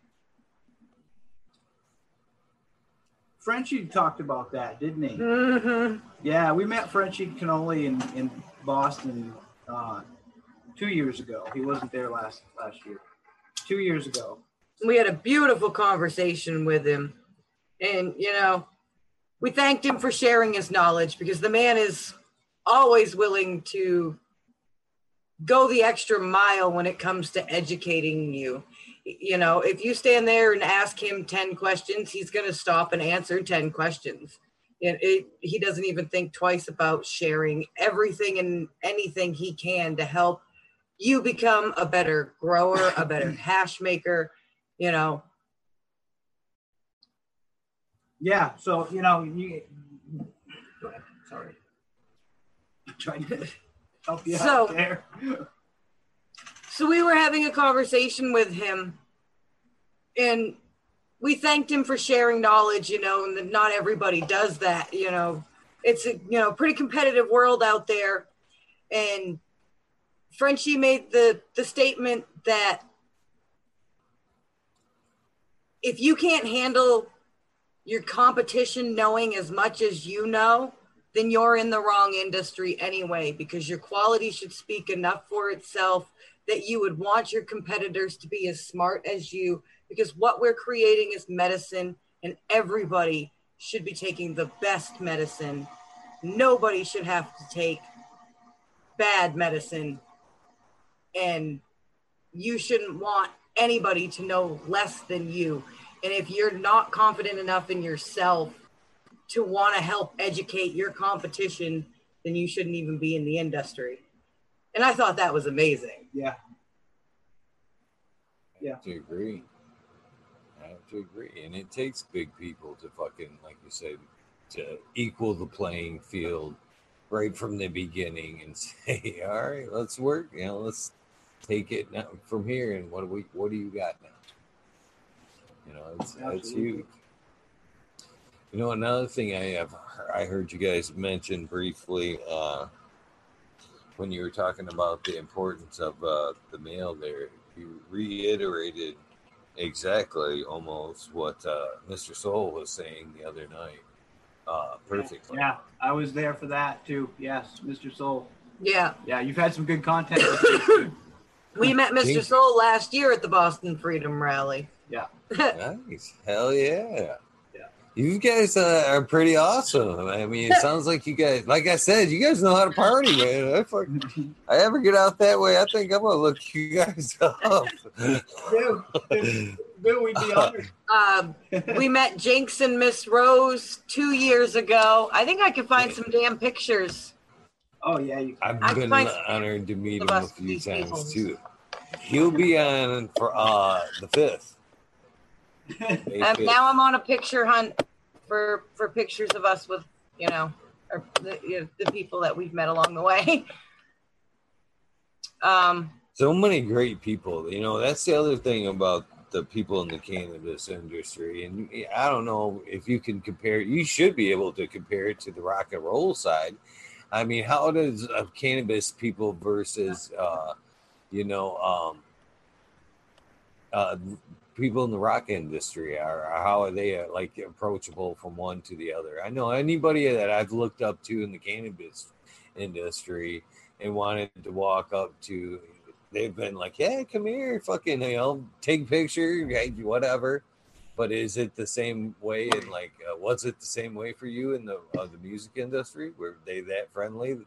Frenchie talked about that, didn't he? Mm-hmm. Yeah, we met Frenchie Cannoli in Boston 2 years ago. He wasn't there last year. 2 years ago. We had a beautiful conversation with him. And, you know, we thanked him for sharing his knowledge, because the man is always willing to go the extra mile when it comes to educating you. You know, if you stand there and ask him 10 questions, he's going to stop and answer 10 questions. And he doesn't even think twice about sharing everything and anything he can to help you become a better grower, a better hash maker, you know. Yeah, so, you know, go ahead. Sorry. I'm trying to help you out there. So we were having a conversation with him, and we thanked him for sharing knowledge, you know, and not everybody does that, you know. It's a, you know, pretty competitive world out there, and Frenchie made the statement that if you can't handle your competition knowing as much as you know, then you're in the wrong industry anyway, because your quality should speak enough for itself that you would want your competitors to be as smart as you, because what we're creating is medicine and everybody should be taking the best medicine. Nobody should have to take bad medicine, and you shouldn't want anybody to know less than you. And if you're not confident enough in yourself to want to help educate your competition, then you shouldn't even be in the industry. And I thought that was amazing. Yeah. Yeah. I have to agree. I have to agree. And it takes big people to fucking, like you said, to equal the playing field right from the beginning and say, all right, let's work. You know, let's take it now from here. And what do you got now? You know, it's huge. You know, another thing I heard you guys mention briefly when you were talking about the importance of the mail there, you reiterated exactly almost what Mr. Soul was saying the other night perfectly. Yeah, I was there for that too. Yes, Mr. Soul. Yeah. Yeah, you've had some good content. We met Mr. Soul last year at the Boston Freedom Rally. Yeah. Nice. Hell yeah. You guys are pretty awesome. I mean, it sounds like you guys, like I said, you guys know how to party, man. I ever get out that way, I think I'm going to look you guys up. Dude, we'd be honored. We met Jinx and Miss Rose 2 years ago. I think I can find some damn pictures. Oh, yeah. You can. I've been honored to meet him a few times, too. He'll be on for the 5th. Now I'm on a picture hunt for pictures of us with, you know, or the people that we've met along the way. So many great people. You know, that's the other thing about the people in the cannabis industry. And I don't know if you can compare. You should be able to compare it to the rock and roll side. I mean, how does cannabis people versus, people in the rock industry are, how are they like approachable from one to the other? I know anybody that I've looked up to in the cannabis industry and wanted to walk up to, they've been like, yeah, come here, fucking, you know, take picture, whatever. But is it the same way? And like, was it the same way for you in the music industry? Were they that friendly?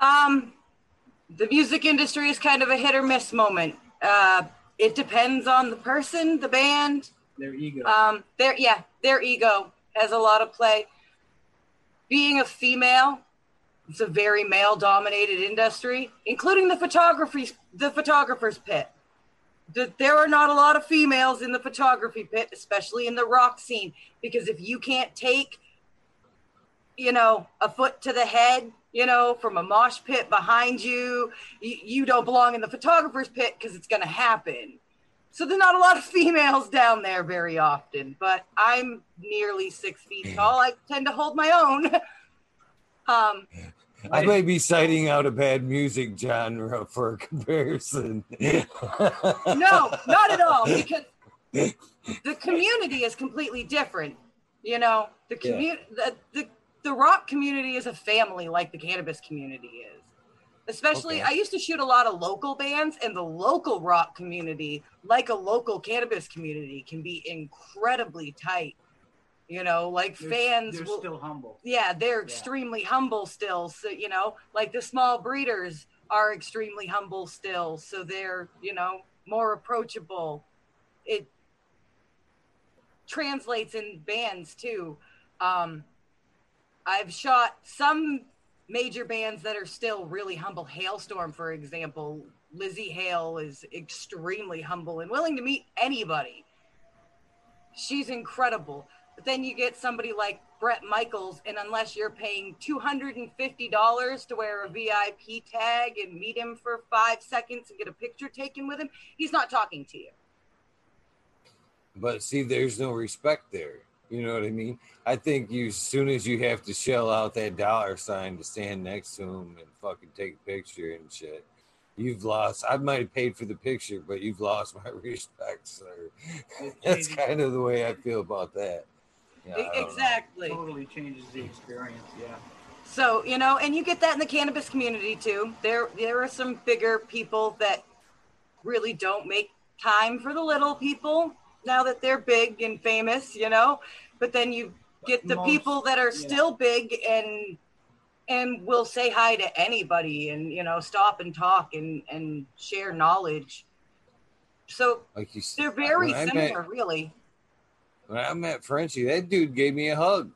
The music industry is kind of a hit or miss moment. It depends on the person, the band. Their ego. Their ego has a lot of play. Being a female, it's a very male-dominated industry, including the photographer's pit. There are not a lot of females in the photography pit, especially in the rock scene, because if you can't take, you know, a foot to the head, you know, from a mosh pit behind you, you don't belong in the photographer's pit because it's going to happen. So there's not a lot of females down there very often, but I'm nearly 6 feet tall. I tend to hold my own. I may be citing out a bad music genre for a comparison. No, not at all, because the community is completely different. You know, the rock community is a family like the cannabis community is. Especially, okay. I used to shoot a lot of local bands, and the local rock community, like a local cannabis community, can be incredibly tight. You know, like fans. They're still humble. Yeah, they're extremely humble still. So, you know, like the small breeders are extremely humble still. So they're, you know, more approachable. It translates in bands too. I've shot some major bands that are still really humble. Hailstorm, for example, Lizzie Hale is extremely humble and willing to meet anybody. She's incredible. But then you get somebody like Bret Michaels, and unless you're paying $250 to wear a VIP tag and meet him for 5 seconds and get a picture taken with him, he's not talking to you. But see, there's no respect there. You know what I mean? I think as soon as you have to shell out that dollar sign to stand next to him and fucking take a picture and shit, You've lost. I might have paid for the picture, but you've lost my respect, sir. That's kind of the way I feel about that. Yeah, exactly. Totally changes the experience, yeah. So, you know, and you get that in the cannabis community, too. There are some bigger people that really don't make time for the little people now that they're big and famous, you know. But then you get the people that are still big and will say hi to anybody and, you know, stop and talk and share knowledge. So like you said, they're very similar, really. When I met Frenchie, that dude gave me a hug.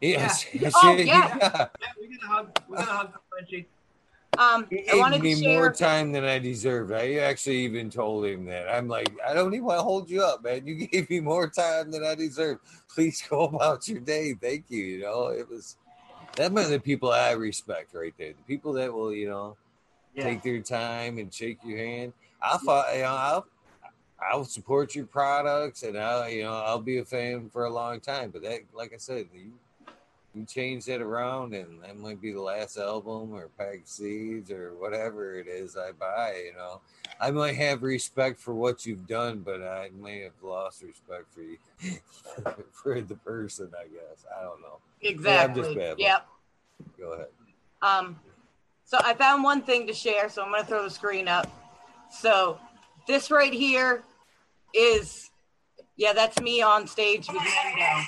Yes. Yeah. Yeah. We got a hug. We got a hug from Frenchie. I wanted to share more time than I deserved. I actually even told him that. I'm like, I don't even want to hold you up, man. You gave me more time than I deserved. Please go about your day. Thank you. You know, it was... That many people I respect right there. The people that will, you know, take their time and shake your hand. I'll support your products, and I'll be a fan for a long time. But that, like I said, you change that around, and that might be the last album or pack of seeds or whatever it is I buy. You know, I might have respect for what you've done, but I may have lost respect for you for the person. I guess I don't know. Exactly. Yeah, yep. Go ahead. So I found one thing to share, so I'm going to throw the screen up. So this right here is, that's me on stage with Mendo.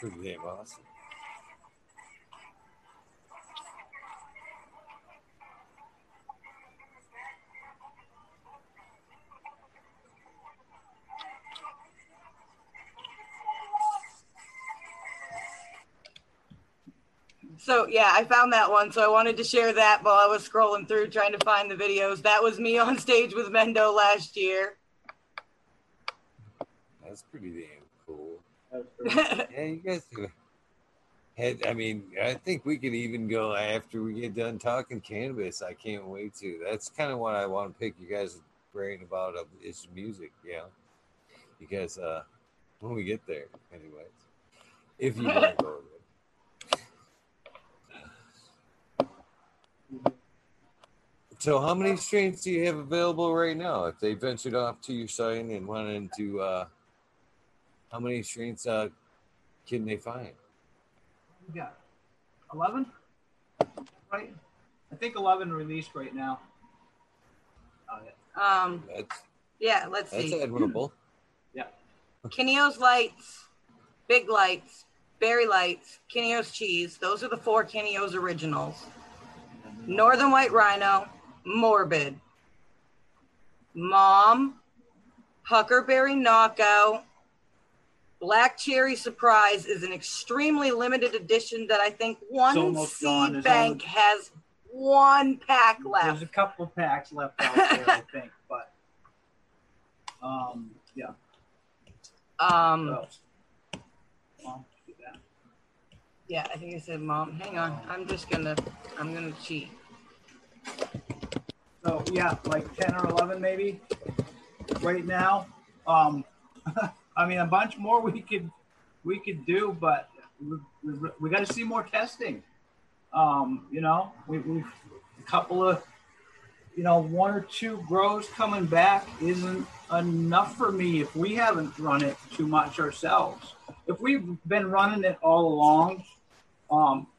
Pretty damn awesome. So I found that one. So I wanted to share that while I was scrolling through trying to find the videos. That was me on stage with Mendo last year. That's pretty damn cool. Yeah, you guys had, I think we could even go after we get done talking cannabis. I can't wait to. That's kind of what I want to pick you guys' brain about is music, because when we get there, anyways, if you want to go there. So how many strains do you have available right now? If they ventured off to your site and wanted to how many strains can they find? We got 11, right? I think 11 released right now. Let's see. That's admirable. Yeah. Kineo's Lights, Big Lights, Berry Lights, Kineo's Cheese. Those are the 4 Kineo's originals. Northern White Rhino, Morbid, Mom, Puckerberry Knockout, Black Cherry Surprise is an extremely limited edition that I think one seed bank has one pack left. There's a couple packs left out there, I think, but yeah. Mom, do that. Yeah, I think I said Mom. Hang on, I'm gonna cheat. So like 10 or 11 maybe right now. A bunch more we could do, but we got to see more testing. We've a couple of, 1 or 2 grows coming back isn't enough for me if we haven't run it too much ourselves. If we've been running it all along,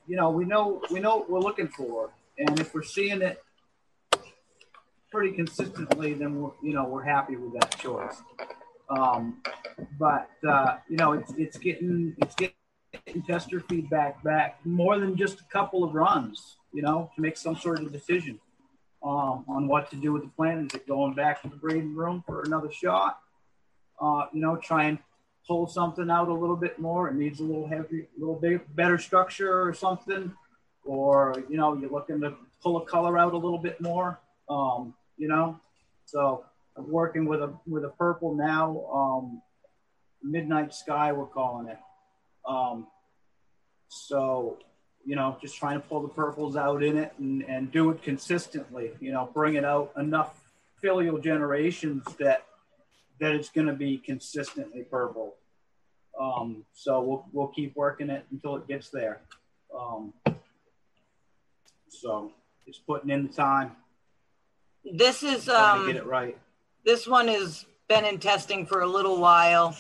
we know what we're looking for, and if we're seeing it pretty consistently, then we're happy with that choice. It's getting tester feedback back more than just a couple of runs, to make some sort of decision on what to do with the plant. Is it going back to the breeding room for another shot? Try and pull something out a little bit more. It needs a little heavier, a little bit better structure or something. or, you know, you're looking to pull a color out a little bit more, you know. So I'm working with a purple now, Midnight Sky, we're calling it. So, you know, just trying to pull the purples out in it and do it consistently, you know, bring it out enough filial generations that it's going to be consistently purple. So we'll keep working it until it gets there. So it's putting in the time. This is trying to get it right. This one has been in testing for a little while.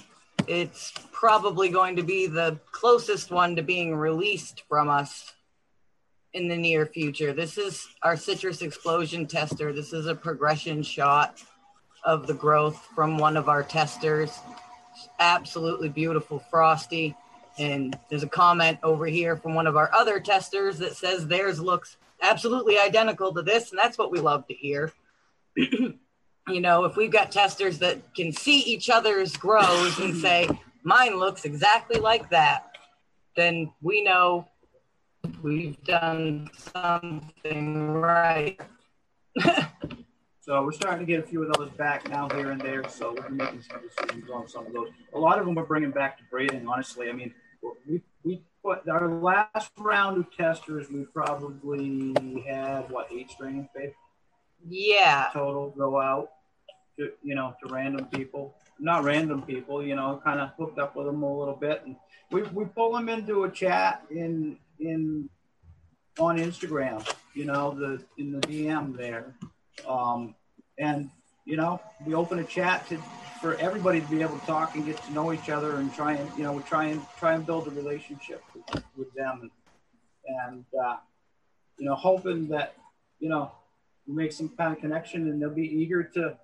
It's probably going to be the closest one to being released from us in the near future. This is our Citrus Explosion tester. This is a progression shot of the growth from one of our testers. It's absolutely beautiful, frosty. And there's a comment over here from one of our other testers that says theirs looks absolutely identical to this, and that's what we love to hear. You know, if we've got testers that can see each other's grows and say, mine looks exactly like that, then we know we've done something right. So we're starting to get a few of those back now here and there. So we're making some decisions on some of those. A lot of them we're bringing back to breeding, honestly. I mean, we put our last round of testers, we probably had, what, 8 strains, babe? Yeah. Total go out to, you know, to random people. Not random people, you know, kind of hooked up with them a little bit. And we pull them into a chat on Instagram, you know, in the DM there. And, you know, we open a chat for everybody to be able to talk and get to know each other and try and, you know, try and build a relationship with them and you know, hoping that, you know, we make some kind of connection and they'll be eager to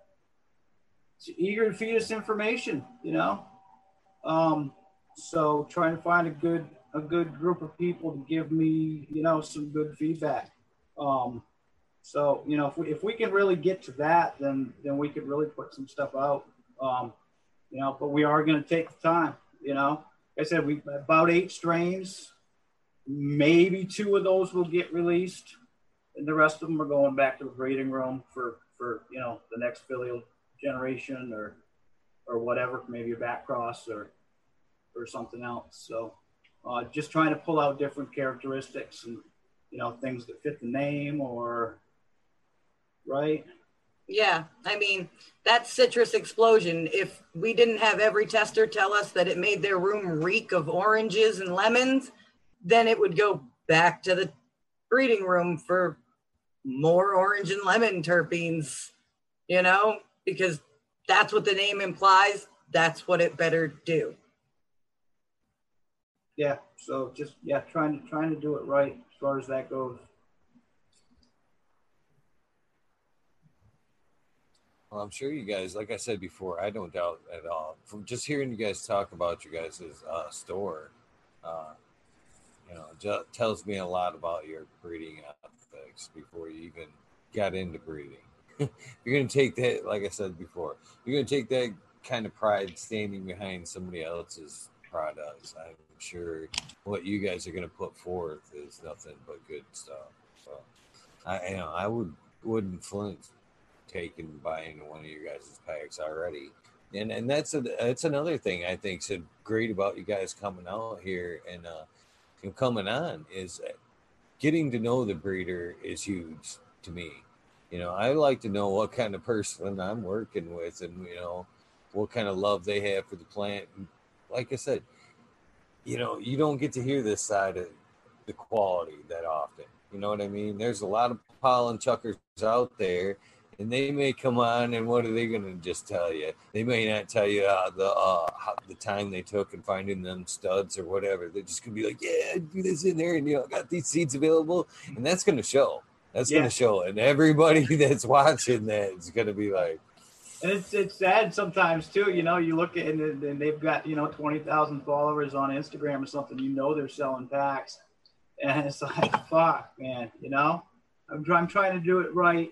feed us information, you know? So trying to find a good group of people to give me, you know, some good feedback. So, you know, if we can really get to that, then we could really put some stuff out, you know, but we are going to take the time, you know. Like I said, we've about 8 strains, maybe 2 of those will get released, and the rest of them are going back to the breeding room for you know, the next filial generation or whatever, maybe a back cross or something else. So just trying to pull out different characteristics and, you know, things that fit the name or... Right? Yeah. I mean, that's Citrus Explosion. If we didn't have every tester tell us that it made their room reek of oranges and lemons, then it would go back to the breeding room for more orange and lemon terpenes, you know, because that's what the name implies. That's what it better do. Yeah. So just, yeah, trying to do it right as far as that goes. Well, I'm sure you guys, like I said before, I don't doubt at all. From just hearing you guys talk about your guys' store, you know, just tells me a lot about your breeding ethics before you even got into breeding. You're going to take that, like I said before, you're going to take that kind of pride standing behind somebody else's products. I'm sure what you guys are going to put forth is nothing but good stuff. So, I, you know, I wouldn't flinch taking buying one of your guys' packs already, and that's another thing I think is great about you guys coming out here and coming on is getting to know the breeder is huge to me. You know, I like to know what kind of person I'm working with, and you know what kind of love they have for the plant. And like I said, you know, you don't get to hear this side of the quality that often. You know what I mean? There's a lot of pollen chuckers out there. And they may come on, and what are they going to just tell you? They may not tell you the time they took in finding them studs or whatever. They're just going to be like, yeah, I do this in there, and, you know, I got these seeds available. And that's going to show. That's going to show. And everybody that's watching that is going to be like. And it's sad sometimes, too. You know, you look at it, and they've got, you know, 20,000 followers on Instagram or something. You know they're selling packs. And it's like, fuck, man, you know? I'm trying to do it right.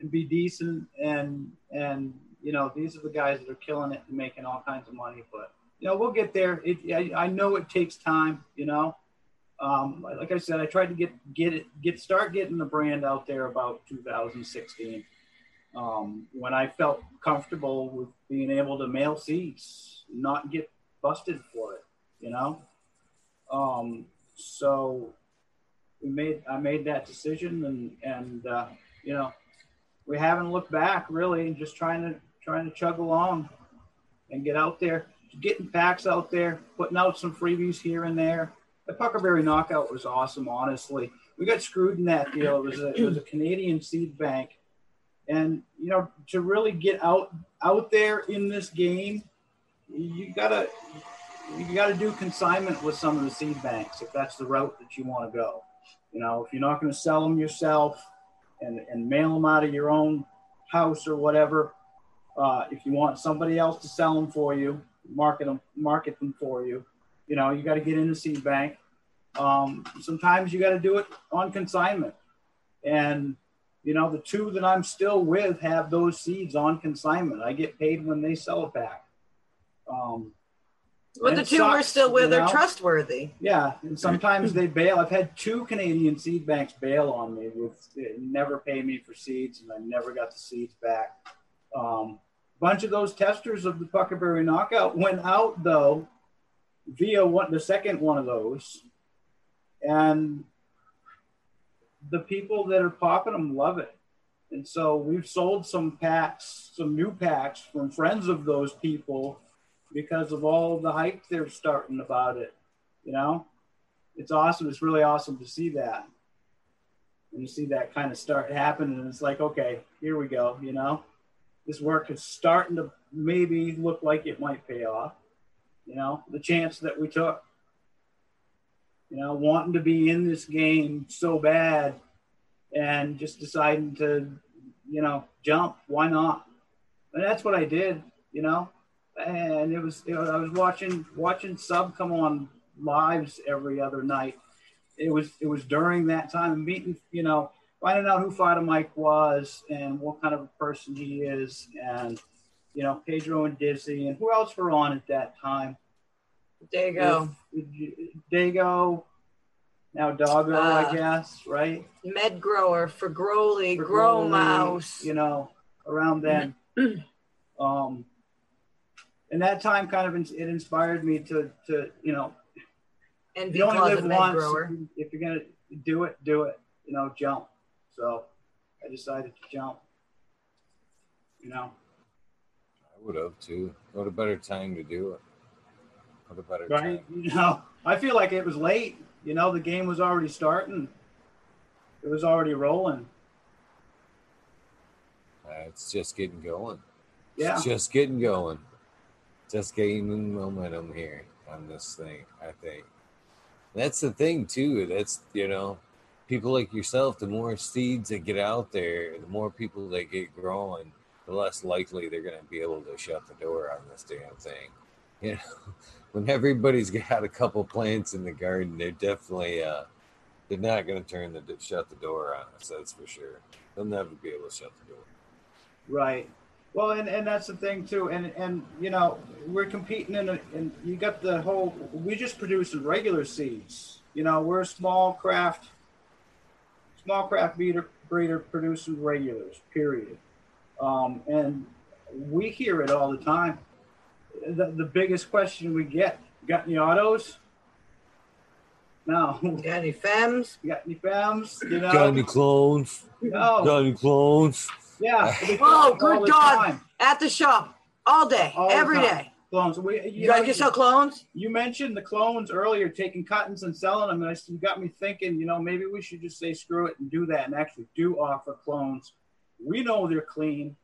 And be decent, and you know, these are the guys that are killing it and making all kinds of money. But you know, we'll get there. I know it takes time. You know, Like I said, I tried to get the brand out there about 2016 when I felt comfortable with being able to mail seeds, not get busted for it, you know. So I made that decision, and you know, we haven't looked back really, and just trying to chug along and get out there, getting packs out there, putting out some freebies here and there. The Puckerberry Knockout was awesome, honestly. We got screwed in that deal. It was a Canadian seed bank. And, you know, to really get out there in this game, you gotta do consignment with some of the seed banks if that's the route that you want to go. You know, if you're not going to sell them yourself and mail them out of your own house or whatever, if you want somebody else to sell them for you, market them for you, you know, you got to get in the seed bank. Sometimes you got to do it on consignment. And, you know, the two that I'm still with have those seeds on consignment. I get paid when they sell it back. But the two we're still with are trustworthy. Yeah. And sometimes they bail. I've had two Canadian seed banks bail on me with never pay me for seeds, and I never got the seeds back. Bunch of those testers of the Puckerberry Knockout went out though via the second one of those, and the people that are popping them love it. And so we've sold some new packs from friends of those people because of all the hype they're starting about it. You know, it's awesome. It's really awesome to see that, and you see that kind of start happening, and it's like, okay, here we go, you know. This work is starting to maybe look like it might pay off, you know, the chance that we took, you know, wanting to be in this game so bad and just deciding to, you know, jump. Why not? And that's what I did, you know. And it was I was watching Sub come on lives every other night. It was during that time, meeting, you know, finding out who Fada Mike was and what kind of a person he is, and, you know, Pedro and Dizzy and who else were on at that time? Dago, now Doggo, I guess, right? Med Grower, Fergroli, Grow Mouse. You know, around then. And that time kind of it inspired me to you know, and you only live once. If you're going to do it, you know, jump. So I decided to jump, you know. I would have too. What a better time to do it. What a better time. You know, I feel like it was late. You know, the game was already starting. It was already rolling. It's just getting going. Yeah. It's just getting going. Just gaining momentum here on this thing, I think. That's the thing too. That's, you know, people like yourself, the more seeds that get out there, the more people that get growing, the less likely they're going to be able to shut the door on this damn thing. You know, when everybody's got a couple plants in the garden, they're definitely, they're not going to shut the door on us. That's for sure. They'll never be able to shut the door. Right. Well, and that's the thing too. And you know, we're competing and you got the whole, we're just producing regular seeds. You know, we're a small craft breeder producing regulars, period. And we hear it all the time. The biggest question we get, got any autos? No. Got any FEMs? You got any FEMs? You know? Got any clones? No. Got any clones? Yeah. Oh, good dog. At the shop all day, every day. Clones. You guys sell clones? You mentioned the clones earlier, taking cuttings and selling them. And you got me thinking, you know, maybe we should just say screw it and do that and actually do offer clones. We know they're clean.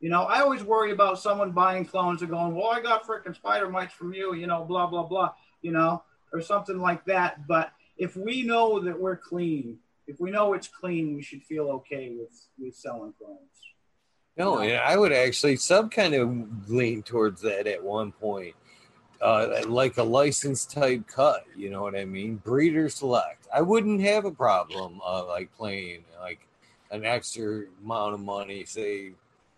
You know, I always worry about someone buying clones and going, well, I got freaking spider mites from you, you know, blah, blah, blah, you know, or something like that. But if we know that we're clean, if we know it's clean, we should feel okay with selling clones. No, and I would actually, Sub kind of lean towards that at one point, like a license type cut, you know what I mean? Breeder select. I wouldn't have a problem like playing like an extra amount of money, say,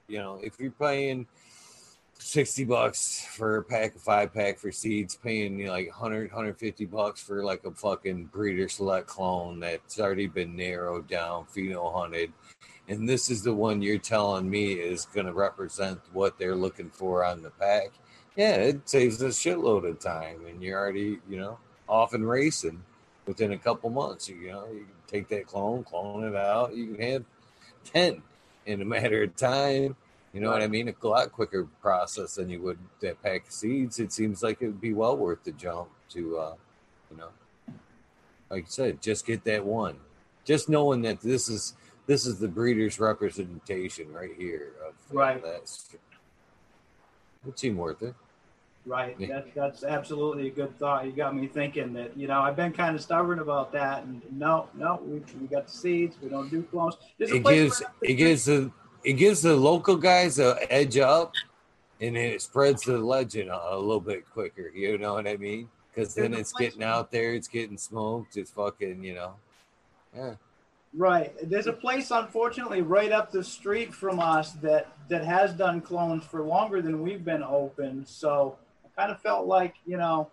you know, if you're paying $60 for a pack, 5-pack for seeds, paying you know, like $100, $150 for like a fucking breeder select clone that's already been narrowed down, pheno hunted. And this is the one you're telling me is going to represent what they're looking for on the pack. Yeah, it saves a shitload of time, and you're already, you know, off and racing within a couple months. You know, you can take that clone, clone it out. You can have 10 in a matter of time. You know what I mean? A lot quicker process than you would that pack of seeds. It seems like it would be well worth the jump to, you know, like I said, just get that one. Just knowing that this is the breeder's representation right here of that. It seemed worth it. Right. Yeah. That's absolutely a good thought. You got me thinking that, you know, I've been kind of stubborn about that. And we got the seeds. We don't do clones. It gives the local guys an edge up, and it spreads the legend a little bit quicker. You know what I mean? Because then it's getting out there. It's getting smoked. It's fucking, you know. Yeah. Right. There's a place, unfortunately, right up the street from us that has done clones for longer than we've been open. So I kind of felt like, you know,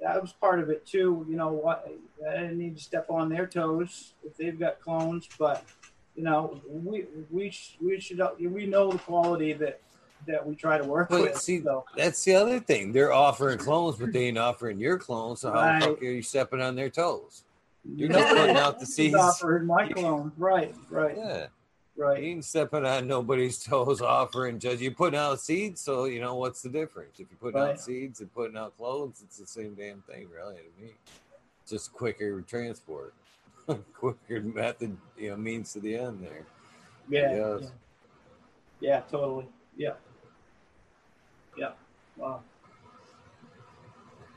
that was part of it too. You know what? I didn't need to step on their toes if they've got clones, but you know, we know the quality that we try to work with. See, so. That's the other thing. They're offering clones, but they ain't offering your clones. So how the fuck are you stepping on their toes? You're not putting out the seeds. Offering my clone, right. Yeah, right. You ain't stepping on nobody's toes. Offering, judge, you're putting out seeds, so you know what's the difference? If you're putting out seeds and putting out clones, it's the same damn thing, really. To me, just quicker transport, quicker method, you know, means to the end there. Yeah. Yeah, totally. Yeah. Wow.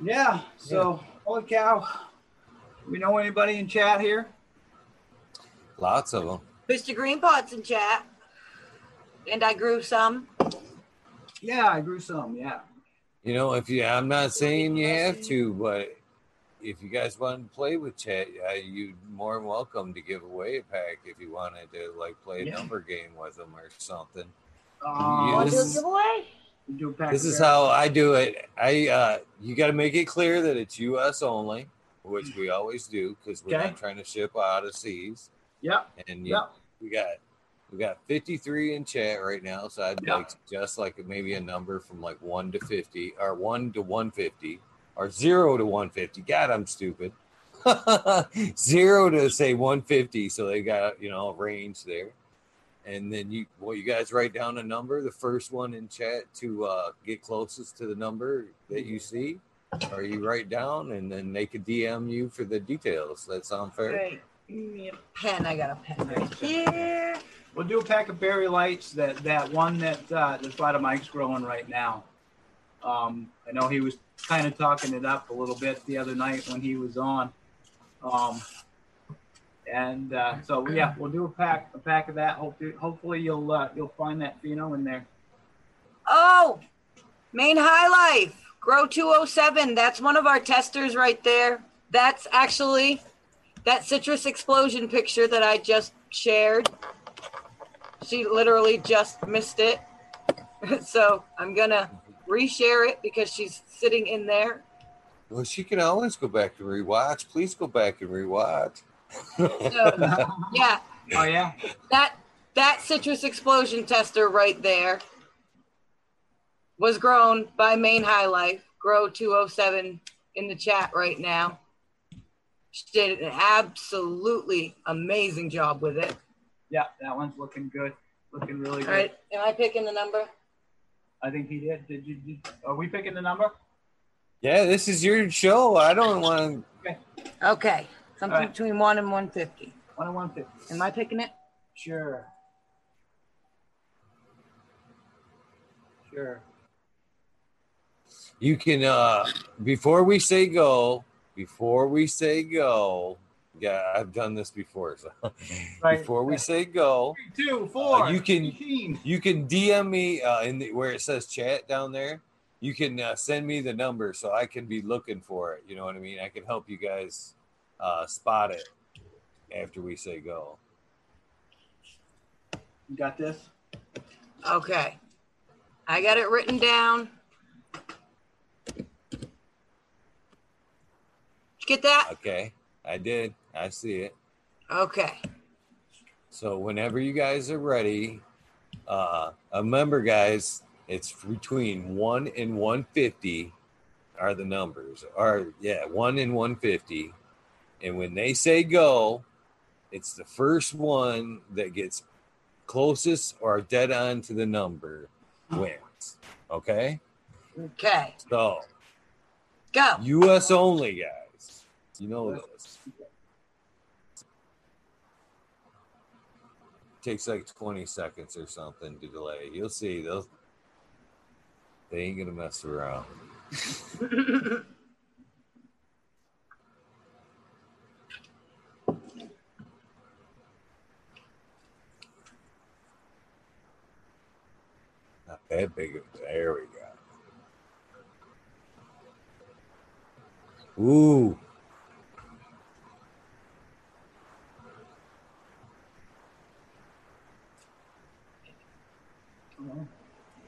Yeah. So, holy cow. We know anybody in chat here? Lots of them. Mr. Greenpot's in chat. And I grew some. Yeah, You know, if you, I'm not saying you have to, but if you guys want to play with chat, you're more than welcome to give away a pack if you wanted to, like, play a number game with them or something. Oh, do a giveaway? This is how I do it. You got to make it clear that it's U.S. only. Which we always do because we're not trying to ship Odysseys. Yeah. And we got 53 in chat right now, so I'd like just like maybe a number from like 1 to 50 or 1 to 150 or 0 to 150. God, I'm stupid. 0 to say 150, so they got, you know, a range there. And then you guys write down a number. The first one in chat to get closest to the number that you see. Or you write down, and then they could DM you for the details. That sound fair? Right. Give me a pen. I got a pen right here. We'll do a pack of Berry Lights. That one that Fada Mike's growing right now. I know he was kind of talking it up a little bit the other night when he was on. So we'll do a pack of that. Hopefully you'll find that pheno in there. Oh, Maine High Life. Grow 207, that's one of our testers right there. That's actually that Citrus Explosion picture that I just shared. She literally just missed it. So I'm going to reshare it because she's sitting in there. Well, she can always go back and rewatch. Please go back and rewatch. So, yeah. Oh, yeah. That Citrus Explosion tester right there was grown by Maine High Life, Grow 207 in the chat right now. She did an absolutely amazing job with it. Yeah, that one's looking good. Looking really good. All right, am I picking the number? I think he did. Are we picking the number? Yeah, this is your show. I don't want to. Okay, something right. Between 1 and 150. 1 and 150. Am I picking it? Sure. You can, before we say go, yeah, I've done this before. So right. Before we say go, 3, 2, 4, you can DM me in the, where it says chat down there. You can send me the number so I can be looking for it. You know what I mean? I can help you guys spot it after we say go. You got this? Okay. I got it written down. Did you get that? Okay, I did. I see it. Okay. So whenever you guys are ready, remember, guys, it's between 1 and 150 are the numbers. Or, yeah, 1 and 150. And when they say go, it's the first one that gets closest or dead on to the number wins. Okay? Okay. So, go. U.S. only, guys. You know this. Takes like 20 seconds or something to delay. You'll see. They ain't going to mess around. Not that big. There we go. Ooh.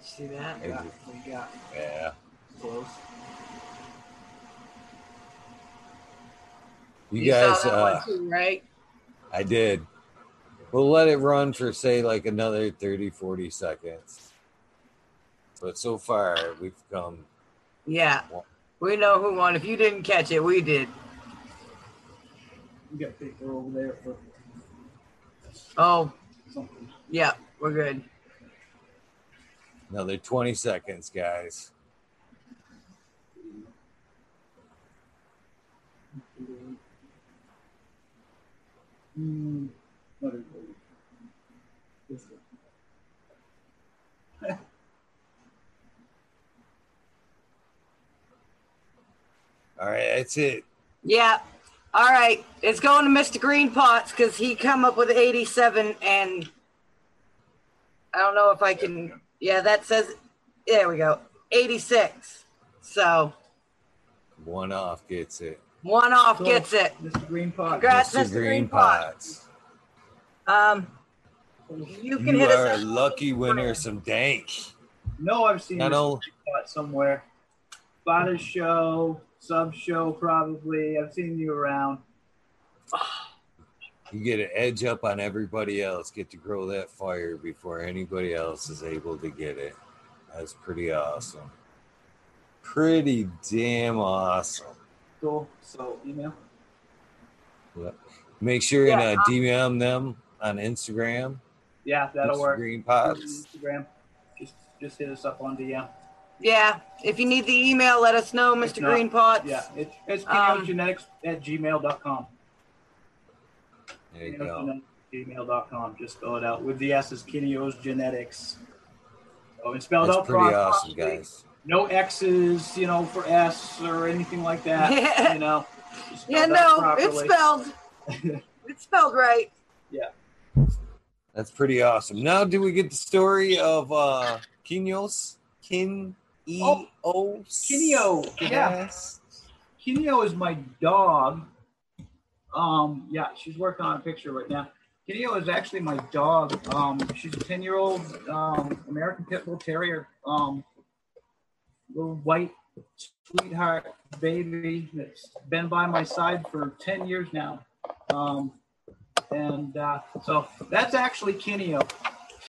See that? We got. Yeah. Close. You guys saw that one too, right? I did. We'll let it run for say like another 30, 40 seconds. But so far we've come. Yeah. One. We know who won. If you didn't catch it, we did. You got paper over there for something. Yeah, we're good. Another 20 seconds, guys. All right, that's it. Yeah. All right. It's going to Mr. Green Potts because he come up with 87 and I don't know if I can... Yeah, that says, there we go, 86. So. One off gets it. One off gets it. Mr. Green Potts. Congrats, Mr. Green Potts. You can hit us. You are a lucky winner of some dank. No, I've seen Mr. Green Potts somewhere. Fada show, sub show probably. I've seen you around. You get an edge up on everybody else. Get to grow that fire before anybody else is able to get it. That's pretty awesome. Pretty damn awesome. Cool. So email. Yep. Make sure and DM them on Instagram. Yeah, that'll work. Green Pots. Instagram. Just hit us up on DM. Yeah. If you need the email, let us know, Mr. Green Pots. Yeah, it's kineogenetics@gmail.com. There you go. Gmail.com. Just spell it out. With the S is Kineo's Genetics. Oh, it's spelled out properly. That's pretty awesome, guys. No X's, for S or anything like that. Yeah. Yeah, no, it's spelled right. Yeah. That's pretty awesome. Now, do we get the story of Kineo's? Kineo. Yeah. Kineo is my dog. Yeah, she's working on a picture right now. Kineo is actually my dog. She's a 10-year-old American Pit Bull Terrier. Little white sweetheart baby that's been by my side for 10 years now. So that's actually Kineo.